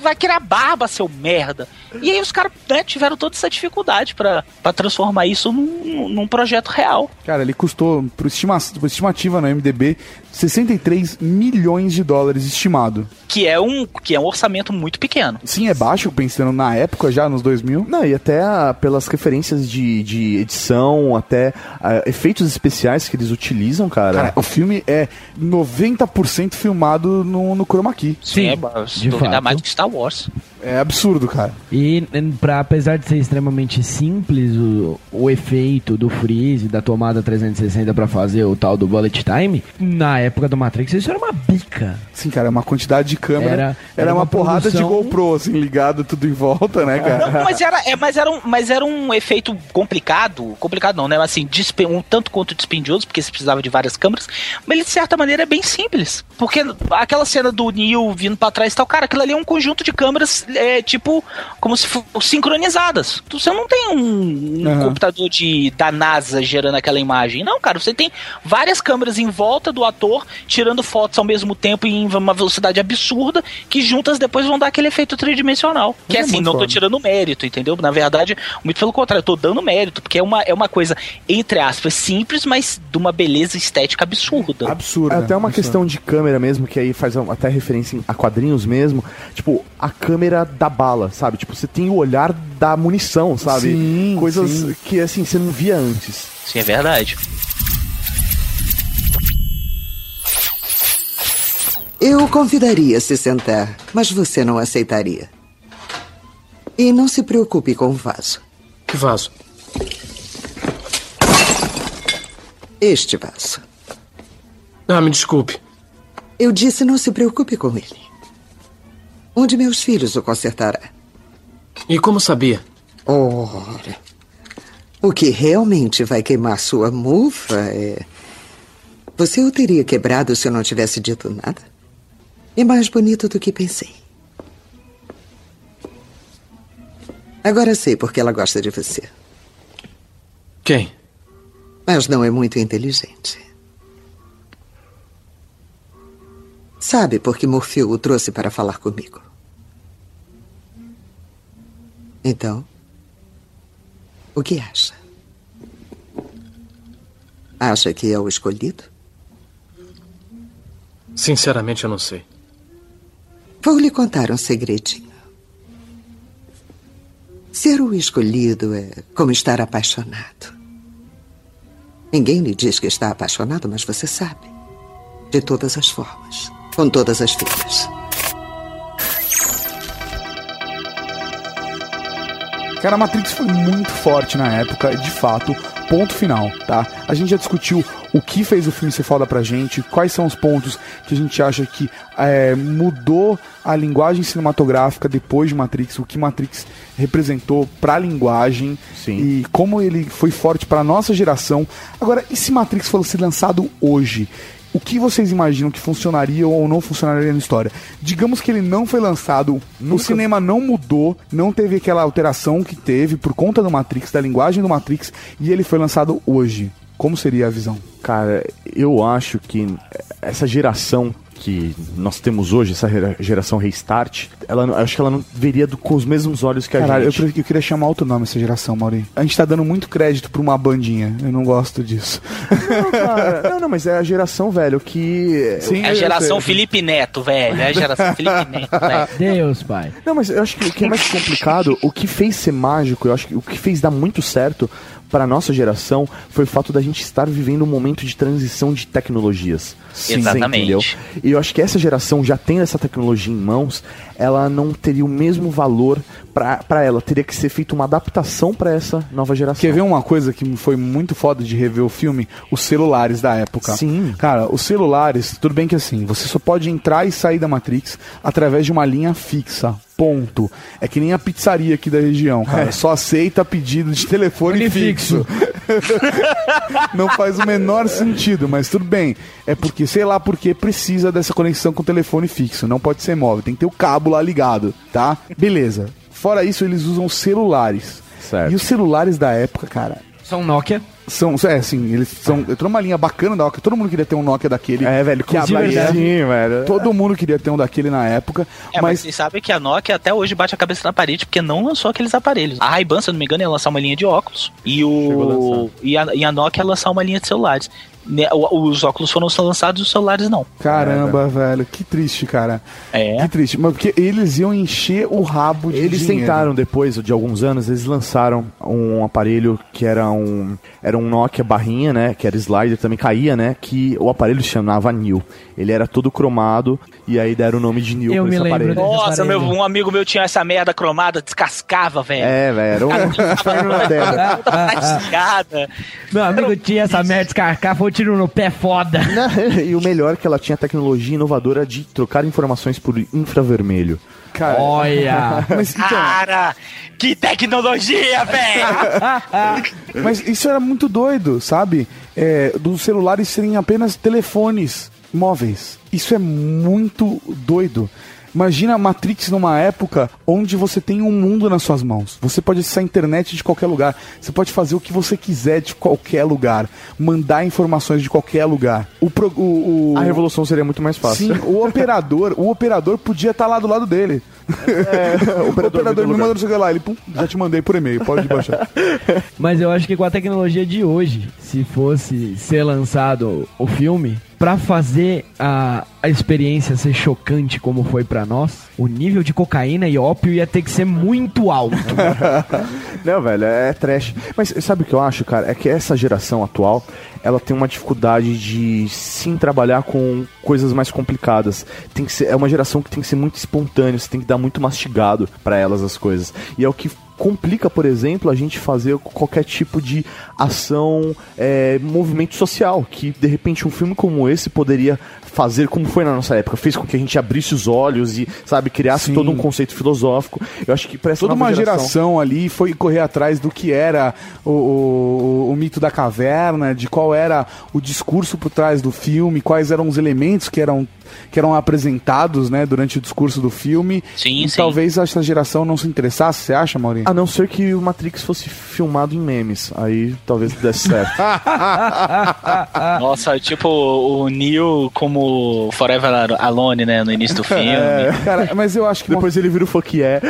Vai criar barba, seu merda. E aí os caras, né, tiveram toda essa dificuldade pra transformar isso num projeto real. Cara, ele custou, por estimativa na IMDB, $63 milhões estimado. Que é um orçamento muito pequeno. Sim, é baixo, pensando na época já, nos 2000. Não, e até pelas referências de edição, até efeitos especiais que eles utilizam, cara. Cara, o filme é 90% filmado no Chroma Key. Sim, é baixo. Se duvidar mais do que Star Wars. É absurdo, cara. E apesar de ser extremamente simples o efeito do freeze, da tomada 360 pra fazer o tal do bullet time, na época do Matrix isso era uma bica. Sim, cara, uma quantidade de câmera. Era uma porrada de GoPro, assim, ligado tudo em volta, né, cara? Não, mas era um efeito complicado não, né? Assim, um tanto quanto dispendioso, porque você precisava de várias câmeras, mas ele, de certa maneira, é bem simples. Porque aquela cena do Neo vindo pra trás e tal, cara, aquilo ali é um conjunto de câmeras, como se fossem sincronizadas. Você não tem um computador da NASA gerando aquela imagem. Não, cara, você tem várias câmeras em volta do ator, tirando fotos ao mesmo tempo em uma velocidade absurda, que juntas depois vão dar aquele efeito tridimensional. Que assim, não tô tirando mérito, entendeu? Na verdade, muito pelo contrário, eu tô dando mérito, porque é uma coisa, entre aspas, simples, mas de uma beleza estética absurda. Absurda. É até uma questão de câmera mesmo, que aí faz até referência a quadrinhos mesmo. Tipo, a câmera da bala, sabe? Tipo, você tem o olhar da munição, sabe? Sim, coisas que, assim, você não via antes. Sim, é verdade. Eu convidaria a se sentar, mas você não aceitaria. E não se preocupe com o vaso. Que vaso? Este vaso. Ah, me desculpe. Eu disse não se preocupe com ele. Um de meus filhos o consertará. E como sabia? Ora, o que realmente vai queimar sua mufa é... Você o teria quebrado se eu não tivesse dito nada? É mais bonito do que pensei. Agora sei porque ela gosta de você. Quem? Mas não é muito inteligente. Sabe por que Morfeu o trouxe para falar comigo? Então, o que acha? Acha que é o escolhido? Sinceramente, eu não sei. Vou lhe contar um segredinho. Ser o escolhido é como estar apaixonado. Ninguém lhe diz que está apaixonado, mas você sabe. De todas as formas, com todas as filhas. Cara, a Matrix foi muito forte na época, de fato, ponto final, tá? A gente já discutiu o que fez o filme ser foda pra gente, quais são os pontos que a gente acha que mudou a linguagem cinematográfica depois de Matrix, o que Matrix representou pra linguagem. Sim. E como ele foi forte pra nossa geração. Agora, e se Matrix fosse lançado hoje? O que vocês imaginam que funcionaria ou não funcionaria na história? Digamos que ele não foi lançado, o cinema não mudou, não teve aquela alteração que teve por conta do Matrix, da linguagem do Matrix, e ele foi lançado hoje. Como seria a visão? Cara, eu acho que essa geração que nós temos hoje, essa geração Restart, acho que ela não veria com os mesmos olhos que a gente. Eu queria chamar outro nome essa geração, Mauri. A gente tá dando muito crédito pra uma bandinha. Eu não gosto disso. Não, cara. Não, mas é a geração, velho, que... Sim, é a geração Felipe Neto, velho. É a geração Felipe Neto, velho. Deus, pai. Não, mas eu acho que o que é mais complicado, o que fez ser mágico, eu acho que o que fez dar muito certo para a nossa geração foi o fato da gente estar vivendo um momento de transição de tecnologias. Sim. Exatamente. Você entendeu? E eu acho que essa geração, já tendo essa tecnologia em mãos, ela não teria o mesmo valor para ela. Teria que ser feita uma adaptação para essa nova geração. Quer ver uma coisa que foi muito foda de rever o filme? Os celulares da época. Sim. Cara, os celulares, tudo bem que assim, você só pode entrar e sair da Matrix através de uma linha fixa. Ponto. É que nem a pizzaria aqui da região, cara. É. Só aceita pedido de telefone fixo. Não faz o menor sentido, mas tudo bem. É porque, sei lá porque, precisa dessa conexão com o telefone fixo. Não pode ser móvel. Tem que ter o cabo lá ligado, tá? Beleza. Fora isso, eles usam celulares. Certo. E os celulares da época, cara... São Nokia. Eles entrou uma linha bacana da Nokia. Todo mundo queria ter um Nokia daquele. É, velho, que sim, velho. Todo mundo queria ter um daquele na época. É, mas você sabe que a Nokia até hoje bate a cabeça na parede porque não lançou aqueles aparelhos. A Ray-Ban, se eu não me engano, ia lançar uma linha de óculos. E a Nokia ia lançar uma linha de celulares. Os óculos foram lançados, os celulares não. Caramba, velho, que triste, cara. É. Que triste, mas porque eles iam encher o rabo de dinheiro. Eles tentaram depois de alguns anos, eles lançaram um aparelho que era um Nokia barrinha, né, que era slider, também caía, né, que o aparelho se chamava Neo. Ele era todo cromado e aí deram o nome de Neo pra esse aparelho. Nossa, um amigo meu tinha essa merda cromada, descascava, velho. É, velho, era meu amigo tinha essa merda, descascava, tiro no pé foda. E o melhor é que ela tinha tecnologia inovadora de trocar informações por infravermelho. Cara, olha! Mas, então... Cara, que tecnologia, velho! Mas isso era muito doido, sabe? Dos celulares serem apenas telefones móveis. Isso é muito doido. Imagina a Matrix numa época onde você tem um mundo nas suas mãos. Você pode acessar a internet de qualquer lugar. Você pode fazer o que você quiser de qualquer lugar. Mandar informações de qualquer lugar. A revolução seria muito mais fácil. Sim, o operador podia estar lá do lado dele. O operador me mandou no celular. Ele, já te mandei por e-mail, pode baixar. Mas eu acho que com a tecnologia de hoje, se fosse ser lançado o filme... Pra fazer a experiência ser chocante como foi pra nós, o nível de cocaína e ópio ia ter que ser muito alto. Não, velho, é trash. Mas sabe o que eu acho, cara? É que essa geração atual, ela tem uma dificuldade de sim trabalhar com coisas mais complicadas. Tem que ser, é uma geração que tem que ser muito espontânea, você tem que dar muito mastigado pra elas as coisas. E é o que... complica, por exemplo, a gente fazer qualquer tipo de ação, movimento social, que de repente um filme como esse poderia fazer como foi na nossa época, fez com que a gente abrisse os olhos e, sabe, criasse todo um conceito filosófico. Eu acho que para essa toda uma geração ali foi correr atrás do que era o mito da caverna, de qual era o discurso por trás do filme, quais eram os elementos que eram apresentados, né, durante o discurso do filme. Sim, e sim. Talvez essa geração não se interessasse, você acha, Maurinho? A não ser que o Matrix fosse filmado em memes, aí talvez desse certo. Nossa, tipo o Neo como Forever Alone, né, no início do filme. Cara, mas eu acho que depois ele vira o fuck yeah.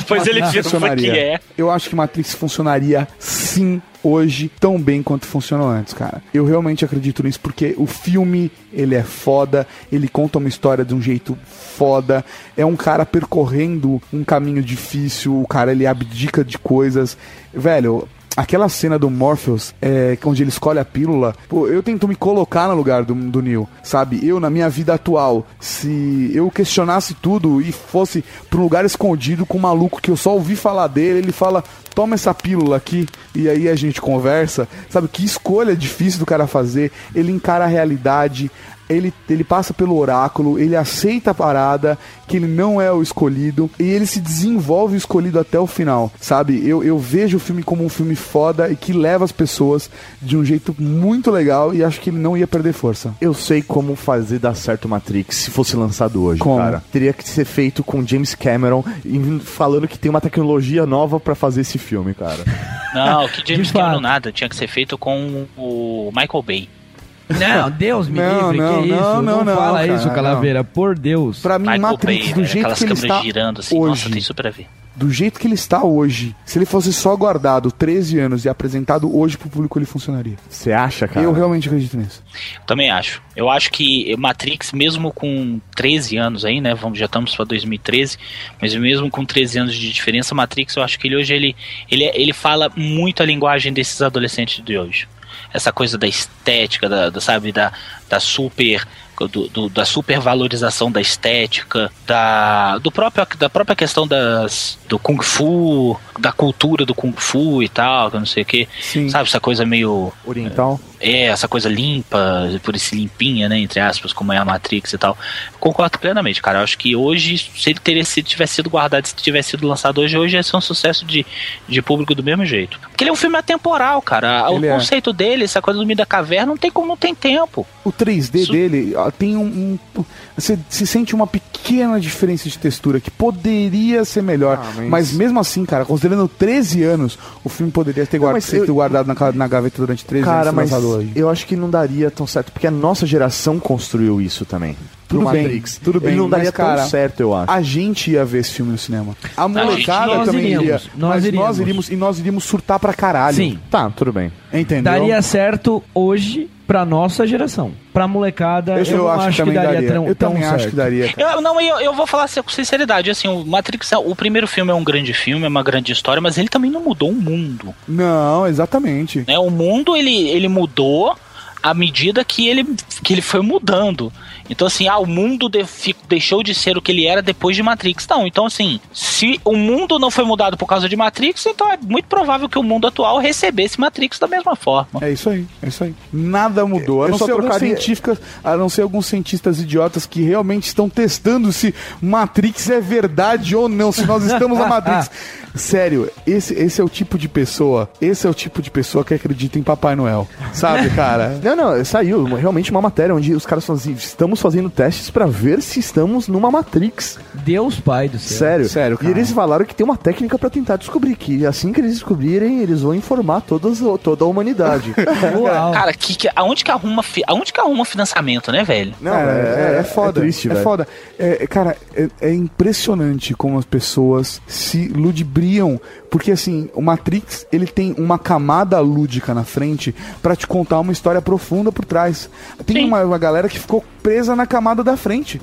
Depois ele vira o fuck yeah. Eu acho que Matrix funcionaria sim hoje tão bem quanto funcionou antes, cara. Eu realmente acredito nisso porque o filme, ele é foda, ele conta uma história de um jeito foda, é um cara percorrendo um caminho difícil, o cara, ele abdica de coisas. Velho, aquela cena do Morpheus, onde ele escolhe a pílula, pô, eu tento me colocar no lugar do Neo, sabe? Eu, na minha vida atual, se eu questionasse tudo e fosse pra um lugar escondido com um maluco que eu só ouvi falar dele, ele fala... toma essa pílula aqui, e aí a gente conversa, sabe, que escolha difícil do cara fazer, ele encara a realidade, ele passa pelo oráculo, ele aceita a parada, que ele não é o escolhido, e ele se desenvolve o escolhido até o final, sabe, eu vejo o filme como um filme foda, e que leva as pessoas de um jeito muito legal, e acho que ele não ia perder força. Eu sei como fazer dar certo Matrix, se fosse lançado hoje, como? Cara, teria que ser feito com James Cameron, falando que tem uma tecnologia nova pra fazer esse filme, cara. Não, que James Cameron nada. Tinha que ser feito com o Michael Bay. Não, Deus me livre, que isso? Não fala cara, isso, Calaveira, não. Por Deus. Pra mim, Michael Matrix, Bay, do jeito que ele está girando, assim, hoje. Nossa, tem super a ver. do jeito que ele está hoje, se ele fosse só guardado 13 anos e apresentado hoje pro público, ele funcionaria. Você acha, cara? Eu realmente acredito nisso. Também acho. Eu acho que Matrix, mesmo com 13 anos aí, né, já estamos para 2013, mas mesmo com 13 anos de diferença, Matrix, eu acho que ele hoje ele fala muito a linguagem desses adolescentes de hoje. Essa coisa da estética, sabe, da supervalorização da estética, da própria questão do Kung Fu, da cultura do Kung Fu e tal, que eu não sei o que. Sim. Sabe, essa coisa meio... oriental. Essa coisa limpa, por esse limpinha, né, entre aspas, como é a Matrix e tal. Concordo plenamente, cara. Eu acho que hoje, se ele tivesse sido guardado, se tivesse sido lançado hoje ia ser um sucesso de público do mesmo jeito. Porque ele é um filme atemporal, cara. O conceito dele, essa coisa do meio da caverna, não tem tempo. O 3D dele... tem você se sente uma pequena diferença de textura que poderia ser melhor, mas mesmo assim, cara, considerando 13 anos, o filme poderia ter guardado na gaveta durante 13 anos. Cara, mas eu acho que não daria tão certo, porque a nossa geração construiu isso também. Tudo bem, Matrix. Ele não daria tão certo, eu acho. A gente ia ver esse filme no cinema. A molecada também iria. Nós iríamos surtar pra caralho. Sim. Tá, tudo bem. Entendeu? Daria certo hoje pra nossa geração. Pra molecada, eu acho que daria tão certo. Eu também acho que daria. Eu vou falar com sinceridade. Assim, o Matrix, o primeiro filme é um grande filme, é uma grande história, mas ele também não mudou o mundo. Não, exatamente. Né? O mundo, ele mudou à medida que ele foi mudando. Então, assim, o mundo deixou de ser o que ele era depois de Matrix. Não, então, assim, se o mundo não foi mudado por causa de Matrix, então é muito provável que o mundo atual recebesse Matrix da mesma forma. É isso aí. Nada mudou. A não ser alguns cientistas idiotas que realmente estão testando se Matrix é verdade ou não, se nós estamos na Matrix. Sério, esse é o tipo de pessoa que acredita em Papai Noel. Sabe, cara? Não, saiu realmente uma matéria onde os caras falam assim, estamos fazendo testes pra ver se estamos numa Matrix. Deus pai do céu. Sério, cara. E eles falaram que tem uma técnica pra tentar descobrir, que assim que eles descobrirem, eles vão informar toda a humanidade. Uau. Cara, aonde que arruma financiamento, né, velho? Não, é foda. É triste, velho. É foda. Cara, é impressionante como as pessoas se ludibriam, porque assim, o Matrix, ele tem uma camada lúdica na frente pra te contar uma história profunda por trás. Tem uma galera que ficou presa na camada da frente,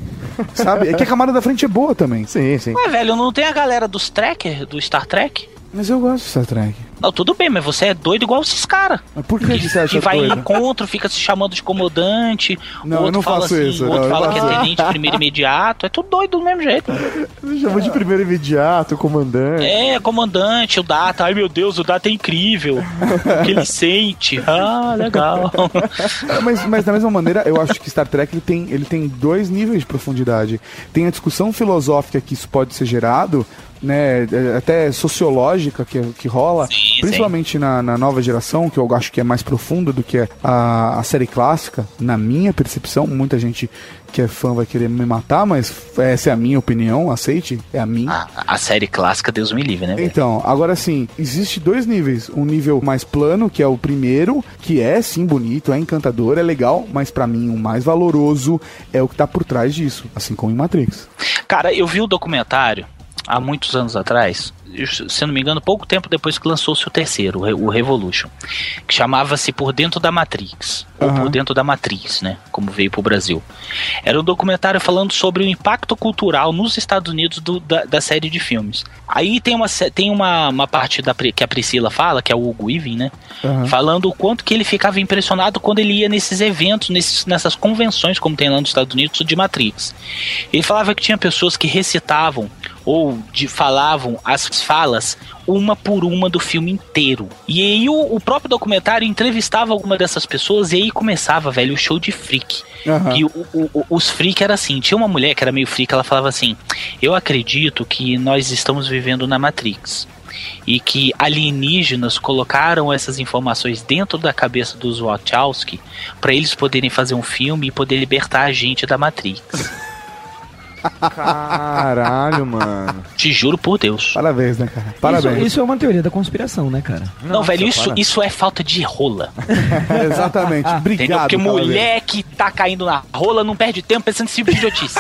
sabe? É que a camada da frente é boa também. Sim. Ué, velho, não tem a galera dos Trekkers, do Star Trek? Mas eu gosto de Star Trek. Não, tudo bem, mas você é doido igual esses caras. Mas por que você acha que vai em encontro, fica se chamando de comandante. Não, o outro eu não fala faço assim, isso. O outro fala que é tenente, primeiro imediato. É tudo doido do mesmo jeito. Me chamou de primeiro imediato, comandante. Comandante, o Data. Ai, meu Deus, o Data é incrível. O que ele sente. Ah, legal. Mas da mesma maneira, eu acho que Star Trek ele tem dois níveis de profundidade. Tem a discussão filosófica que isso pode ser gerado, né, até sociológica que rola. Sim. Principalmente na nova geração, que eu acho que é mais profunda do que a série clássica, na minha percepção. Muita gente que é fã vai querer me matar, mas essa é a minha opinião, aceite, é a minha. A série clássica, Deus me livre, né? Velho? Então, agora sim, existe dois níveis. Um nível mais plano, que é o primeiro, que é sim bonito, é encantador, é legal, mas pra mim o mais valoroso é o que tá por trás disso, assim como em Matrix. Cara, eu vi o documentário há muitos anos atrás, se não me engano, pouco tempo depois que lançou-se o terceiro, o Revolution, que chamava-se Por Dentro da Matrix, ou Por Dentro da Matriz, né, como veio pro Brasil. Era um documentário falando sobre o impacto cultural nos Estados Unidos da série de filmes. Aí tem uma parte que a Priscila fala, que é o Hugo Weaving, né, falando o quanto que ele ficava impressionado quando ele ia nesses eventos, nessas convenções, como tem lá nos Estados Unidos, de Matrix. Ele falava que tinha pessoas que recitavam ou falavam as falas uma por uma do filme inteiro. E aí o próprio documentário entrevistava alguma dessas pessoas, e aí começava, velho, o show de freak. E os freak era assim, tinha uma mulher que era meio freak, ela falava assim: eu acredito que nós estamos vivendo na Matrix, e que alienígenas colocaram essas informações dentro da cabeça dos Wachowski pra eles poderem fazer um filme e poder libertar a gente da Matrix. Caralho, mano. Te juro por Deus. Parabéns, né, cara? Parabéns. Isso é uma teoria da conspiração, né, cara? Não, velho, isso é falta de rola. Exatamente. Obrigado. Entendeu? Porque mulher que tá caindo na rola não perde tempo pensando em cima de idiotice.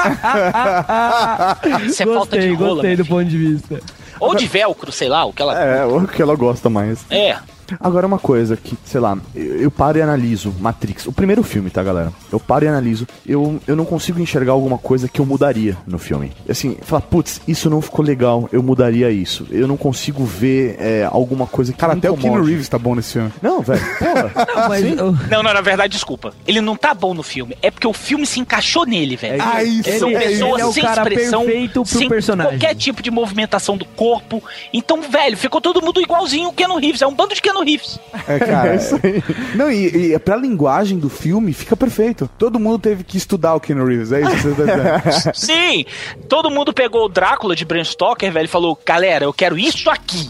Isso é falta de rola. Gostei do ponto de vista. Ou de velcro, sei lá, o que ela... É, o que ela gosta mais. É. Agora uma coisa que, sei lá, eu paro e analiso Matrix, o primeiro filme, tá, galera? Eu paro e analiso, eu não consigo enxergar alguma coisa que eu mudaria no filme. Assim, falar, putz, isso não ficou legal, eu mudaria isso. Eu não consigo ver alguma coisa que... Cara, até o Keanu Reeves tá bom nesse filme. Não, velho, porra. Não, na verdade, desculpa. Ele não tá bom no filme, é porque o filme se encaixou nele, velho. Ah, isso. São pessoas sem expressão, sem qualquer tipo de movimentação do corpo. Então, velho, ficou todo mundo igualzinho o Keanu Reeves, é um bando de Keanu Reeves. É, cara, é isso aí. Não, e pra linguagem do filme fica perfeito. Todo mundo teve que estudar o Keanu Reeves, é isso que você tá dizendo? Sim! Todo mundo pegou o Drácula de Bram Stoker, velho, e falou, galera, eu quero isso aqui.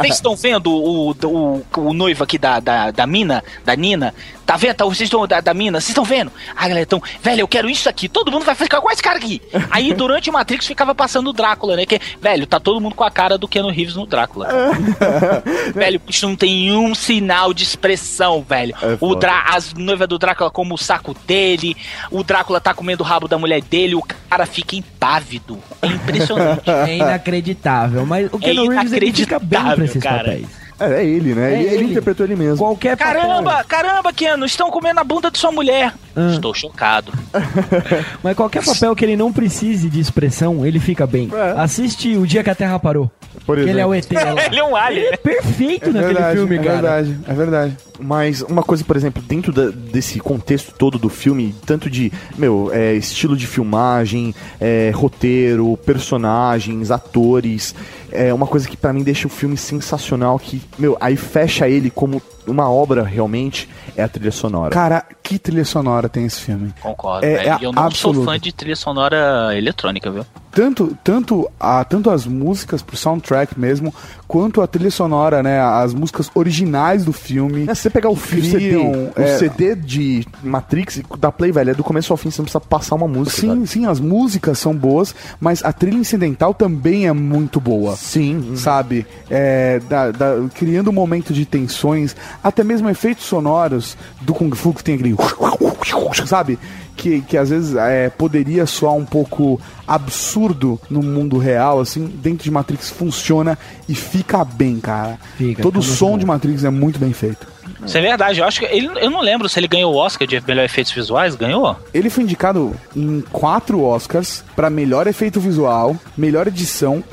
Vocês estão vendo o noivo aqui da mina, da Nina? Tá vendo? Vocês estão da mina? Vocês estão vendo? Ah, galera, então, velho, eu quero isso aqui. Todo mundo vai ficar com esse cara aqui. Aí, durante o Matrix, ficava passando o Drácula, né? Que, velho, tá todo mundo com a cara do Keanu Reeves no Drácula. Velho, isso não tem um sinal de expressão, velho. É as noivas do Drácula como o saco dele, o Drácula tá comendo o rabo da mulher dele, o cara fica impávido. É impressionante. É inacreditável. Mas o Keanu Reeves, ele fica bem pra esses papéis. É ele, né? É ele interpretou ele mesmo. Qualquer Caramba, Keanu, estão comendo a bunda de sua mulher. Estou chocado. Mas qualquer papel que ele não precise de expressão, ele fica bem. É. Assiste O Dia que a Terra Parou. Por exemplo. Ele é o ET. Ele é um alien. Ele é perfeito naquele filme, cara. É verdade, é verdade. Mas uma coisa, por exemplo, dentro desse contexto todo do filme, tanto de, estilo de filmagem, roteiro, personagens, atores, uma coisa que pra mim deixa o filme sensacional, que, aí fecha ele como uma obra realmente, é a trilha sonora. Cara, que trilha sonora tem esse filme? Concordo, e eu não sou fã de trilha sonora eletrônica, viu? Tanto as músicas pro soundtrack mesmo, quanto a trilha sonora, né? As músicas originais do filme. Se você pegar o CD de Matrix da Play, velho, é do começo ao fim, você não precisa passar uma música. Sim, velho. Sim, as músicas são boas, mas a trilha incidental também é muito boa. Sim. Sabe? Criando um momento de tensões, até mesmo efeitos sonoros do Kung Fu, que tem aquele... Sabe? Que às vezes poderia soar um pouco absurdo no mundo real, assim, dentro de Matrix funciona e fica bem, cara. Todo o som de Matrix é muito bem feito. Isso é verdade, eu acho que eu não lembro se ele ganhou o Oscar de melhor efeitos visuais, ganhou? Ele foi indicado em 4 Oscars pra melhor efeito visual, melhor edição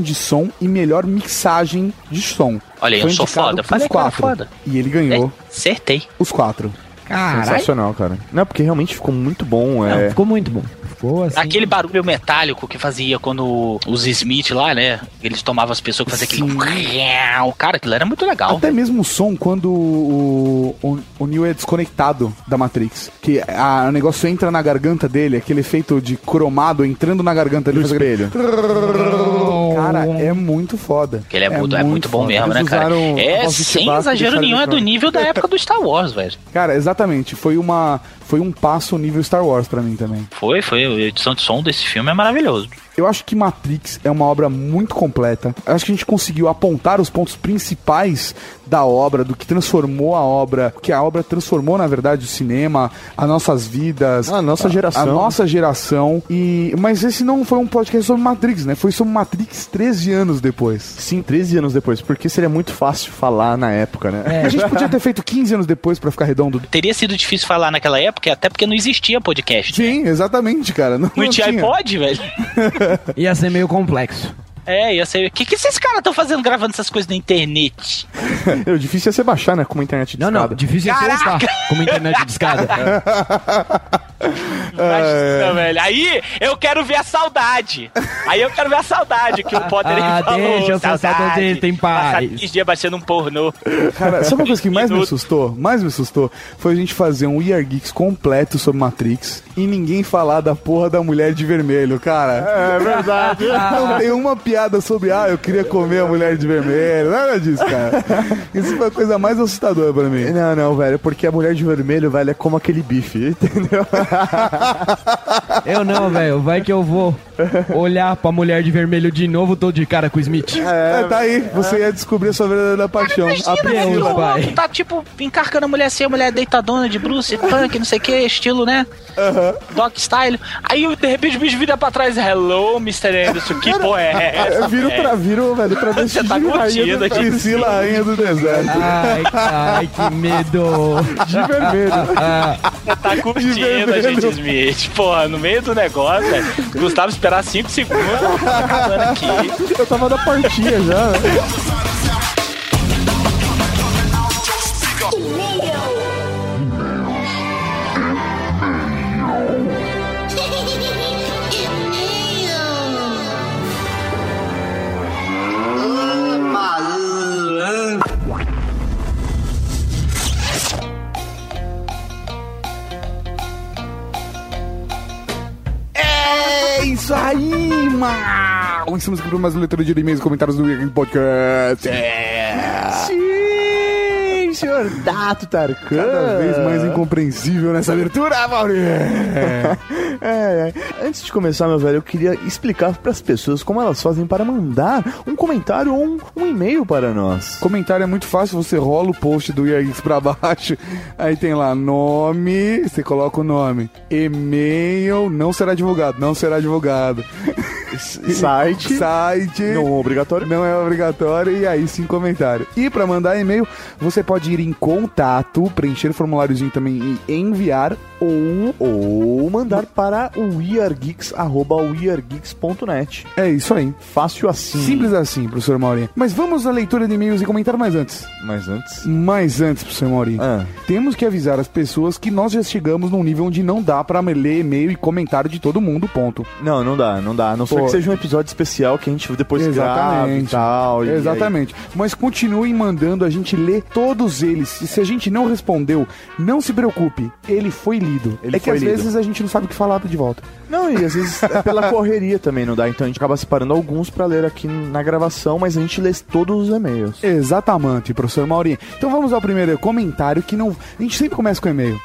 de som e melhor mixagem de som. Olha, foi eu sou foda, falei que era foda. E ele ganhou. Acertei. Os 4. Carai. Sensacional, cara. Não, porque realmente ficou muito bom. Não, ficou muito bom. Ficou assim... Aquele barulho metálico que fazia quando os Smith lá, né? Eles tomavam as pessoas que faziam aquele... Cara, aquilo era muito legal. Até mesmo o som quando o Neo é desconectado da Matrix. Que o negócio entra na garganta dele, aquele efeito de cromado entrando na garganta dele. Cara, é muito foda. Ele é muito bom mesmo, né, cara? Sem exagero nenhum, é do nível da época do Star Wars, velho. Cara, exatamente. Foi um passo nível Star Wars pra mim também. Foi. A edição de som desse filme é maravilhoso. Eu acho que Matrix é uma obra muito completa. Eu acho que a gente conseguiu apontar os pontos principais da obra, do que transformou a obra, que a obra transformou, na verdade, o cinema, as nossas vidas, a nossa geração. Mas esse não foi um podcast sobre Matrix, né? Foi sobre Matrix 13 anos depois. Sim, 13 anos depois, porque seria muito fácil falar na época, né? A gente podia ter feito 15 anos depois pra ficar redondo. Teria sido difícil falar naquela época, até porque não existia podcast. Sim, né? Exatamente, cara. Não tinha iPod, velho. Ia ser meio complexo. Ia ser... O que esses caras estão fazendo gravando essas coisas na internet? O difícil ia ser baixar, né? Com uma internet discada. Não, difícil ia ser baixar com uma internet discada. Imagina, velho. Aí eu quero ver a saudade. Que o Potter falou. Deixa eu saudade, tem paz. Passar 15 dias baixando um pornô. Cara, sabe uma coisa que mais me assustou? Foi a gente fazer um WeAreGeeks completo sobre Matrix e ninguém falar da porra da mulher de vermelho, cara. É verdade. Não tem uma piada sobre, eu queria comer a mulher de vermelho. Nada disso, cara. Isso foi a coisa mais assustadora pra mim. Não, velho. Porque a mulher de vermelho, velho, é como aquele bife, entendeu? Eu não, velho. Vai que eu vou olhar pra mulher de vermelho de novo, tô de cara com o Smith. É, tá aí. Você ia descobrir a sua verdadeira paixão. Cara, imagina, né, tá, tipo, encarcando a mulher assim, a mulher deitadona de Bruce, punk, não sei o que, estilo, né? Uhum. Doc style. Aí, de repente, o bicho vira pra trás. Hello, Mr. Anderson. Que porra é essa? Eu viro pra velho, pra ver se tá curtindo aqui. Priscila, rainha do deserto. Ai, que medo. De vermelho. Você tá curtindo a gente, Smith. Porra, no meio do negócio, velho. Gustavo esperar 5 segundos. Tá aqui. Eu tava da portinha já, né? Isso aí, mano! Estamos aqui para mais uma leitura de e-mails e comentários do WeAreGeeks Podcast. Sim, senhor Dato Tarkan. Cada vez mais incompreensível nessa abertura, Maurício. Antes de começar, meu velho, eu queria explicar para as pessoas como elas fazem para mandar um comentário ou um e-mail para nós. Comentário é muito fácil, você rola o post do WeAreGeeks para baixo, aí tem lá nome, você coloca o nome, e-mail, não será divulgado. Site. Não é obrigatório. Não é obrigatório. E aí sim, comentário. E pra mandar e-mail, você pode ir em contato, preencher o formuláriozinho também e enviar ou mandar para o wearegeeks@wearegeeks.net. É isso aí. Fácil assim. Simples assim, professor Maurinho. Mas vamos à leitura de e-mails e comentário mais antes, professor Maurinho. Temos que avisar as pessoas que nós já chegamos num nível onde não dá pra ler e-mail e comentário de todo mundo, ponto. Não dá. Não sei que seja um episódio especial que a gente depois grava e tal. Exatamente. Mas continuem mandando, a gente lê todos eles. E se a gente não respondeu, não se preocupe. Ele foi lido. Às vezes a gente não sabe o que falar de volta. Não, e às vezes é pela correria também não dá. Então a gente acaba separando alguns pra ler aqui na gravação, mas a gente lê todos os e-mails. Exatamente, professor Maurinho. Então vamos ao primeiro comentário que não... A gente sempre começa com e-mail.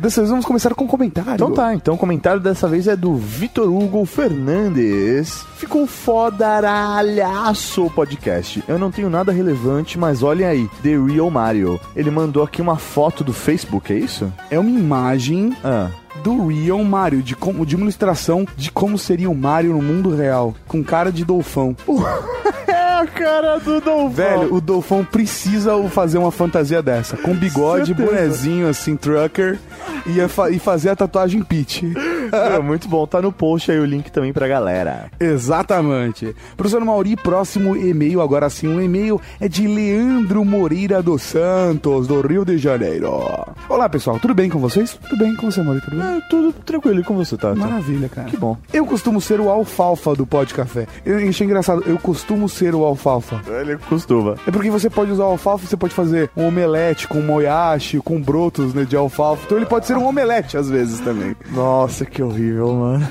Dessa vez vamos começar com comentário. Então o comentário dessa vez é do Vitor Hugo Fernandes. Ficou fodaralhaço o podcast. Eu não tenho nada relevante, mas olhem aí. The Real Mario. Ele mandou aqui uma foto do Facebook, é isso? É uma imagem... do Real Mario, de uma ilustração de como seria o Mario no mundo real, com cara de Dolfão. A cara do Dolfão. Velho, o Dolfão precisa fazer uma fantasia dessa. Com bigode, bonezinho, assim, trucker, e fazer a tatuagem Peach. É, muito bom. Tá no post aí o link também pra galera. Exatamente. Professor Mauri, próximo e-mail, agora sim, um e-mail é de Leandro Moreira dos Santos, do Rio de Janeiro. Olá, pessoal. Tudo bem com vocês? Tudo bem com você, Mauri? Tudo bem? Tudo tranquilo. E com você, Tata? Maravilha, cara. Que bom. Eu costumo ser o alfalfa do Pod Café. Eu achei engraçado. Eu costumo ser o alfalfa. Ele costuma. É porque você pode usar alfalfa, você pode fazer um omelete com moyashi, com brotos, né, de alfalfa. Então ele pode ser um omelete às vezes também. Nossa, que horrível, mano.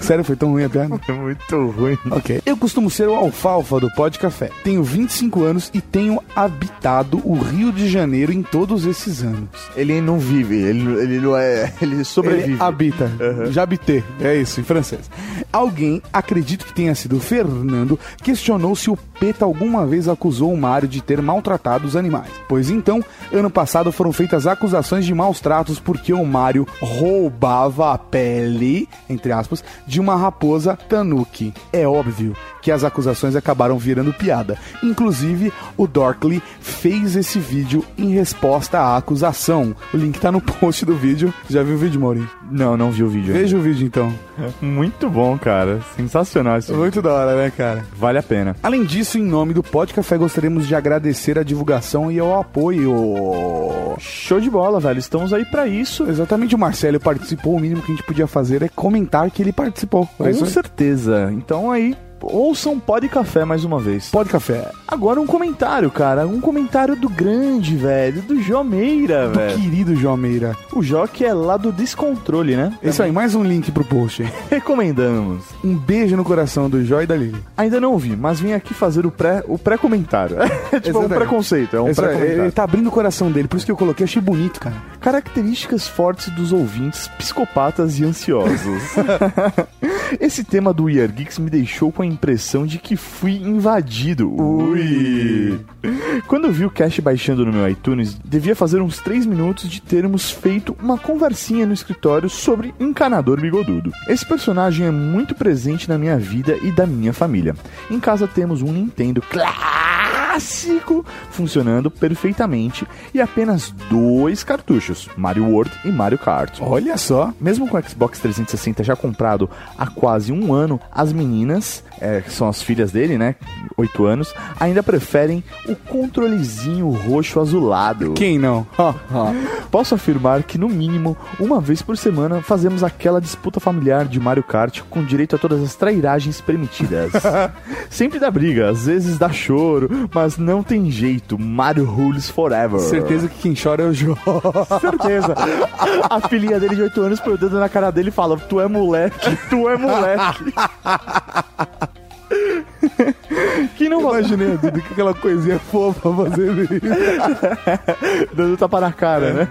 Sério, foi tão ruim a piada? É muito ruim. Ok. Eu costumo ser o alfalfa do Pod Café. Tenho 25 anos e tenho habitado o Rio de Janeiro em todos esses anos. Ele não vive, ele não é... Ele sobrevive. Ele habita. Uhum. Já habitei. É isso, em francês. Alguém, acredito que tenha sido o Fernando, questionou se o Peta alguma vez acusou o Mario de ter maltratado os animais. Pois então, ano passado foram feitas acusações de maus tratos porque o Mario roubava a pele, entre aspas, de uma raposa tanuki. É óbvio que as acusações acabaram virando piada. Inclusive, o Dorkly fez esse vídeo em resposta à acusação. O link tá no post do vídeo. Já viu o vídeo, Maurinho? Não vi o vídeo. Veja o vídeo, então. Muito bom, cara. Sensacional isso. Muito da hora, né, cara? Vale a pena. Além disso, em nome do Pod Café, gostaríamos de agradecer a divulgação e ao apoio. Show de bola, velho. Estamos aí pra isso. Exatamente. O Marcelo participou. O mínimo que a gente podia fazer é comentar que ele participou. Com certeza. Então aí... Ouçam Pod Café mais uma vez. Pod Café. Agora um comentário, cara. Um comentário do grande, velho. Do Jó Meira, velho. Do querido Jó Meira. O Jó que é lá do Descontrole, né? Também. Isso aí, mais um link pro post. Recomendamos. Um beijo no coração do Jó e da Lili. Ainda não ouvi, mas vim aqui fazer o pré-comentário. É tipo um preconceito. Ele tá abrindo o coração dele, por isso que eu coloquei. Achei bonito, cara. Características fortes dos ouvintes psicopatas e ansiosos. Esse tema do WeAreGeeks me deixou com a impressão de que fui invadido. Ui! Quando eu vi o cast baixando no meu iTunes, devia fazer uns 3 minutos de termos feito uma conversinha no escritório sobre encanador bigodudo. Esse personagem é muito presente na minha vida e da minha família. Em casa temos um Nintendo clássico funcionando perfeitamente e apenas 2 cartuchos, Mario World e Mario Kart. Olha só! Mesmo com o Xbox 360 já comprado há quase um ano, as meninas, que são as filhas dele, né, 8 anos, ainda preferem o controlezinho roxo azulado. Quem não? Posso afirmar que, no mínimo, uma vez por semana fazemos aquela disputa familiar de Mario Kart com direito a todas as trairagens permitidas. Sempre dá briga, às vezes dá choro, mas não tem jeito, Mario rules forever. Certeza que quem chora é o Jô. Certeza. A filhinha dele de 8 anos põe o dedo na cara dele e fala, tu é moleque. Quem não imaginei aquela coisinha fofa fazendo isso. Dando tapa na cara, né?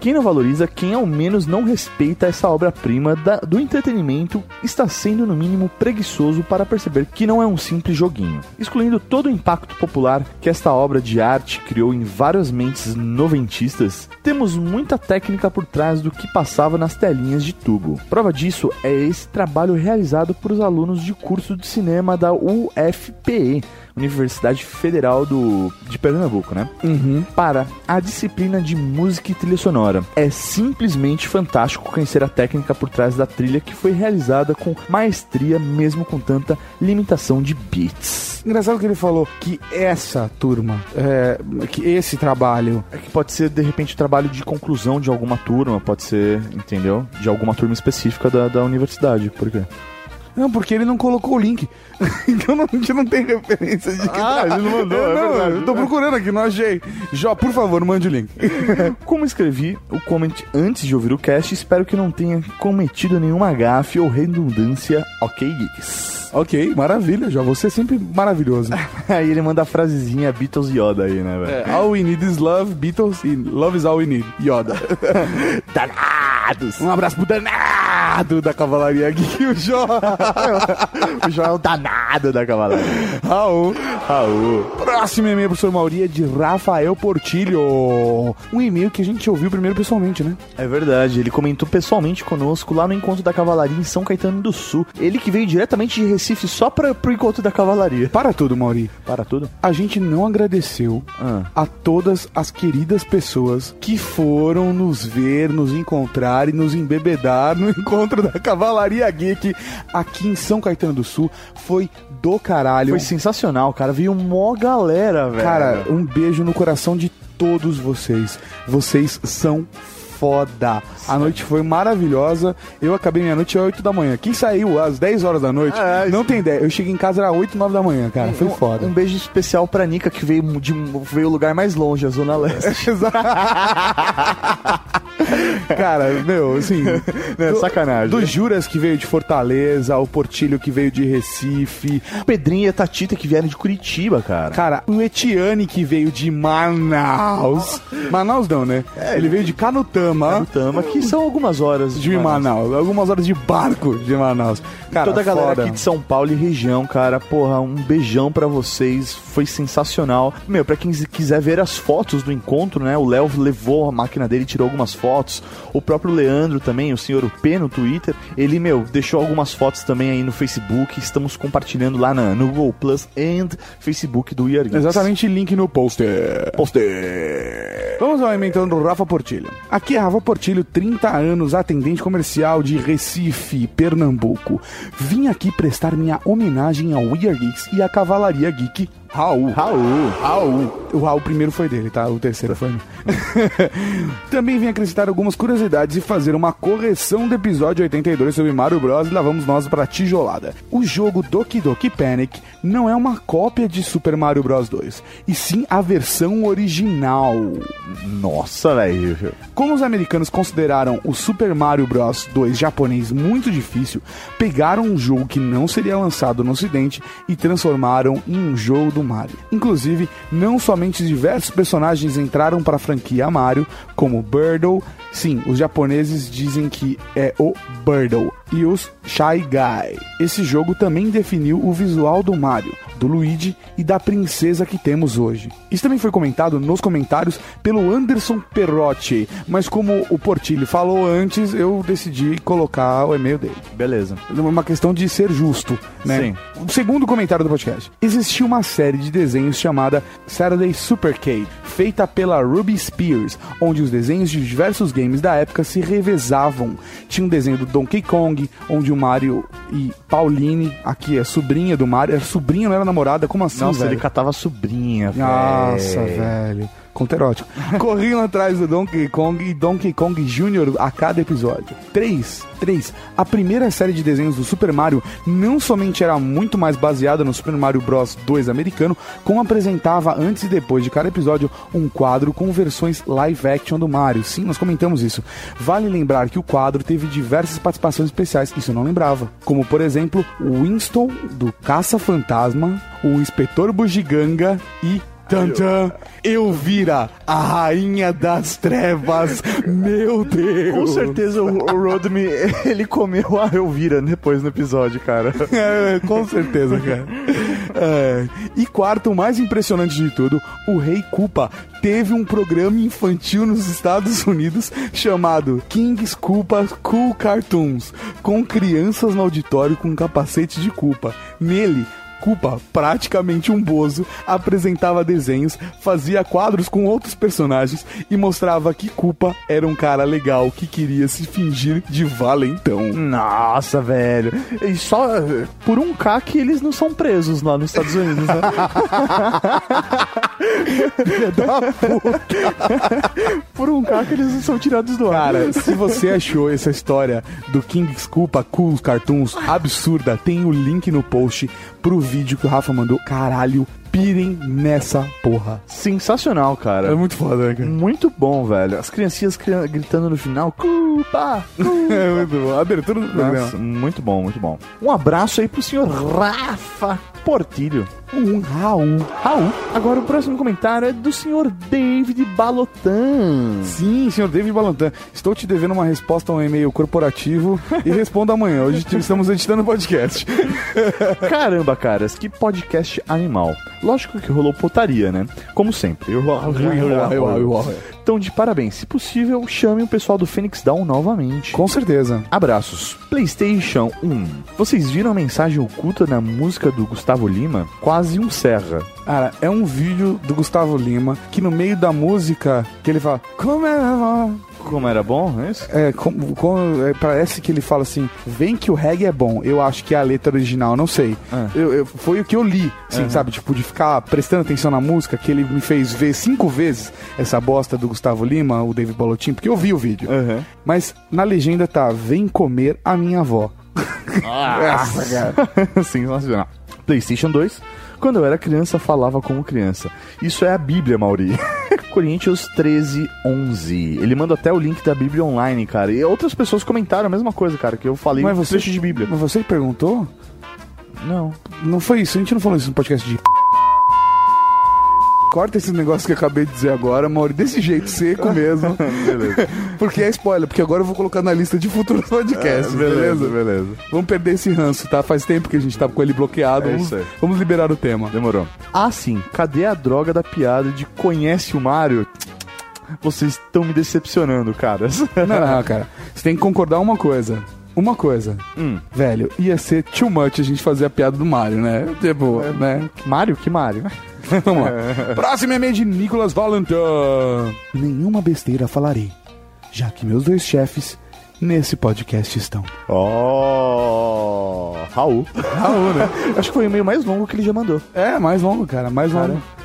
Quem não valoriza, quem ao menos não respeita essa obra-prima do entretenimento, está sendo no mínimo preguiçoso para perceber que não é um simples joguinho. Excluindo todo o impacto popular que esta obra de arte criou em várias mentes noventistas, temos muita técnica por trás do que passava nas telinhas de tubo. Prova disso é esse trabalho realizado por os alunos de curso de cinema da UFPE, Universidade Federal de Pernambuco, né? Uhum. Para a disciplina de música e trilha sonora. É simplesmente fantástico conhecer a técnica por trás da trilha que foi realizada com maestria, mesmo com tanta limitação de beats. Engraçado que ele falou que essa turma, que esse trabalho... É que pode ser, de repente, o trabalho de conclusão de alguma turma, pode ser, entendeu? De alguma turma específica da universidade, por quê? Não, porque ele não colocou o link. Então a gente não tem referência de que... ele não mandou, é verdade. Eu tô procurando aqui, não achei. Jó, por favor, mande o link. Como escrevi o comment antes de ouvir o cast, espero que não tenha cometido nenhuma gafe ou redundância, ok, Geeks? Ok, maravilha, Jó. Você é sempre maravilhoso. Aí ele manda a frasezinha Beatles e Yoda aí, né, velho? All we need is love, Beatles, e love is all we need, Yoda. Danados! Um abraço pro danado da Cavalaria Geek, o Jó. O Jó é o danado da Cavalaria. Raul. Próximo e-mail pro senhor Mauri é de Rafael Portilho. Um e-mail que a gente ouviu primeiro pessoalmente, né? É verdade, ele comentou pessoalmente conosco lá no Encontro da Cavalaria em São Caetano do Sul. Ele que veio diretamente de Recife só pro Encontro da Cavalaria. Para tudo, Mauri. Para tudo? A gente não agradeceu a todas as queridas pessoas que foram nos ver, nos encontrar e nos embebedar no Encontro da Cavalaria Geek aqui em São Caetano do Sul. Foi do caralho. Foi sensacional, cara. Veio mó galera, velho. Cara, um beijo no coração de todos vocês. Vocês são foda. A noite foi maravilhosa. Eu acabei minha noite às 8 da manhã. Quem saiu às 10 horas da noite, não tem ideia. Eu cheguei em casa às 8, 9 da manhã, cara. Foi foda. Um beijo especial pra Nica, que veio o lugar mais longe, a Zona Leste. Exato. Cara, meu, assim... Não, sacanagem. Do Juras, que veio de Fortaleza, o Portilho, que veio de Recife, Pedrinha e a Tatita, que vieram de Curitiba, cara. Cara, o Etiane, que veio de Manaus. Manaus não, né? É, ele veio de Canutama. Canutama, que são algumas horas de Manaus. Algumas horas de barco de Manaus. Cara, toda a galera aqui de São Paulo e região, cara, porra, um beijão pra vocês. Foi sensacional. Meu, pra quem quiser ver as fotos do encontro, né? O Léo levou a máquina dele e tirou algumas fotos. O próprio Leandro também, o senhor P no Twitter, ele, meu, deixou algumas fotos também aí no Facebook. Estamos compartilhando lá no Google Plus and Facebook do WeAreGeeks. Exatamente, link no poster. Vamos ao inventando o Rafa Portilho. Aqui é Rafa Portilho, 30 anos, atendente comercial de Recife, Pernambuco. Vim aqui prestar minha homenagem ao WeAreGeeks e à Cavalaria Geek. Raul. O Raul primeiro foi dele, tá? O terceiro foi meu. Também vim acrescentar algumas curiosidades e fazer uma correção do episódio 82 sobre Mario Bros. E lá vamos nós pra tijolada. O jogo Doki Doki Panic não é uma cópia de Super Mario Bros. 2, e sim a versão original. Nossa, velho. Como os americanos consideraram o Super Mario Bros. 2 japonês muito difícil, pegaram um jogo que não seria lançado no ocidente e transformaram em um jogo do do Mario. Inclusive, não somente diversos personagens entraram para a franquia Mario, como Birdo, sim, os japoneses dizem que é o Birdo, e os Shy Guy. Esse jogo também definiu o visual do Mario, do Luigi e da princesa que temos hoje. Isso também foi comentado nos comentários pelo Anderson Perotti, mas como o Portilho falou antes, eu decidi colocar o e-mail dele. Beleza. Uma questão de ser justo, né? Sim. O segundo comentário do podcast. Existiu uma série de desenhos chamada Saturday Supercade, feita pela Ruby Spears, onde os desenhos de diversos games da época se revezavam. Tinha um desenho do Donkey Kong, onde o Mario e Pauline, aqui é sobrinha do Mario, era sobrinha, não era namorada, como assim, nossa, velho? Ele catava a sobrinha, velho. Nossa, velho. Conto erótico. Corriam atrás do Donkey Kong e Donkey Kong Jr. a cada episódio. 3. A primeira série de desenhos do Super Mario não somente era muito mais baseada no Super Mario Bros. 2 americano, como apresentava antes e depois de cada episódio um quadro com versões live action do Mario. Sim, nós comentamos isso. Vale lembrar que o quadro teve diversas participações especiais, isso eu não lembrava. Como, por exemplo, o Winston do Caça-Fantasma, o Inspetor Bugiganga e... Tantã, Elvira, a rainha das trevas, meu Deus. Com certeza o Rodney, ele comeu a Elvira depois no episódio, cara. É, com certeza, cara. É. E quarto, o mais impressionante de tudo, o Rei Koopa teve um programa infantil nos Estados Unidos chamado King's Koopa Cool Cartoons, com crianças no auditório com um capacete de Koopa. Nele, Koopa, praticamente um bozo, apresentava desenhos, fazia quadros com outros personagens e mostrava que Koopa era um cara legal que queria se fingir de valentão. Nossa, velho. E só por um K que eles não são presos lá nos Estados Unidos, né? Filha da puta. Por um K que eles não são tirados do ar. Cara, se você achou essa história do King's Koopa Cool Cartoons absurda, tem o link no post pro vídeo que o Rafa mandou. Caralho, pirem nessa porra. Sensacional, cara. É muito foda, né, cara? Muito bom, velho. As criancinhas gritando no final, Koopa! É muito bom. Abertura do programa. Muito bom, muito bom. Um abraço aí pro senhor Rafa Portilho. Raul. Agora o próximo comentário é do senhor David Balotan. Sim, senhor David Balotan. Estou te devendo uma resposta a um e-mail corporativo e respondo amanhã. Hoje estamos editando o podcast. Caramba, caras, que podcast animal. Lógico que rolou putaria, né? Como sempre. Então, de parabéns. Se possível, chame o pessoal do Phoenix Down novamente. Com certeza. Abraços. PlayStation 1. Vocês viram a mensagem oculta na música do Gustavo Lima? Quase um serra. Cara, é um vídeo do Gustavo Lima que no meio da música, que ele fala... Como era bom, é isso? Parece que ele fala assim, vem que o reggae é bom. Eu acho que é a letra original, não sei. Foi o que eu li, assim, sabe? Tipo, de ficar prestando atenção na música, que ele me fez ver 5 vezes essa bosta do Gustavo Lima, o David Balotin, porque eu vi o vídeo. Mas na legenda tá, vem comer a minha avó. Nossa, cara. Sensacional. PlayStation 2. Quando eu era criança, falava como criança. Isso é a Bíblia, Mauri. Coríntios 13:11. Ele manda até o link da Bíblia online, cara. E outras pessoas comentaram a mesma coisa, cara, que eu falei. Mas você, trecho de Bíblia. Mas você que perguntou? Não. Não foi isso. A gente não falou isso no podcast de... Corta esses negócios que eu acabei de dizer agora, Mauri, desse jeito seco mesmo. Beleza. Porque é spoiler, porque agora eu vou colocar na lista de futuros podcasts. Beleza. Vamos perder esse ranço, tá? Faz tempo que a gente tá com ele bloqueado. Vamos liberar o tema. Demorou. Ah, sim. Cadê a droga da piada de conhece o Mario? Vocês estão me decepcionando, cara. Não, cara. Você tem que concordar uma coisa. Velho, ia ser too much a gente fazer a piada do Mario, né? Tipo, né? Mario? Que Mario? Vamos lá. Próximo e-mail de Nicolas Valentin. Nenhuma besteira falarei, já que meus 2 chefes nesse podcast estão. Raul, né? Acho que foi o e-mail mais longo que ele já mandou. É, mais longo, cara.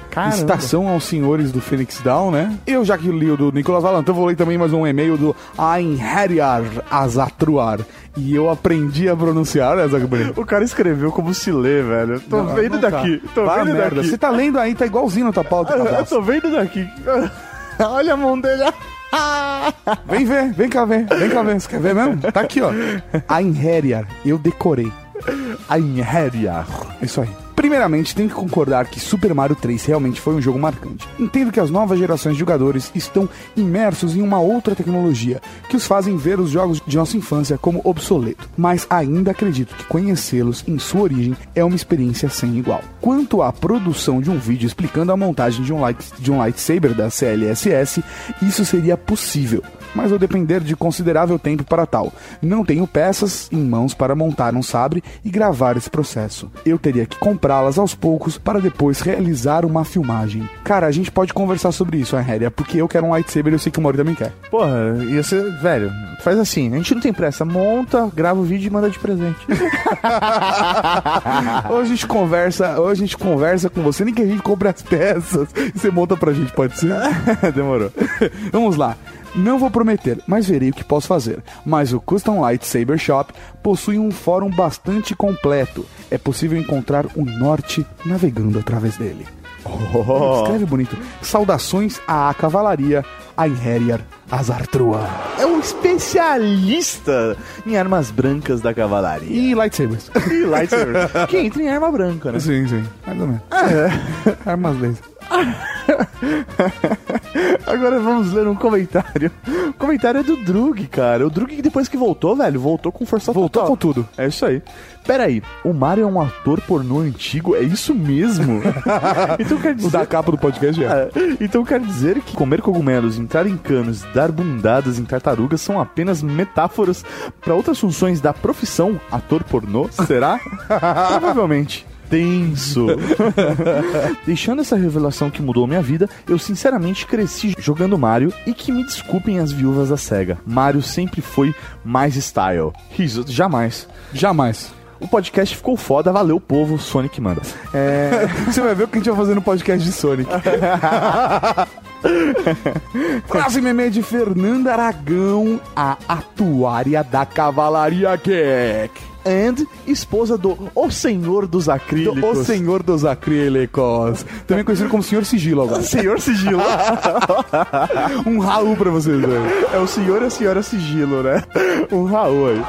Caramba. Estação aos senhores do Phoenix Down, né? Eu, já que li o do Nicolas Valentin, vou ler também mais um e-mail do Ainheriar Azatruar. E eu aprendi a pronunciar, né, Zagabri? O cara escreveu como se lê, velho. Tô vendo daqui. Você tá lendo aí, tá igualzinho na tua pauta. Eu tô vendo daqui. Olha a mão dele. Vem cá ver. Você quer ver mesmo? Tá aqui, ó. Ainheriar. Eu decorei. Ainheriar. Isso aí. Primeiramente, tenho que concordar que Super Mario 3 realmente foi um jogo marcante. Entendo que as novas gerações de jogadores estão imersos em uma outra tecnologia, que os fazem ver os jogos de nossa infância como obsoleto, mas ainda acredito que conhecê-los em sua origem é uma experiência sem igual. Quanto à produção de um vídeo explicando a montagem de um lightsaber da CLSS, isso seria possível, mas vou depender de considerável tempo para tal. Não tenho peças em mãos para montar um sabre e gravar esse processo. Eu teria que comprá-las aos poucos para depois realizar uma filmagem. Cara, a gente pode conversar sobre isso, Henry, porque eu quero um lightsaber e eu sei que o Mauro também quer. Porra, ia ser, velho, faz assim, a gente não tem pressa, monta, grava o vídeo e manda de presente. ou a gente conversa com você, nem que a gente compre as peças e você monta pra gente, pode ser? Demorou. Vamos lá. Não vou prometer, mas verei o que posso fazer. Mas o Custom Lightsaber Shop possui um fórum bastante completo. É possível encontrar o norte navegando através dele. Oh. Escreve bonito. Saudações à cavalaria, a Inheriar Azartrua. É um especialista em armas brancas da cavalaria. E lightsabers. Que entra em arma branca, né? Sim, mais ou menos. É. Armas laser. Agora vamos ler um comentário. O comentário é do Drug, cara. O Drug, depois que voltou, velho, voltou com força total. Voltou com tudo. É isso aí. Peraí, o Mario é um ator pornô antigo? É isso mesmo? Então quer dizer... O da capa do podcast é. Então quer dizer que comer cogumelos, entrar em canos, dar bundadas em tartarugas são apenas metáforas para outras funções da profissão ator pornô? Será? Provavelmente. Tenso. Deixando essa revelação que mudou minha vida, eu sinceramente cresci jogando Mario, e que me desculpem as viúvas da SEGA. Mario sempre foi mais style. Riso, jamais. O podcast ficou foda, valeu povo, Sonic manda. Você vai ver o que a gente vai fazer no podcast de Sonic. Frase meme de Fernanda Aragão, a atuária da Cavalaria Geek. And esposa do O Senhor dos Acrílicos. O Senhor dos Acrílicos. Também conhecido como Senhor Sigilo agora. Senhor Sigilo. Um Raul pra vocês verem. É o Senhor e a Senhora Sigilo, né? Um Raul aí.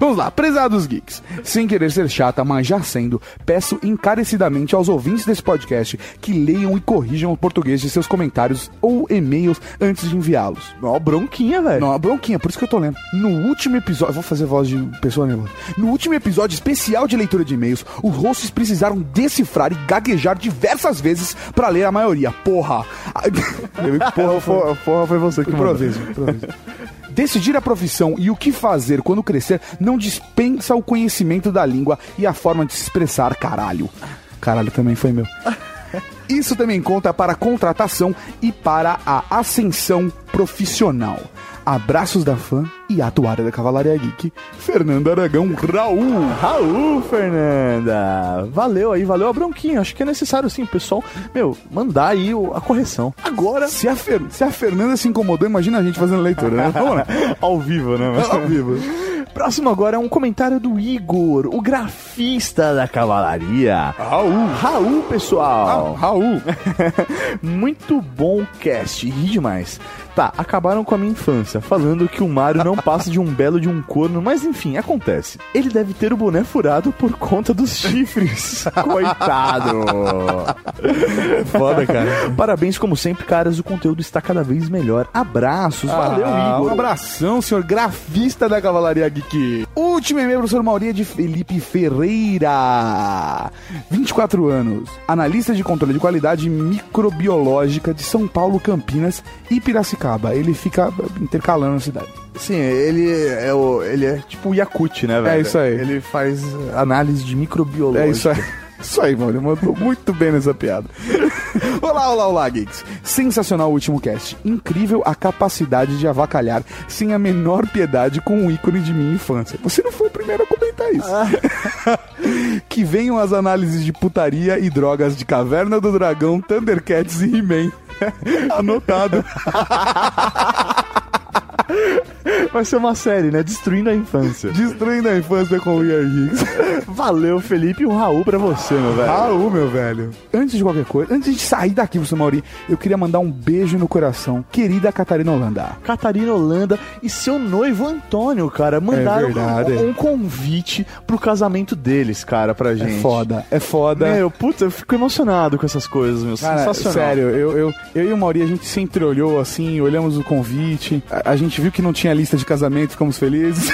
Vamos lá, prezados geeks. Sem querer ser chata, mas já sendo, peço encarecidamente aos ouvintes desse podcast que leiam e corrijam o português de seus comentários ou e-mails antes de enviá-los. Ó, bronquinha, velho. Não, bronquinha, por isso que eu tô lendo. No último episódio... Vou fazer voz de pessoa nervosa. No último episódio especial de leitura de e-mails, os hosts precisaram decifrar e gaguejar diversas vezes pra ler a maioria. Porra! Porra, foi você que mandou. Improviso. Decidir a profissão e o que fazer quando crescer não dispensa o conhecimento da língua e a forma de se expressar, caralho. Caralho também foi meu. Isso também conta para a contratação e para a ascensão profissional. Abraços da fã e atuária da Cavalaria Geek, Fernanda Aragão Raul. Raul, Fernanda. Valeu aí, valeu a bronquinha. Acho que é necessário sim, pessoal, mandar aí a correção. Agora, se a Fernanda se incomodou, imagina a gente fazendo leitura, né? Vamos lá. Ao vivo, né? Ao vivo. Próximo agora é um comentário do Igor, o grafista da Cavalaria. Raul, pessoal. Raul. Muito bom cast, ri demais. Tá, acabaram com a minha infância, falando que o Mario não passa de um belo de um corno, mas enfim, acontece. Ele deve ter o boné furado por conta dos chifres. Coitado. Foda, cara. Parabéns, como sempre, caras, o conteúdo está cada vez melhor. Abraços, valeu, Igor. Um abração, senhor grafista da Cavalaria Geek. Último e-mail, professor Maurinha, de Felipe Ferreira. 24 anos, analista de controle de qualidade microbiológica de São Paulo, Campinas e Piracicaba. Ele fica intercalando a cidade. Sim, ele é tipo o Yakut, né, velho? É isso aí. Ele faz análise de microbiologia. É isso aí. Isso aí, mano, mandou muito bem nessa piada. Olá, geeks. Sensacional o último cast. Incrível a capacidade de avacalhar sem a menor piedade com um ícone de minha infância. Você não foi o primeiro a comentar isso. Que venham as análises de putaria e drogas de Caverna do Dragão, Thundercats e He-Man. Anotado. Vai ser uma série, né? Destruindo a infância. Destruindo a infância com o WeAreGeeks. Valeu, Felipe, e um Raul pra você, meu velho. Raul, meu velho. Antes de qualquer coisa, antes de sair daqui, você, Mauri, eu queria mandar um beijo no coração, querida Catarina Holanda. Catarina Holanda e seu noivo Antônio, cara, mandaram um convite pro casamento deles, cara, pra gente. É foda, é foda. Meu, puta, eu fico emocionado com essas coisas, meu. Cara, sensacional. Sério, eu e o Mauri, a gente se entreolhou assim, olhamos o convite, a gente viu que não tinha lista de casamento, ficamos felizes.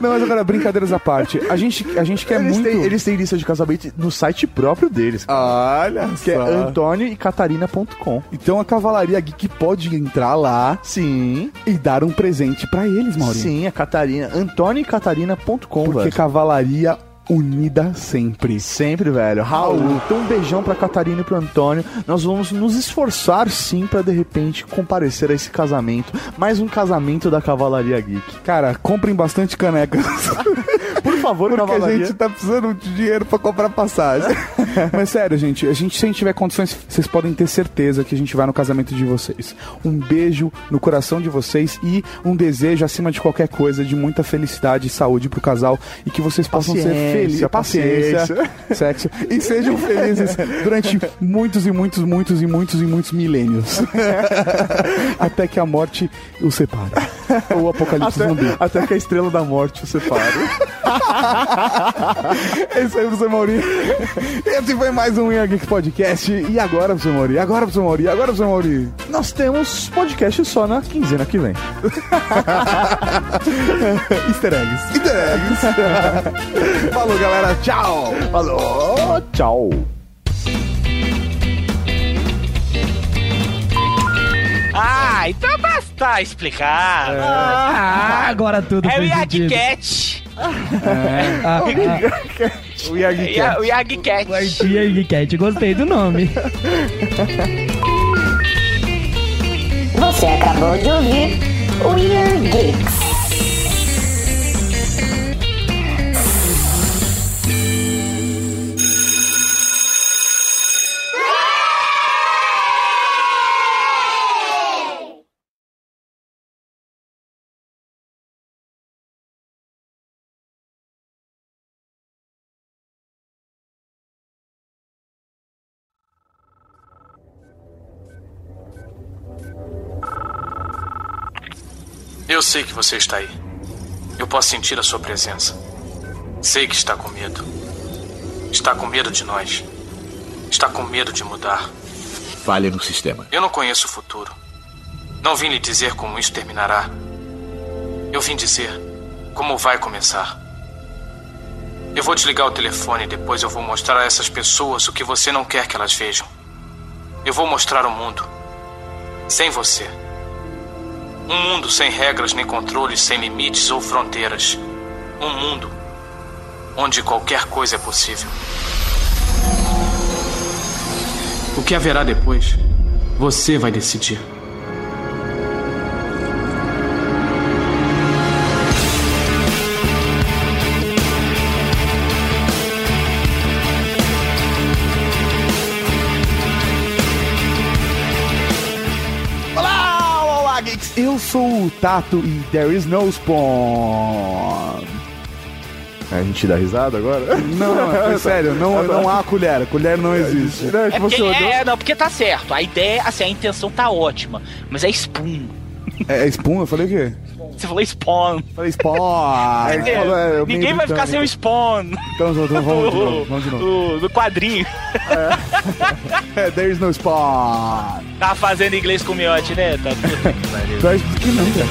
Não, mas agora, brincadeiras à parte, a gente quer muito... Eles têm lista de casamento no site próprio deles. Cara. Olha que só. É antonioecatarina.com. Então a Cavalaria Geek pode entrar lá, sim, e dar um presente pra eles, Maurinho. Sim, a Catarina, antonioecatarina.com. Porque velho. Cavalaria... unida sempre. Sempre, velho. Raul, então um beijão pra Catarina e pro Antônio. Nós vamos nos esforçar, sim, pra de repente comparecer a esse casamento. Mais um casamento da Cavalaria Geek. Cara, comprem bastante canecas. Por favor, porque Cavalaria. Porque a gente tá precisando de dinheiro pra comprar passagem. Mas sério, gente, se a gente tiver condições, vocês podem ter certeza que a gente vai no casamento de vocês. Um beijo no coração de vocês e um desejo, acima de qualquer coisa, de muita felicidade e saúde pro casal e que vocês possam ser feliz, paciência, sexo. E sejam felizes durante muitos e muitos, muitos e muitos e muitos milênios. Até que a morte o separe. Ou o apocalipse zumbi. Até que a estrela da morte o separe. É isso aí, professor Mauri. Esse foi mais um WeAreGeeks Podcast. E agora, professor Mauri? Nós temos podcast só na quinzena que vem. Easter eggs. Easter eggs. Falou, galera. Tchau. Falou. Tchau. Ah, então basta explicar. É. Ah, agora tudo é WeAreGeeks. WeAreGeeks. Gostei do nome. Você acabou de ouvir WeAreGeeks. Eu sei que você está aí. Eu posso sentir a sua presença. Sei que está com medo. Está com medo de nós. Está com medo de mudar. Falha no sistema. Eu não conheço o futuro. Não vim lhe dizer como isso terminará. Eu vim dizer como vai começar. Eu vou desligar o telefone e depois eu vou mostrar a essas pessoas o que você não quer que elas vejam. Eu vou mostrar o mundo. Sem você. Um mundo sem regras, nem controles, sem limites ou fronteiras. Um mundo onde qualquer coisa é possível. O que haverá depois, você vai decidir. Eu sou o Tato e There Is No Spawn. A gente dá risada agora? Não, é sério, não há colher. A colher não existe. Não, é porque, não, porque tá certo. A ideia, assim, a intenção tá ótima. Mas é Spoon. É Spoon? Eu falei o quê? Você falou Spawn. Falei Spawn. Ninguém vai ficar sem o Spawn. Então, vamos de novo. Do quadrinho. É, There Is No Spawn. Tá fazendo inglês com miote, né? Tá tudo. Só isso que não, cara.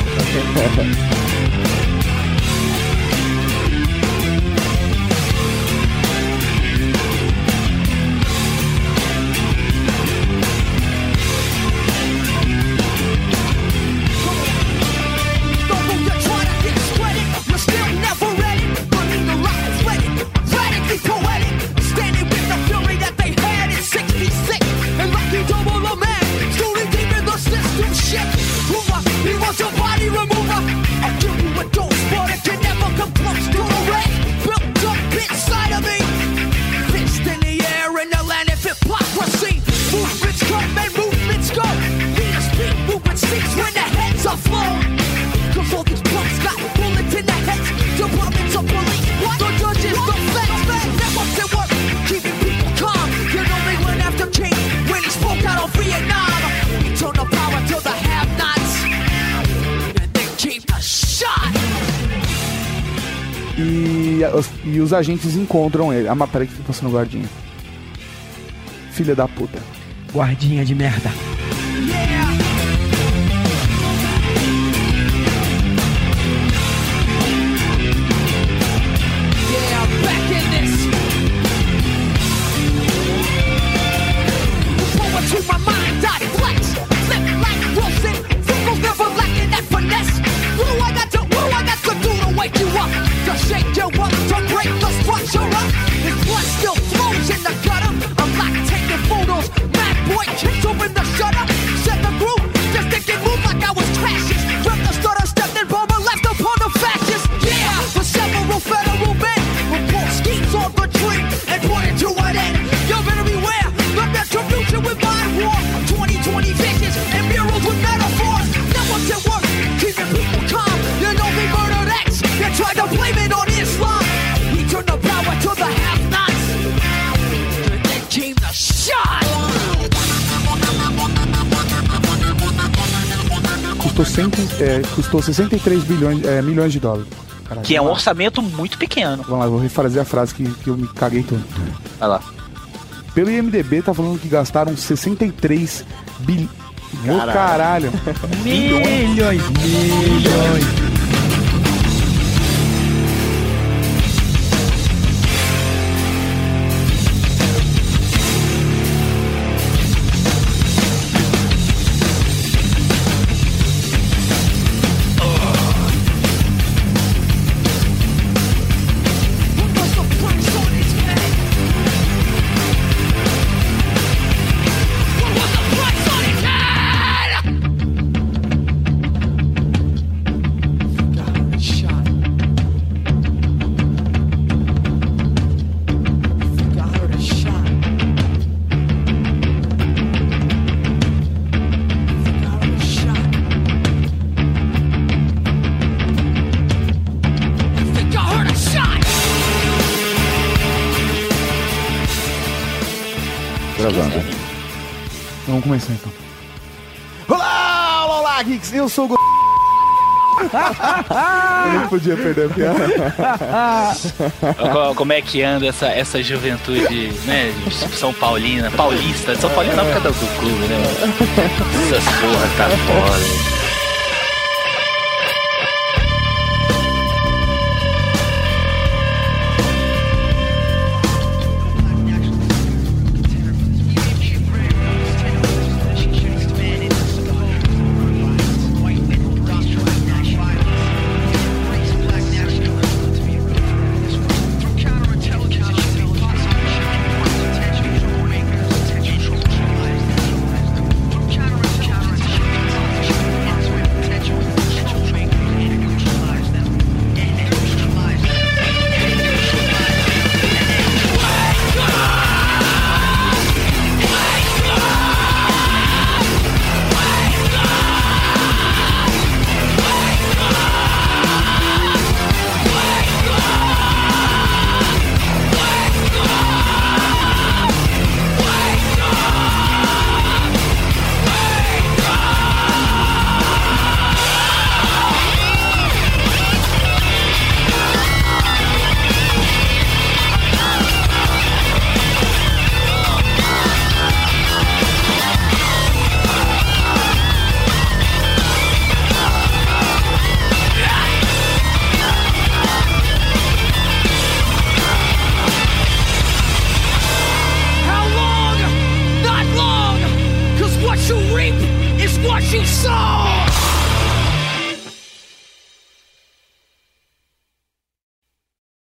Your body remover. e os agentes encontram ele. Ah, mas peraí que tá passando o guardinha. Filha da puta. Guardinha de merda. Custou 63 milhões de dólares. Caraca, que é um orçamento muito pequeno. Vamos lá, vou refazer a frase que eu me caguei todo. Vai lá. Pelo IMDB tá falando que gastaram 63 bilhões. Ô caralho! Milhões! Vamos começar então. Olá, Geeks! Eu sou o Eu não podia perder a piada. Como é que anda essa juventude, né? São Paulina, paulista. São Paulina não por causa do clube, né? Essas porra tá fora.